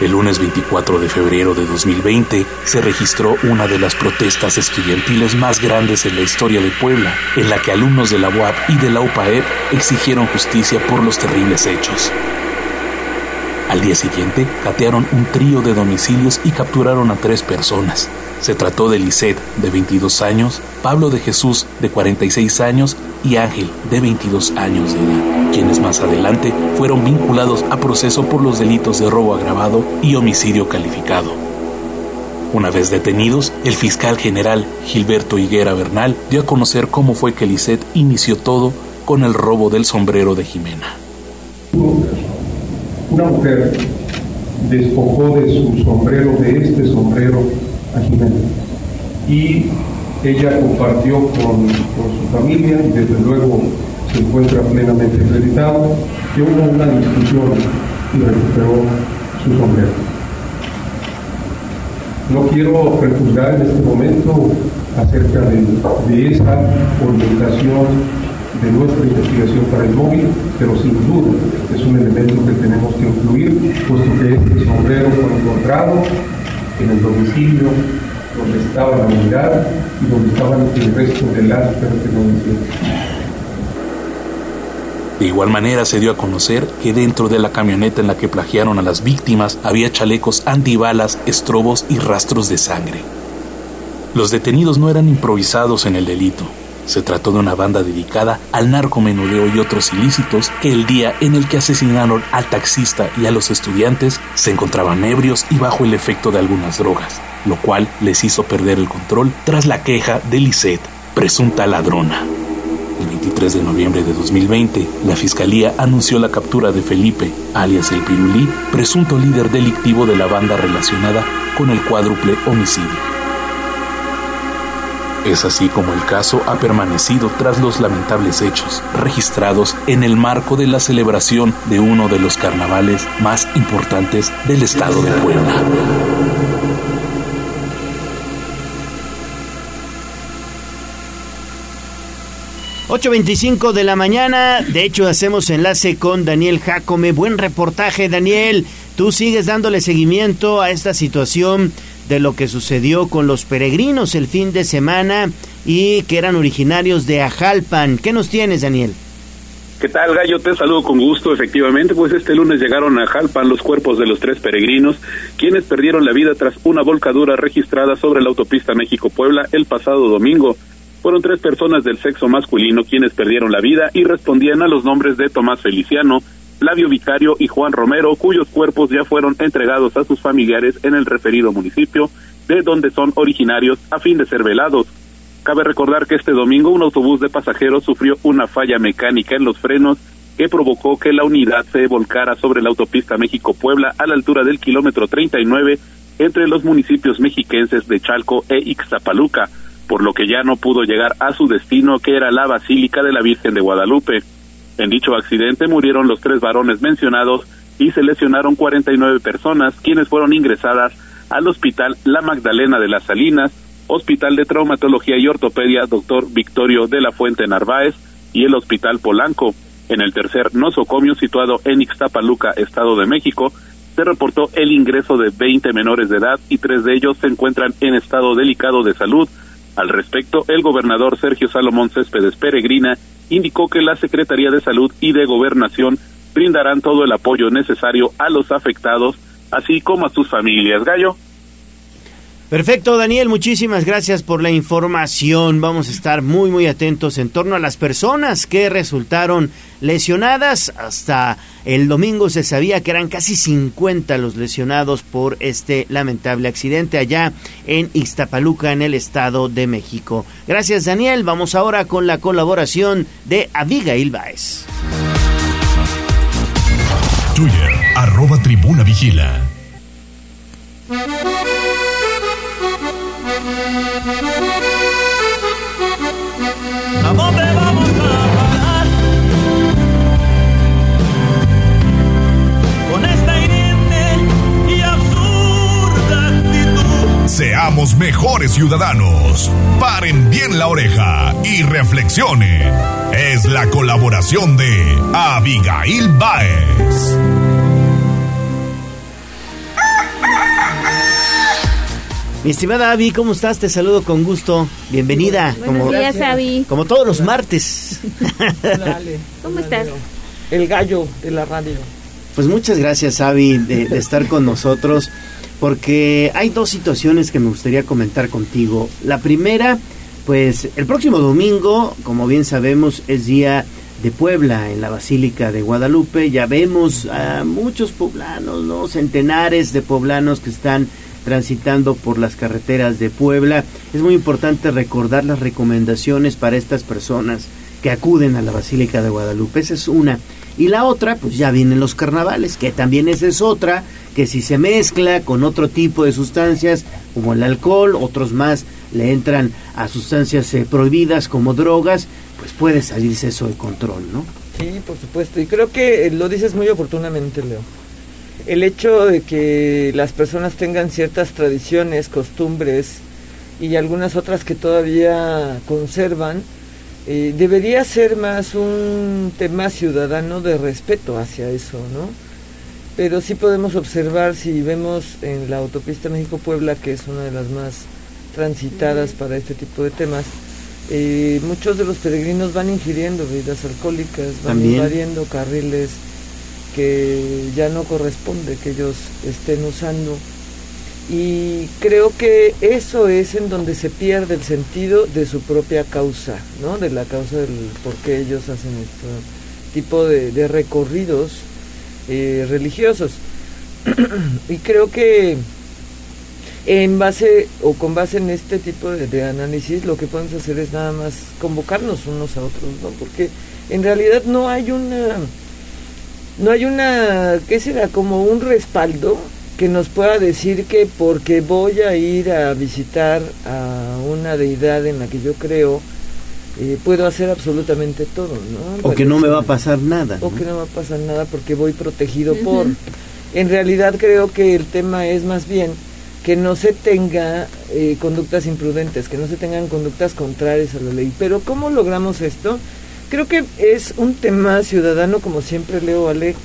El lunes 24 de febrero de 2020 se registró una de las protestas estudiantiles más grandes en la historia de Puebla, en la que alumnos de la UAP y de la UPAEP exigieron justicia por los terribles hechos. Al día siguiente, catearon un trío de domicilios y capturaron a 3 personas. Se trató de Lisette, de 22 años, Pablo de Jesús, de 46 años, y Ángel, de 22 años de edad, quienes más adelante fueron vinculados a proceso por los delitos de robo agravado y homicidio calificado. Una vez detenidos, el fiscal general Gilberto Higuera Bernal dio a conocer cómo fue que Lisette inició todo con el robo del sombrero de Jimena. Una mujer despojó de su sombrero, de este sombrero, a Jimena, y ella compartió con su familia, y desde luego se encuentra plenamente acreditada, que hubo una discusión y recuperó su sombrero. No quiero prejuzgar en este momento acerca de esa orientación de nuestra investigación para el móvil, pero sin duda es un elemento que tenemos que incluir, puesto que este sombrero fue encontrado en el domicilio donde estaba la unidad y donde estaban el resto de las pertenencias. De igual manera se dio a conocer que dentro de la camioneta en la que plagiaron a las víctimas había chalecos antibalas, estrobos y rastros de sangre. Los detenidos no eran improvisados en el delito. Se trató de una banda dedicada al narcomenudeo y otros ilícitos que el día en el que asesinaron al taxista y a los estudiantes se encontraban ebrios y bajo el efecto de algunas drogas, lo cual les hizo perder el control tras la queja de Lisette, presunta ladrona. El 23 de noviembre de 2020, la Fiscalía anunció la captura de Felipe, alias El Pirulí, presunto líder delictivo de la banda relacionada con el cuádruple homicidio. Es así como el caso ha permanecido tras los lamentables hechos registrados en el marco de la celebración de uno de los carnavales más importantes del estado de Puebla. ...8:25 de la mañana... ...de hecho hacemos enlace con Daniel Jacome... ...buen reportaje, Daniel... ...tú sigues dándole seguimiento a esta situación... de lo que sucedió con los peregrinos el fin de semana y que eran originarios de Ajalpan. ¿Qué nos tienes, Daniel? ¿Qué tal, Gallo? Te saludo con gusto. Efectivamente, pues este lunes llegaron a Jalpan los cuerpos de los tres peregrinos, quienes perdieron la vida tras una volcadura registrada sobre la autopista México-Puebla el pasado domingo. Fueron tres personas del sexo masculino quienes perdieron la vida y respondían a los nombres de Tomás Feliciano, Flavio Vicario y Juan Romero, cuyos cuerpos ya fueron entregados a sus familiares en el referido municipio, de donde son originarios, a fin de ser velados. Cabe recordar que este domingo un autobús de pasajeros sufrió una falla mecánica en los frenos que provocó que la unidad se volcara sobre la autopista México-Puebla a la altura del kilómetro 39 entre los municipios mexiquenses de Chalco e Ixtapaluca, por lo que ya no pudo llegar a su destino, que era la Basílica de la Virgen de Guadalupe. En dicho accidente murieron los tres varones mencionados y se lesionaron 49 personas, quienes fueron ingresadas al hospital La Magdalena de las Salinas, Hospital de Traumatología y Ortopedia Dr. Victorio de la Fuente Narváez y el Hospital Polanco. En el tercer nosocomio, situado en Ixtapaluca, Estado de México, se reportó el ingreso de 20 menores de edad y 3 de ellos se encuentran en estado delicado de salud. Al respecto, el gobernador Sergio Salomón Céspedes Peregrina indicó que la Secretaría de Salud y de Gobernación brindarán todo el apoyo necesario a los afectados, así como a sus familias. Gallo. Perfecto, Daniel, muchísimas gracias por la información. Vamos a estar muy, muy atentos en torno a las personas que resultaron lesionadas. Hasta el domingo se sabía que eran casi 50 los lesionados por este lamentable accidente allá en Ixtapaluca, en el Estado de México. Gracias, Daniel. Vamos ahora con la colaboración de Abigail Báez. Twitter, @Tribuna Vigila. ¿A dónde vamos a parar? Con esta hiriente y absurda actitud. Seamos mejores ciudadanos. Paren bien la oreja y reflexionen. Es la colaboración de Abigail Báez. Mi estimada Abby, ¿cómo estás? Te saludo con gusto. Bienvenida. Buenos días, Abby. Como todos los martes. Hola, Ale. ¿Cómo estás? El gallo de la radio. Pues muchas gracias, Abby, de estar con nosotros, porque hay dos situaciones que me gustaría comentar contigo. La primera, pues el próximo domingo, como bien sabemos, es día de Puebla, en la Basílica de Guadalupe. Ya vemos a muchos poblanos, ¿no? Centenares de poblanos que están transitando por las carreteras de Puebla. Es muy importante recordar las recomendaciones para estas personas que acuden a la Basílica de Guadalupe. Esa es una. Y la otra, pues ya vienen los carnavales, que también esa es otra, que si se mezcla con otro tipo de sustancias, como el alcohol, otros más le entran a sustancias prohibidas como drogas, pues puede salirse eso de control, ¿no? Sí, por supuesto. Y creo que lo dices muy oportunamente, Leo. El hecho de que las personas tengan ciertas tradiciones, costumbres y algunas otras que todavía conservan, debería ser más un tema ciudadano de respeto hacia eso, ¿no? Pero sí podemos observar, si vemos en la autopista México-Puebla, que es una de las más transitadas para este tipo de temas, muchos de los peregrinos van ingiriendo bebidas alcohólicas, van invadiendo carriles que ya no corresponde que ellos estén usando, y creo que eso es en donde se pierde el sentido de su propia causa, ¿no? De la causa del por qué ellos hacen este tipo de recorridos religiosos. Y creo que en base o con base en este tipo de análisis, lo que podemos hacer es nada más convocarnos unos a otros, ¿no? Porque en realidad no hay una, ¿qué será? Como un respaldo que nos pueda decir que porque voy a ir a visitar a una deidad en la que yo creo, puedo hacer absolutamente todo, ¿no? O que no me va a pasar nada. O que no me va a pasar nada porque voy protegido por... En realidad creo que el tema es más bien que no se tenga conductas imprudentes, que no se tengan conductas contrarias a la ley. Pero ¿cómo logramos esto? Creo que es un tema ciudadano, como siempre, Leo, Ale,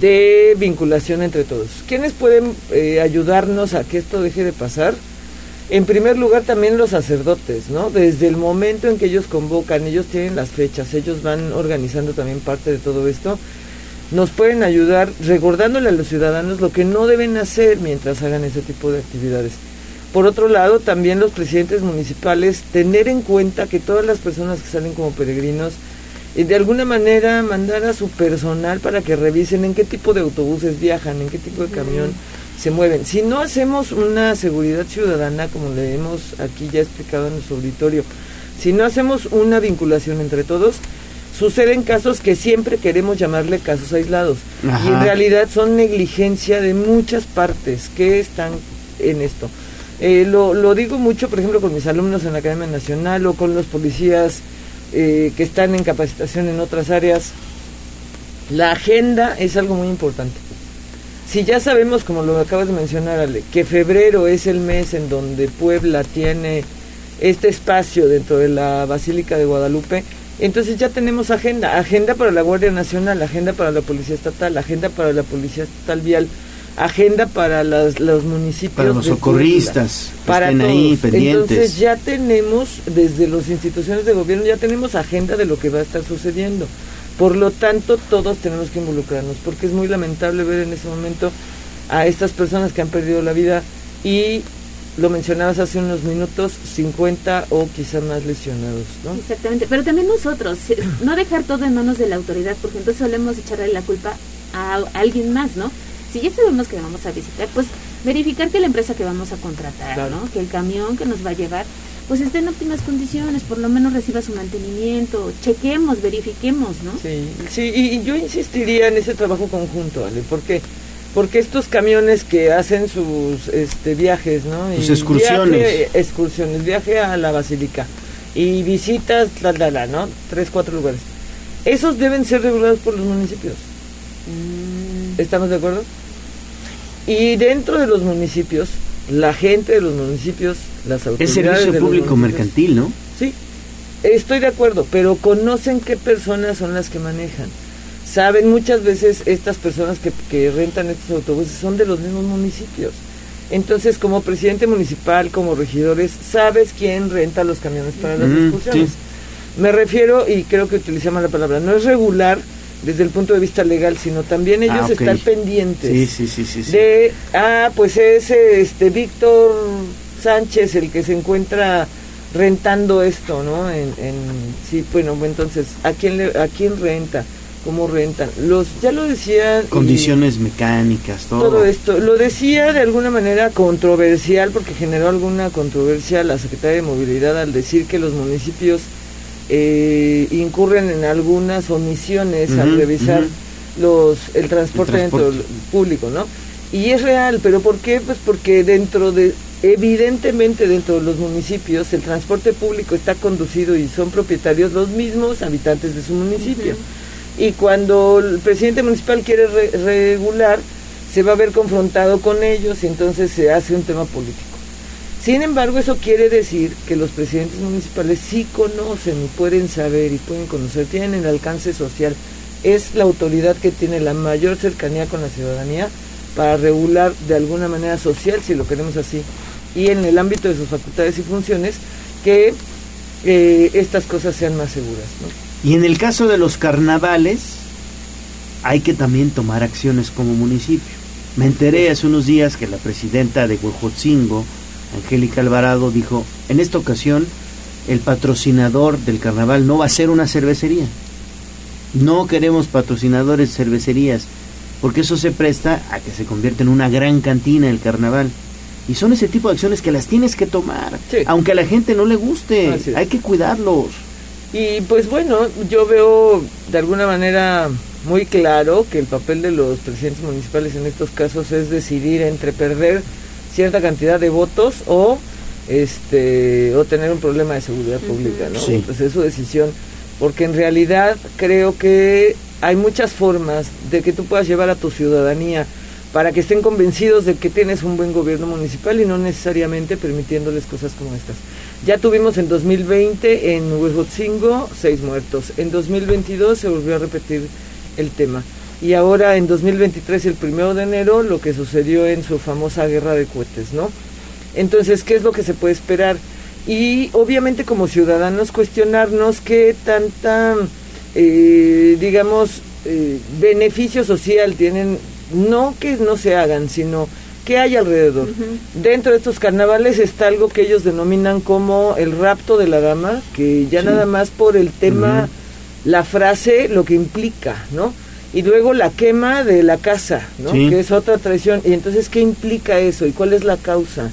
de vinculación entre todos. ¿Quiénes pueden ayudarnos a que esto deje de pasar? En primer lugar, también los sacerdotes, ¿no? Desde el momento en que ellos convocan, ellos tienen las fechas, ellos van organizando también parte de todo esto, nos pueden ayudar recordándole a los ciudadanos lo que no deben hacer mientras hagan ese tipo de actividades. Por otro lado, también los presidentes municipales, tener en cuenta que todas las personas que salen como peregrinos, de alguna manera mandar a su personal para que revisen en qué tipo de autobuses viajan, en qué tipo de camión se mueven. Si no hacemos una seguridad ciudadana, como le hemos aquí ya explicado en nuestro auditorio, si no hacemos una vinculación entre todos, suceden casos que siempre queremos llamarle casos aislados. Ajá. Y en realidad son negligencia de muchas partes que están en esto. Lo digo mucho, por ejemplo, con mis alumnos en la Academia Nacional o con los policías que están en capacitación en otras áreas. La agenda es algo muy importante. Si ya sabemos, como lo acabas de mencionar, Ale, que febrero es el mes en donde Puebla tiene este espacio dentro de la Basílica de Guadalupe, entonces ya tenemos agenda. Agenda para la Guardia Nacional, agenda para la Policía Estatal, agenda para la Policía Estatal Vial, agenda para los municipios. Para los socorristas, para estén todos ahí pendientes. Entonces ya tenemos, desde las instituciones de gobierno, ya tenemos agenda de lo que va a estar sucediendo. Por lo tanto, todos tenemos que involucrarnos, porque es muy lamentable ver en ese momento a estas personas que han perdido la vida y, lo mencionabas hace unos minutos, 50 o quizá más lesionados, ¿no? Exactamente, pero también nosotros, no dejar todo en manos de la autoridad, porque entonces solemos echarle la culpa a alguien más, ¿no? Si ya sabemos que vamos a visitar, pues verificar que la empresa que vamos a contratar, claro, ¿no? Que el camión que nos va a llevar, pues esté en óptimas condiciones, por lo menos reciba su mantenimiento, chequemos, verifiquemos, ¿no? Sí, y yo insistiría en ese trabajo conjunto, Ale, porque estos camiones que hacen sus viajes, ¿no? Sus excursiones. Viaje a la Basílica y visitas, ¿no? 3, 4 lugares. Esos deben ser regulados por los municipios. ¿Estamos de acuerdo? Y dentro de los municipios, la gente de los municipios, las autoridades... Es servicio público mercantil, ¿no? Sí, estoy de acuerdo, pero conocen qué personas son las que manejan. Saben, muchas veces estas personas que rentan estos autobuses son de los mismos municipios. Entonces, como presidente municipal, como regidores, sabes quién renta los camiones para las excursiones. Sí. Me refiero, y creo que utilicé mal la palabra, no es regular desde el punto de vista legal, sino también ellos okay, están pendientes de, pues es Víctor Sánchez el que se encuentra rentando esto, ¿no? Sí, bueno, entonces, ¿a quién renta? ¿Cómo rentan? Ya lo decía... Condiciones mecánicas, todo. Todo esto, lo decía de alguna manera controversial, porque generó alguna controversia la Secretaría de Movilidad al decir que los municipios... incurren en algunas omisiones al revisar el transporte dentro del público, ¿no? Y es real, ¿pero por qué? Pues porque evidentemente dentro de los municipios el transporte público está conducido y son propietarios los mismos habitantes de su municipio. Y cuando el presidente municipal quiere regular, se va a ver confrontado con ellos y entonces se hace un tema político. Sin embargo, eso quiere decir que los presidentes municipales sí conocen y pueden saber y pueden conocer, tienen el alcance social, es la autoridad que tiene la mayor cercanía con la ciudadanía para regular de alguna manera social, si lo queremos así, y en el ámbito de sus facultades y funciones, que estas cosas sean más seguras, ¿no? Y en el caso de los carnavales, hay que también tomar acciones como municipio. Me enteré hace unos días que la presidenta de Huejotzingo, Angélica Alvarado, dijo, en esta ocasión el patrocinador del carnaval no va a ser una cervecería. No queremos patrocinadores cervecerías, porque eso se presta a que se convierta en una gran cantina el carnaval. Y son ese tipo de acciones que las tienes que tomar, sí, aunque a la gente no le guste, hay que cuidarlos. Y pues bueno, yo veo de alguna manera muy claro que el papel de los presidentes municipales en estos casos es decidir entre perder cierta cantidad de votos o tener un problema de seguridad pública, ¿no? Sí. Pues es su decisión, porque en realidad creo que hay muchas formas de que tú puedas llevar a tu ciudadanía para que estén convencidos de que tienes un buen gobierno municipal y no necesariamente permitiéndoles cosas como estas. Ya tuvimos en 2020 en Huejotzingo 6 muertos, en 2022 se volvió a repetir el tema. Y ahora en 2023, el 1 de enero, lo que sucedió en su famosa guerra de cohetes, ¿no? Entonces, ¿qué es lo que se puede esperar? Y obviamente como ciudadanos cuestionarnos qué tanta, beneficio social tienen, no que no se hagan, sino que hay alrededor. Uh-huh. Dentro de estos carnavales está algo que ellos denominan como el rapto de la dama, que ya sí, nada más por el tema, uh-huh, la frase, lo que implica, ¿no? Y luego la quema de la casa, ¿no? Sí. Que es otra traición. Y entonces, ¿qué implica eso? ¿Y cuál es la causa?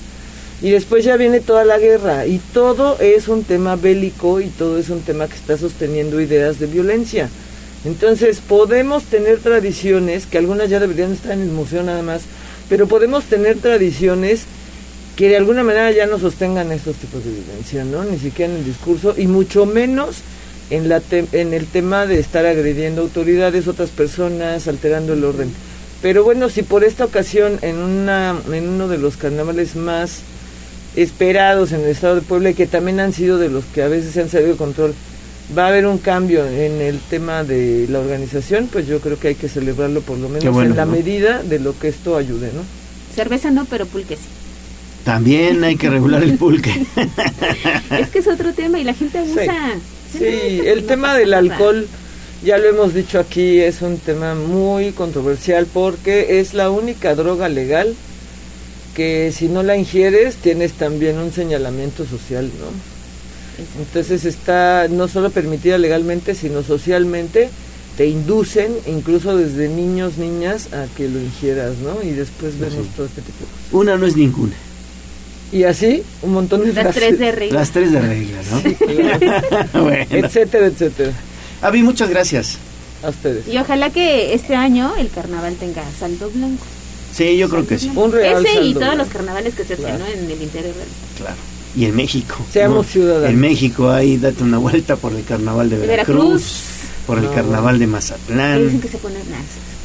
Y después ya viene toda la guerra, y todo es un tema bélico, y todo es un tema que está sosteniendo ideas de violencia. Entonces, podemos tener tradiciones, que algunas ya deberían estar en el museo nada más, pero podemos tener tradiciones que de alguna manera ya no sostengan estos tipos de violencia, ¿no? Ni siquiera en el discurso, y mucho menos en el tema de estar agrediendo autoridades, otras personas, alterando el orden. Pero bueno, si por esta ocasión, en uno de los carnavales más esperados en el estado de Puebla, y que también han sido de los que a veces se han salido de control, va a haber un cambio en el tema de la organización, pues yo creo que hay que celebrarlo por lo menos, bueno, en la, ¿no?, medida de lo que esto ayude, ¿no? Cerveza no, pero pulque sí. También hay que regular el pulque. Es que es otro tema y la gente abusa. Sí, sí, el tema del alcohol, ya lo hemos dicho aquí, es un tema muy controversial porque es la única droga legal que si no la ingieres tienes también un señalamiento social, ¿no? Entonces está no solo permitida legalmente, sino socialmente, te inducen incluso desde niños, niñas, a que lo ingieras, ¿no? Y después vemos todo este tipo de cosas. Una no es ninguna. Y así, un montón de frases. Las tres de regla, ¿no? Sí, claro. Bueno. Etcétera, etcétera. Abby, muchas gracias. A ustedes. Y ojalá que este año el carnaval tenga saldo blanco. Sí, yo creo que sí. Un real ese y todos blanco, los carnavales que se hacen, claro, ¿no?, en el interior del estado. Claro. Y en México. Seamos, ¿no?, ciudadanos. En México, ahí date una vuelta por el carnaval de Veracruz, por el carnaval de Mazatlán. Dicen que se pone nada.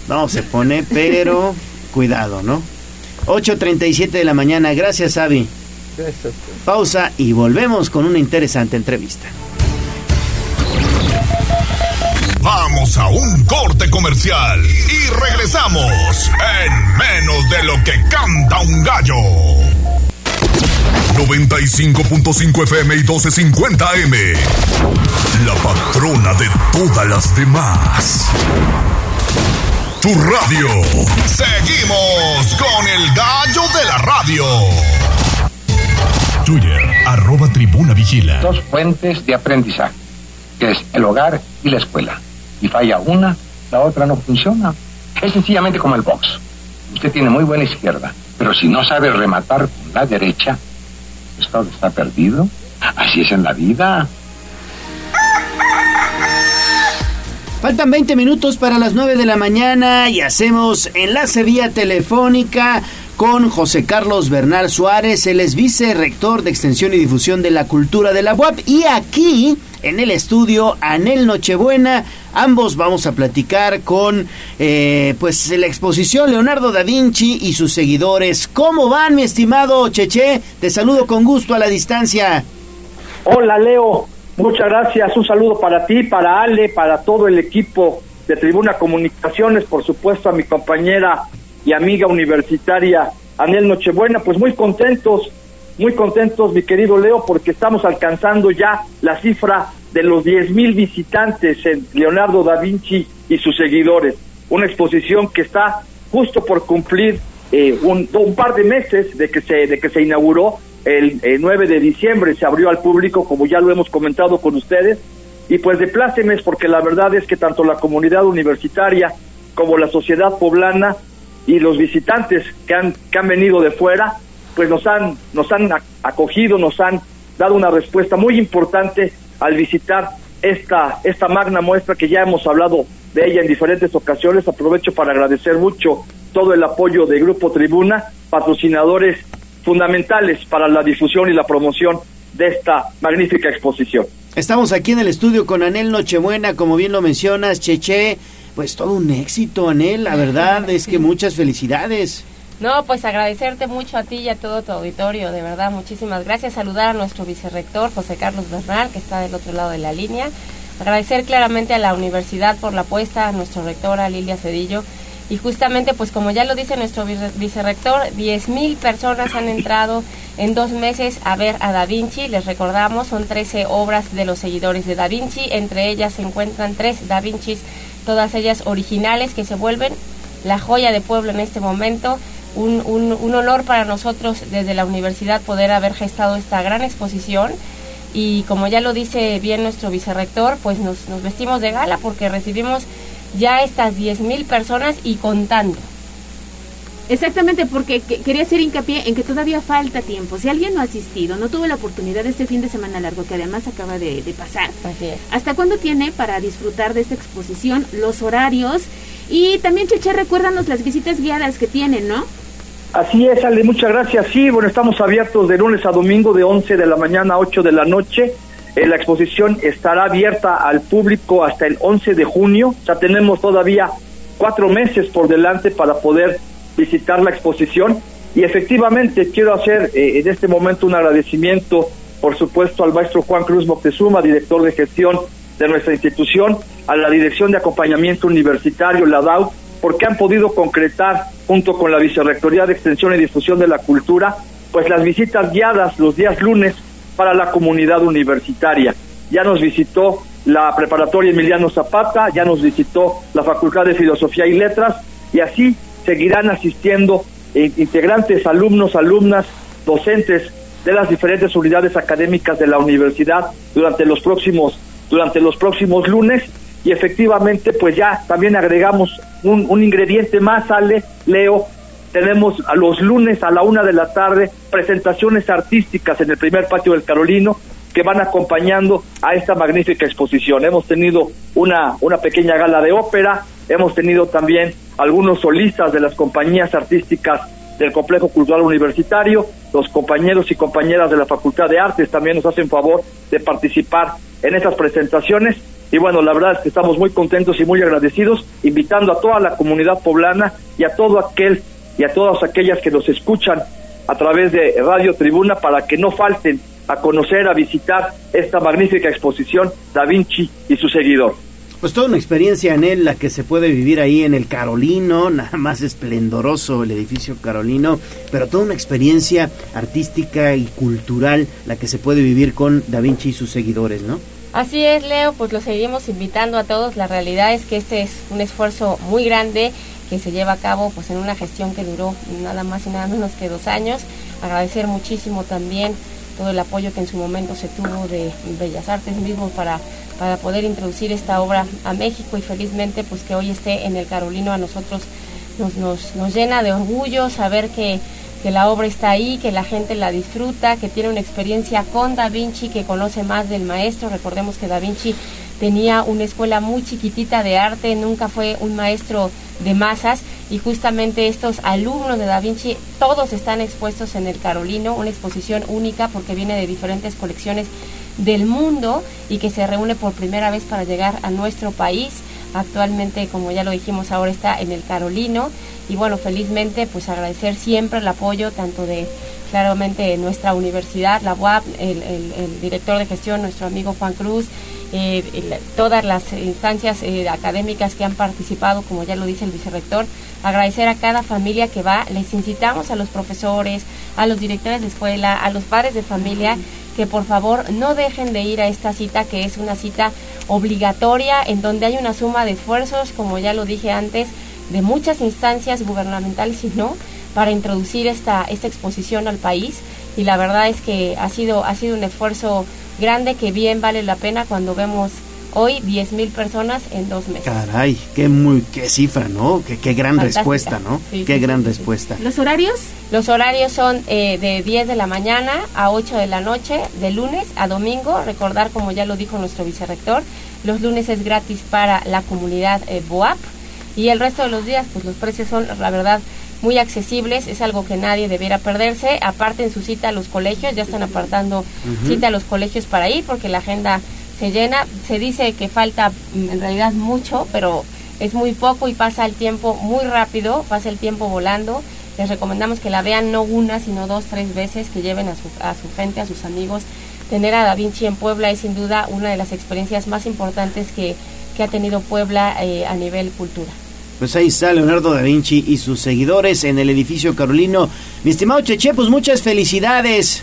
No, se pone, pero cuidado, ¿no? 8:37 de la mañana. Gracias, Abby. Gracias. Pausa y volvemos con una interesante entrevista. Vamos a un corte comercial y regresamos en menos de lo que canta un gallo. 95.5 FM y 1250 AM, la patrona de todas las demás. Tu radio. Seguimos con el gallo de la radio. Twitter, @Tribuna Vigila. Dos fuentes de aprendizaje, que es el hogar y la escuela. Y falla una, la otra no funciona. Es sencillamente como el box. Usted tiene muy buena izquierda, pero si no sabe rematar con la derecha, pues todo está perdido. Así es en la vida. Faltan 20 minutos para las 9 de la mañana y hacemos enlace vía telefónica con José Carlos Bernal Suárez. Él es vicerrector de Extensión y Difusión de la Cultura de la UAP. Y aquí, en el estudio, Anel Nochebuena. Ambos vamos a platicar con pues la exposición Leonardo da Vinci y sus seguidores. ¿Cómo van, mi estimado Cheche? Te saludo con gusto a la distancia. Hola, Leo. Muchas gracias, un saludo para ti, para Ale, para todo el equipo de Tribuna Comunicaciones, por supuesto a mi compañera y amiga universitaria Anel Nochebuena. Pues muy contentos mi querido Leo, porque estamos alcanzando ya la cifra de los 10,000 visitantes en Leonardo da Vinci y sus seguidores, una exposición que está justo por cumplir un par de meses de que se inauguró. El 9 de diciembre se abrió al público, como ya lo hemos comentado con ustedes, y pues de plácemes, porque la verdad es que tanto la comunidad universitaria como la sociedad poblana y los visitantes que han venido de fuera, pues nos han acogido, nos han dado una respuesta muy importante al visitar esta magna muestra que ya hemos hablado de ella en diferentes ocasiones. Aprovecho para agradecer mucho todo el apoyo de Grupo Tribuna, patrocinadores fundamentales para la difusión y la promoción de esta magnífica exposición. Estamos aquí en el estudio con Anel Nochebuena, como bien lo mencionas, Cheche. Pues todo un éxito, Anel, la verdad es que muchas felicidades. No, pues agradecerte mucho a ti y a todo tu auditorio, de verdad, muchísimas gracias. Saludar a nuestro vicerrector, José Carlos Bernal, que está del otro lado de la línea. Agradecer claramente a la universidad por la apuesta, a nuestra rectora Lilia Cedillo, y justamente, pues como ya lo dice nuestro vicerrector, 10,000 personas han entrado en 2 meses a ver a Da Vinci. Les recordamos, son 13 obras de los seguidores de Da Vinci, entre ellas se encuentran 3 Da Vincis, todas ellas originales, que se vuelven la joya de pueblo en este momento. Un honor para nosotros desde la universidad poder haber gestado esta gran exposición. Y como ya lo dice bien nuestro vicerrector, pues nos vestimos de gala porque recibimos ya estas 10,000 personas y contando. Exactamente, porque quería hacer hincapié en que todavía falta tiempo. Si alguien no ha asistido, no tuvo la oportunidad este fin de semana largo, que además acaba de pasar. Así es. ¿Hasta cuándo tiene para disfrutar de esta exposición, los horarios? Y también, Cheche, recuérdanos las visitas guiadas que tienen, ¿no? Así es, Ale, muchas gracias. Sí, bueno, estamos abiertos de lunes a domingo de 11 de la mañana a 8 de la noche. La exposición estará abierta al público hasta el 11 de junio. O sea, tenemos todavía 4 meses por delante para poder visitar la exposición. Y efectivamente quiero hacer en este momento un agradecimiento, por supuesto, al maestro Juan Cruz Moctezuma, director de gestión de nuestra institución, a la Dirección de Acompañamiento Universitario, la DAU, porque han podido concretar, junto con la Vicerrectoría de Extensión y Difusión de la Cultura, pues las visitas guiadas los días lunes para la comunidad universitaria. Ya nos visitó la Preparatoria Emiliano Zapata, ya nos visitó la Facultad de Filosofía y Letras, y así seguirán asistiendo integrantes, alumnos, alumnas, docentes de las diferentes unidades académicas de la universidad durante los próximos lunes. Y efectivamente, pues ya también agregamos un ingrediente más, Ale, Leo. Tenemos a los lunes a la 1 de la tarde presentaciones artísticas en el primer patio del Carolino que van acompañando a esta magnífica exposición. Hemos tenido una pequeña gala de ópera, hemos tenido también algunos solistas de las compañías artísticas del Complejo Cultural Universitario. Los compañeros y compañeras de la Facultad de Artes también nos hacen favor de participar en estas presentaciones. Y bueno, la verdad es que estamos muy contentos y muy agradecidos, invitando a toda la comunidad poblana y a todo aquel y a todas aquellas que nos escuchan a través de Radio Tribuna para que no falten a conocer, a visitar esta magnífica exposición Da Vinci y su seguidor. Pues toda una experiencia, en él, la que se puede vivir ahí en el Carolino, nada más esplendoroso el edificio Carolino, pero toda una experiencia artística y cultural la que se puede vivir con Da Vinci y sus seguidores, ¿no? Así es, Leo, pues lo seguimos invitando a todos. La realidad es que este es un esfuerzo muy grande que se lleva a cabo pues en una gestión que duró nada más y nada menos que 2 años. Agradecer muchísimo también todo el apoyo que en su momento se tuvo de Bellas Artes mismo para poder introducir esta obra a México, y felizmente pues que hoy esté en el Carolino a nosotros nos llena de orgullo saber que la obra está ahí, que la gente la disfruta, que tiene una experiencia con Da Vinci, que conoce más del maestro. Recordemos que Da Vinci tenía una escuela muy chiquitita de arte, nunca fue un maestro de masas, y justamente estos alumnos de Da Vinci, todos están expuestos en el Carolino, una exposición única porque viene de diferentes colecciones del mundo y que se reúne por primera vez para llegar a nuestro país. Actualmente, como ya lo dijimos, ahora está en el Carolino. Y bueno, felizmente pues agradecer siempre el apoyo tanto de, claramente, nuestra universidad, la UAP, el director de gestión, nuestro amigo Juan Cruz, todas las instancias académicas que han participado, como ya lo dice el vicerrector. Agradecer a cada familia que va, les incitamos a los profesores, a los directores de escuela, a los padres de familia, que por favor no dejen de ir a esta cita, que es una cita obligatoria, en donde hay una suma de esfuerzos, como ya lo dije antes, de muchas instancias gubernamentales y no, para introducir esta exposición al país. Y la verdad es que ha sido un esfuerzo grande que bien vale la pena cuando vemos hoy 10,000 personas en 2 meses. Caray, qué cifra, ¿no? Qué gran fantástica respuesta, ¿no? Sí, qué gran respuesta. ¿Los horarios? Los horarios son de 10 de la mañana a 8 de la noche, de lunes a domingo. Recordar, como ya lo dijo nuestro vicerrector, los lunes es gratis para la comunidad BOAP, y el resto de los días, pues los precios son, la verdad, muy accesibles. Es algo que nadie debiera perderse. Aparten su cita a los colegios, ya están apartando cita a los colegios para ir, porque la agenda se llena. Se dice que falta en realidad mucho, pero es muy poco y pasa el tiempo muy rápido, pasa el tiempo volando. Les recomendamos que la vean no una, sino 2, 3 veces, que lleven a su gente, a sus amigos. Tener a Da Vinci en Puebla es sin duda una de las experiencias más importantes que ha tenido Puebla a nivel cultura. Pues ahí está Leonardo da Vinci y sus seguidores en el edificio Carolino. Mi estimado Cheche, pues muchas felicidades.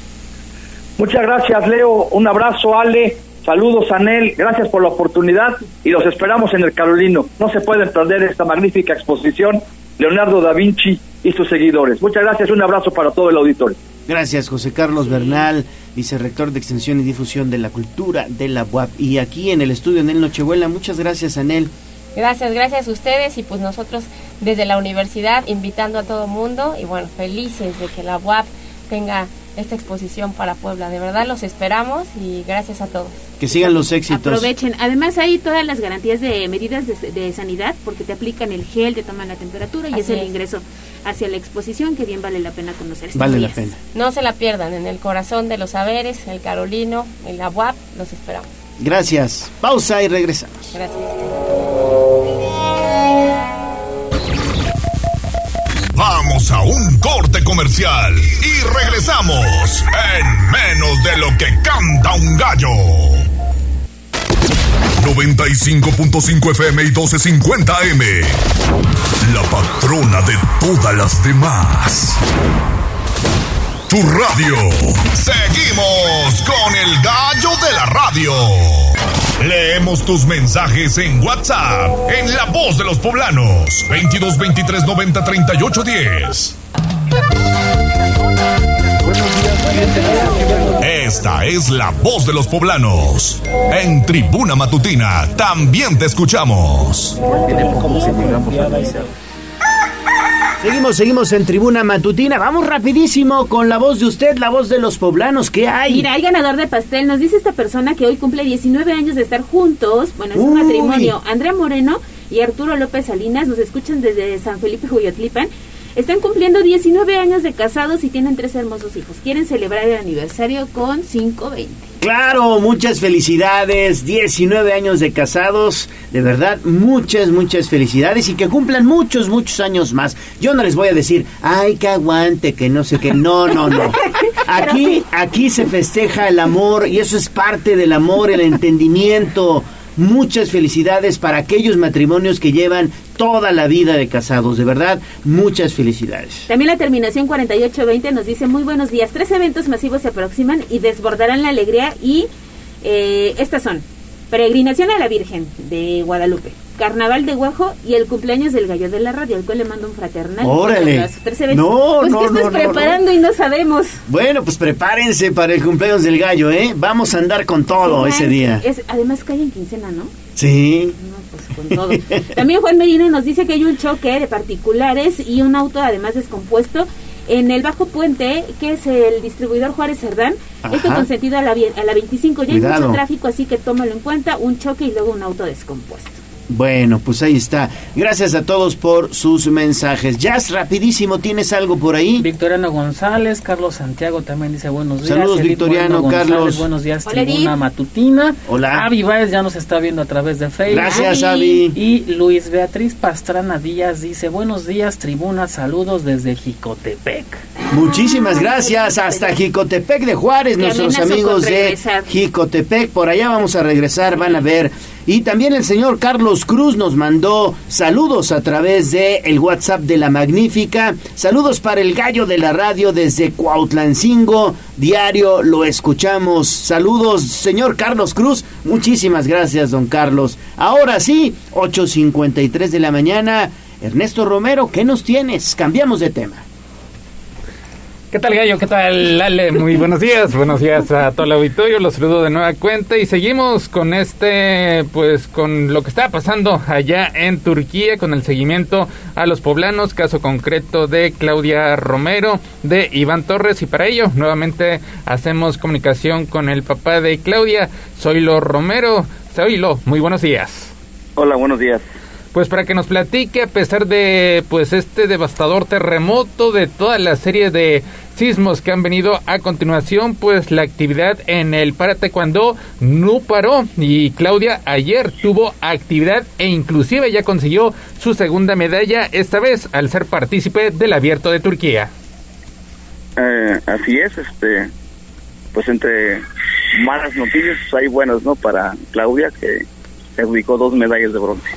Muchas gracias, Leo. Un abrazo, Ale. Saludos, Anel. Gracias por la oportunidad y los esperamos en el Carolino. No se pueden perder esta magnífica exposición, Leonardo da Vinci y sus seguidores. Muchas gracias. Un abrazo para todo el auditorio. Gracias, José Carlos Bernal, vicerrector de Extensión y Difusión de la Cultura de la UAP. Y aquí en el estudio, Anel Nochebuena. Muchas gracias, Anel. Gracias, gracias a ustedes y pues nosotros desde la universidad invitando a todo mundo y bueno, felices de que la UAP tenga esta exposición para Puebla. De verdad los esperamos y gracias a todos. Que sigan los éxitos. Aprovechen. Además hay todas las garantías de medidas de sanidad porque te aplican el gel, te toman la temperatura y así es el ingreso hacia la exposición que bien vale la pena conocer. Vale la pena. No se la pierdan, en el corazón de los saberes, el Carolino, en la UAP, los esperamos. Gracias. Pausa y regresamos. Gracias. Vamos a un corte comercial y regresamos en menos de lo que canta un gallo. 95.5 FM y 1250 AM, la patrona de todas las demás. Tu radio. Seguimos con el gallo de la radio. Leemos tus mensajes en WhatsApp, en La Voz de los Poblanos, 22 23 90 38 10. Esta es La Voz de los Poblanos. En Tribuna Matutina también te escuchamos. Seguimos en Tribuna Matutina. Vamos rapidísimo con la voz de usted, la voz de los poblanos. ¿Qué hay? Mira, hay ganador de pastel. Nos dice esta persona que hoy cumple 19 años de estar juntos. Bueno, es un matrimonio. Andrea Moreno y Arturo López Salinas nos escuchan desde San Felipe Juyotlipan. Están cumpliendo 19 años de casados y tienen 3 hermosos hijos. Quieren celebrar el aniversario con 5.20. Claro, muchas felicidades, 19 años de casados, de verdad, muchas felicidades y que cumplan muchos años más. Yo no les voy a decir, ay, que aguante, que no sé qué, no. Aquí se festeja el amor y eso es parte del amor, el entendimiento. Muchas felicidades para aquellos matrimonios que llevan toda la vida de casados, de verdad, muchas felicidades. También la terminación 4820 nos dice, muy buenos días, 3 eventos masivos se aproximan y desbordarán la alegría y estas son, peregrinación a la Virgen de Guadalupe, Carnaval de Guajo y el cumpleaños del gallo de la radio, al cual le mando un fraternal. ¡Órale! ¿Qué estás preparando y no sabemos? Bueno, pues prepárense para el cumpleaños del gallo, ¿eh? Vamos a andar con todo ese día. Además cae en quincena, ¿no? Sí. No, pues con todo. También Juan Medina nos dice que hay un choque de particulares y un auto además descompuesto en el Bajo Puente, que es el distribuidor Juárez Cerdán. Esto con sentido a la 25. Ya hay mucho tráfico, así que tómalo en cuenta. Un choque y luego un auto descompuesto. Bueno, pues ahí está. Gracias a todos por sus mensajes. Jazz, rapidísimo, ¿tienes algo por ahí? Victoriano González, Carlos Santiago también dice buenos días. Saludos, Victoriano González, Carlos. Buenos días, hola, Tribuna Matutina. Hola. Avi Báez ya nos está viendo a través de Facebook. Gracias, Avi. Y Luis Beatriz Pastrana Díaz dice, buenos días, Tribuna, saludos desde Jicotepec. Muchísimas gracias, hasta Jicotepec de Juárez, nuestros amigos de Jicotepec. Por allá vamos a regresar, van a ver. Y también el señor Carlos Cruz nos mandó saludos a través de el WhatsApp de La Magnífica. Saludos para el gallo de la radio desde Cuautlancingo. Diario lo escuchamos. Saludos, señor Carlos Cruz. Muchísimas gracias, don Carlos. Ahora sí, 8:53 de la mañana. Ernesto Romero, ¿qué nos tienes? Cambiamos de tema. ¿Qué tal, gallo? ¿Qué tal, Ale? Muy buenos días. Buenos días a todo el auditorio. Los saludo de nueva cuenta y seguimos con con lo que está pasando allá en Turquía, con el seguimiento a los poblanos, caso concreto de Claudia Romero, de Iván Torres, y para ello nuevamente hacemos comunicación con el papá de Claudia, Zoilo Romero. Zoilo, muy buenos días. Hola, buenos días. Pues para que nos platique, a pesar de este devastador terremoto, de toda la serie de sismos que han venido a continuación, pues la actividad en el Paratecuandó no paró y Claudia ayer tuvo actividad e inclusive ya consiguió su segunda medalla, esta vez al ser partícipe del Abierto de Turquía. Así es, pues entre malas noticias hay buenas, ¿no? Para Claudia, que adjudicó 2 medallas de bronce.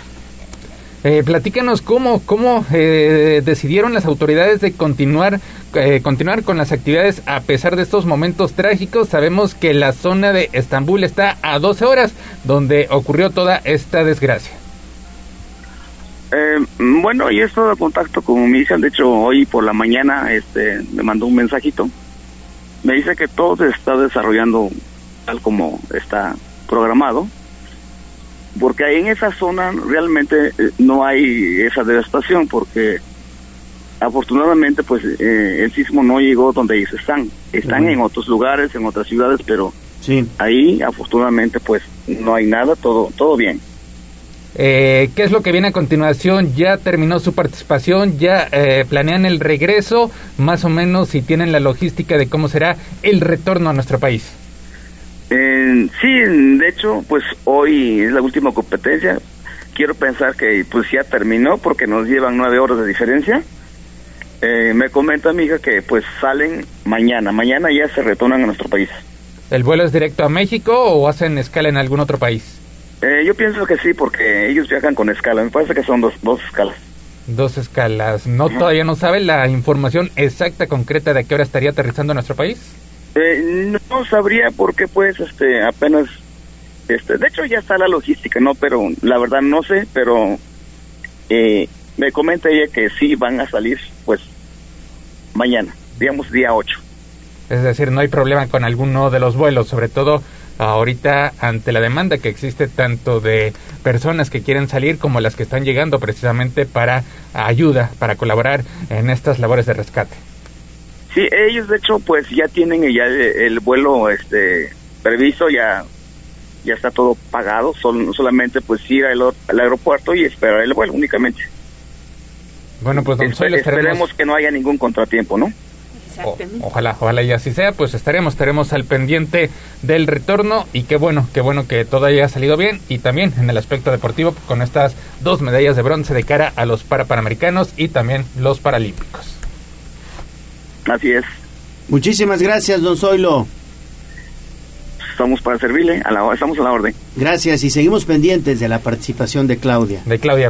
Platícanos cómo decidieron las autoridades de continuar con las actividades a pesar de estos momentos trágicos. Sabemos que la zona de Estambul está a 12 horas donde ocurrió toda esta desgracia. Bueno, yo he estado en contacto con mi hija. De hecho, hoy por la mañana me mandó un mensajito. Me dice que todo se está desarrollando tal como está programado, porque en esa zona realmente no hay esa devastación, porque afortunadamente pues el sismo no llegó donde ellos están en otros lugares, en otras ciudades, pero sí, ahí afortunadamente pues no hay nada, todo bien. ¿Qué es lo que viene a continuación? ¿Ya terminó su participación? ¿Ya planean el regreso? Más o menos, si tienen la logística de cómo será el retorno a nuestro país. Sí, de hecho, pues hoy es la última competencia. Quiero pensar que pues ya terminó, porque nos llevan 9 horas de diferencia. Me comenta mi hija que pues salen mañana ya se retornan a nuestro país. ¿El vuelo es directo a México o hacen escala en algún otro país? Yo pienso que sí, porque ellos viajan con escala. Me parece que son dos escalas. Dos escalas. No, todavía no sabe la información exacta, concreta de a qué hora estaría aterrizando en nuestro país. No sabría, porque pues apenas de hecho ya está la logística, no, pero la verdad no sé, pero me comenta ella que sí van a salir pues mañana, digamos día 8. Es decir, no hay problema con alguno de los vuelos, sobre todo ahorita ante la demanda que existe tanto de personas que quieren salir como las que están llegando precisamente para ayuda, para colaborar en estas labores de rescate. Sí, ellos de hecho pues ya tienen ya el vuelo previsto, ya está todo pagado, solamente pues ir al aeropuerto y esperar el vuelo únicamente. Bueno, pues don Soy, esperemos que no haya ningún contratiempo, ¿no? Ojalá y así sea. Pues estaremos al pendiente del retorno, y qué bueno que todo haya salido bien, y también en el aspecto deportivo con estas 2 medallas de bronce de cara a los Panamericanos y también los Paralímpicos. Así es. Muchísimas gracias, don Zoilo. Estamos para servirle, estamos a la orden. Gracias, y seguimos pendientes de la participación de Claudia.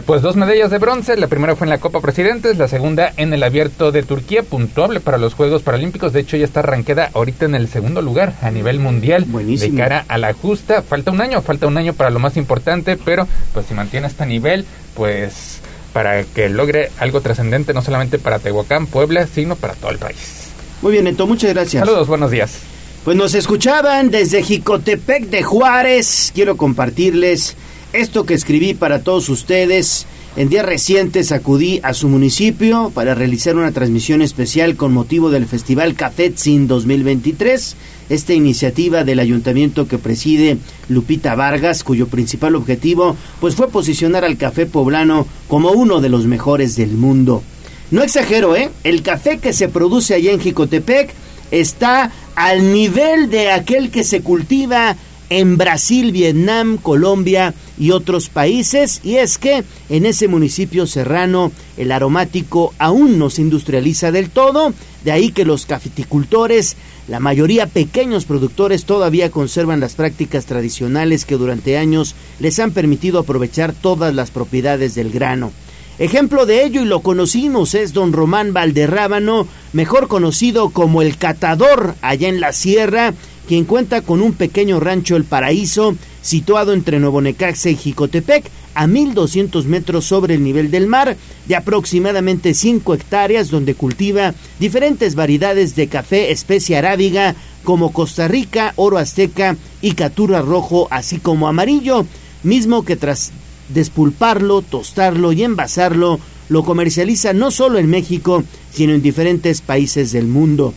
Pues 2 medallas de bronce, la primera fue en la Copa Presidentes, la segunda en el Abierto de Turquía, puntuable para los Juegos Paralímpicos. De hecho, ya está rankeada ahorita en el segundo lugar a nivel mundial. Buenísimo. De cara a la justa, falta un año para lo más importante, pero pues si mantiene este nivel, pues para que logre algo trascendente, no solamente para Tehuacán, Puebla, sino para todo el país. Muy bien, Neto, muchas gracias. Saludos, buenos días. Pues nos escuchaban desde Jicotepec de Juárez. Quiero compartirles esto que escribí para todos ustedes. En días recientes acudí a su municipio para realizar una transmisión especial con motivo del Festival Cafetzin 2023, esta iniciativa del ayuntamiento que preside Lupita Vargas, cuyo principal objetivo pues fue posicionar al café poblano como uno de los mejores del mundo. No exagero, el café que se produce allá en Jicotepec está al nivel de aquel que se cultiva en Brasil, Vietnam, Colombia y otros países, y es que en ese municipio serrano el aromático aún no se industrializa del todo, de ahí que los cafeticultores, la mayoría pequeños productores, todavía conservan las prácticas tradicionales que durante años les han permitido aprovechar todas las propiedades del grano. Ejemplo de ello, y lo conocimos, es don Román Valderrábano, mejor conocido como el Catador allá en la sierra, quien cuenta con un pequeño rancho El Paraíso, situado entre Nuevo Necaxa y Jicotepec, a 1,200 metros sobre el nivel del mar, de aproximadamente 5 hectáreas, donde cultiva diferentes variedades de café, especia arábiga, como Costa Rica, Oro Azteca y Caturra Rojo, así como amarillo, mismo que tras despulparlo, tostarlo y envasarlo, lo comercializa no solo en México, sino en diferentes países del mundo.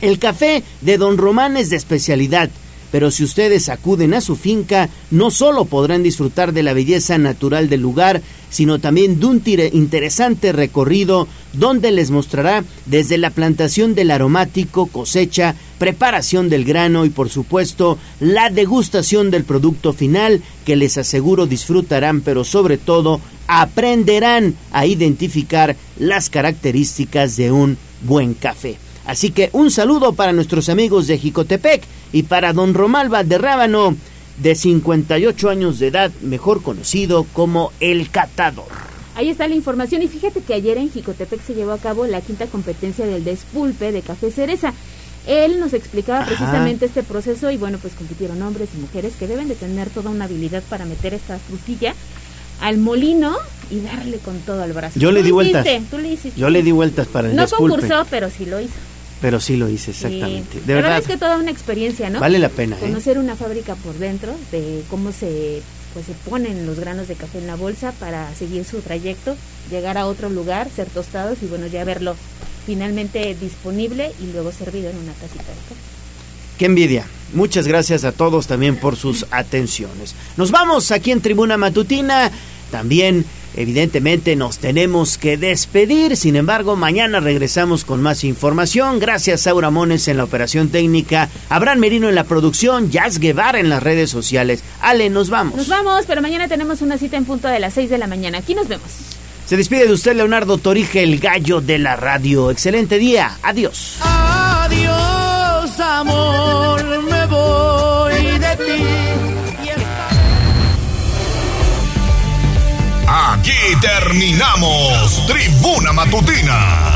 El café de don Román es de especialidad, pero si ustedes acuden a su finca, no solo podrán disfrutar de la belleza natural del lugar, sino también de un interesante recorrido donde les mostrará desde la plantación del aromático, cosecha, preparación del grano y por supuesto la degustación del producto final, que les aseguro disfrutarán, pero sobre todo aprenderán a identificar las características de un buen café. Así que un saludo para nuestros amigos de Jicotepec y para don Román Valderrábano, de 58 años de edad, mejor conocido como El Catador. Ahí está la información. Y fíjate que ayer en Jicotepec se llevó a cabo la quinta competencia del despulpe de café cereza. Él nos explicaba precisamente este proceso y bueno, pues compitieron hombres y mujeres que deben de tener toda una habilidad para meter esta frutilla al molino y darle con todo al brazo. Yo le di vueltas. ¿Tú le hiciste? Yo le di vueltas para el despulpe. No concursó, pero sí lo hizo. Pero sí lo hice, exactamente. Sí. De verdad. La verdad es que toda una experiencia, ¿no? Vale la pena. Conocer una fábrica por dentro, de cómo se ponen los granos de café en la bolsa para seguir su trayecto, llegar a otro lugar, ser tostados y bueno, ya verlo finalmente disponible y luego servido en una tacita de café. ¡Qué envidia! Muchas gracias a todos también por sus atenciones. Nos vamos aquí en Tribuna Matutina. También, evidentemente, nos tenemos que despedir. Sin embargo, mañana regresamos con más información. Gracias a Aura Mones en la operación técnica, Abraham Merino en la producción, Jazz Guevara en las redes sociales. Ale, nos vamos. Nos vamos, pero mañana tenemos una cita en punto de las 6 de la mañana. Aquí nos vemos. Se despide de usted Leonardo Torija, el gallo de la radio. Excelente día. Adiós. Adiós. Amor, me voy de ti. Aquí terminamos Tribuna Matutina.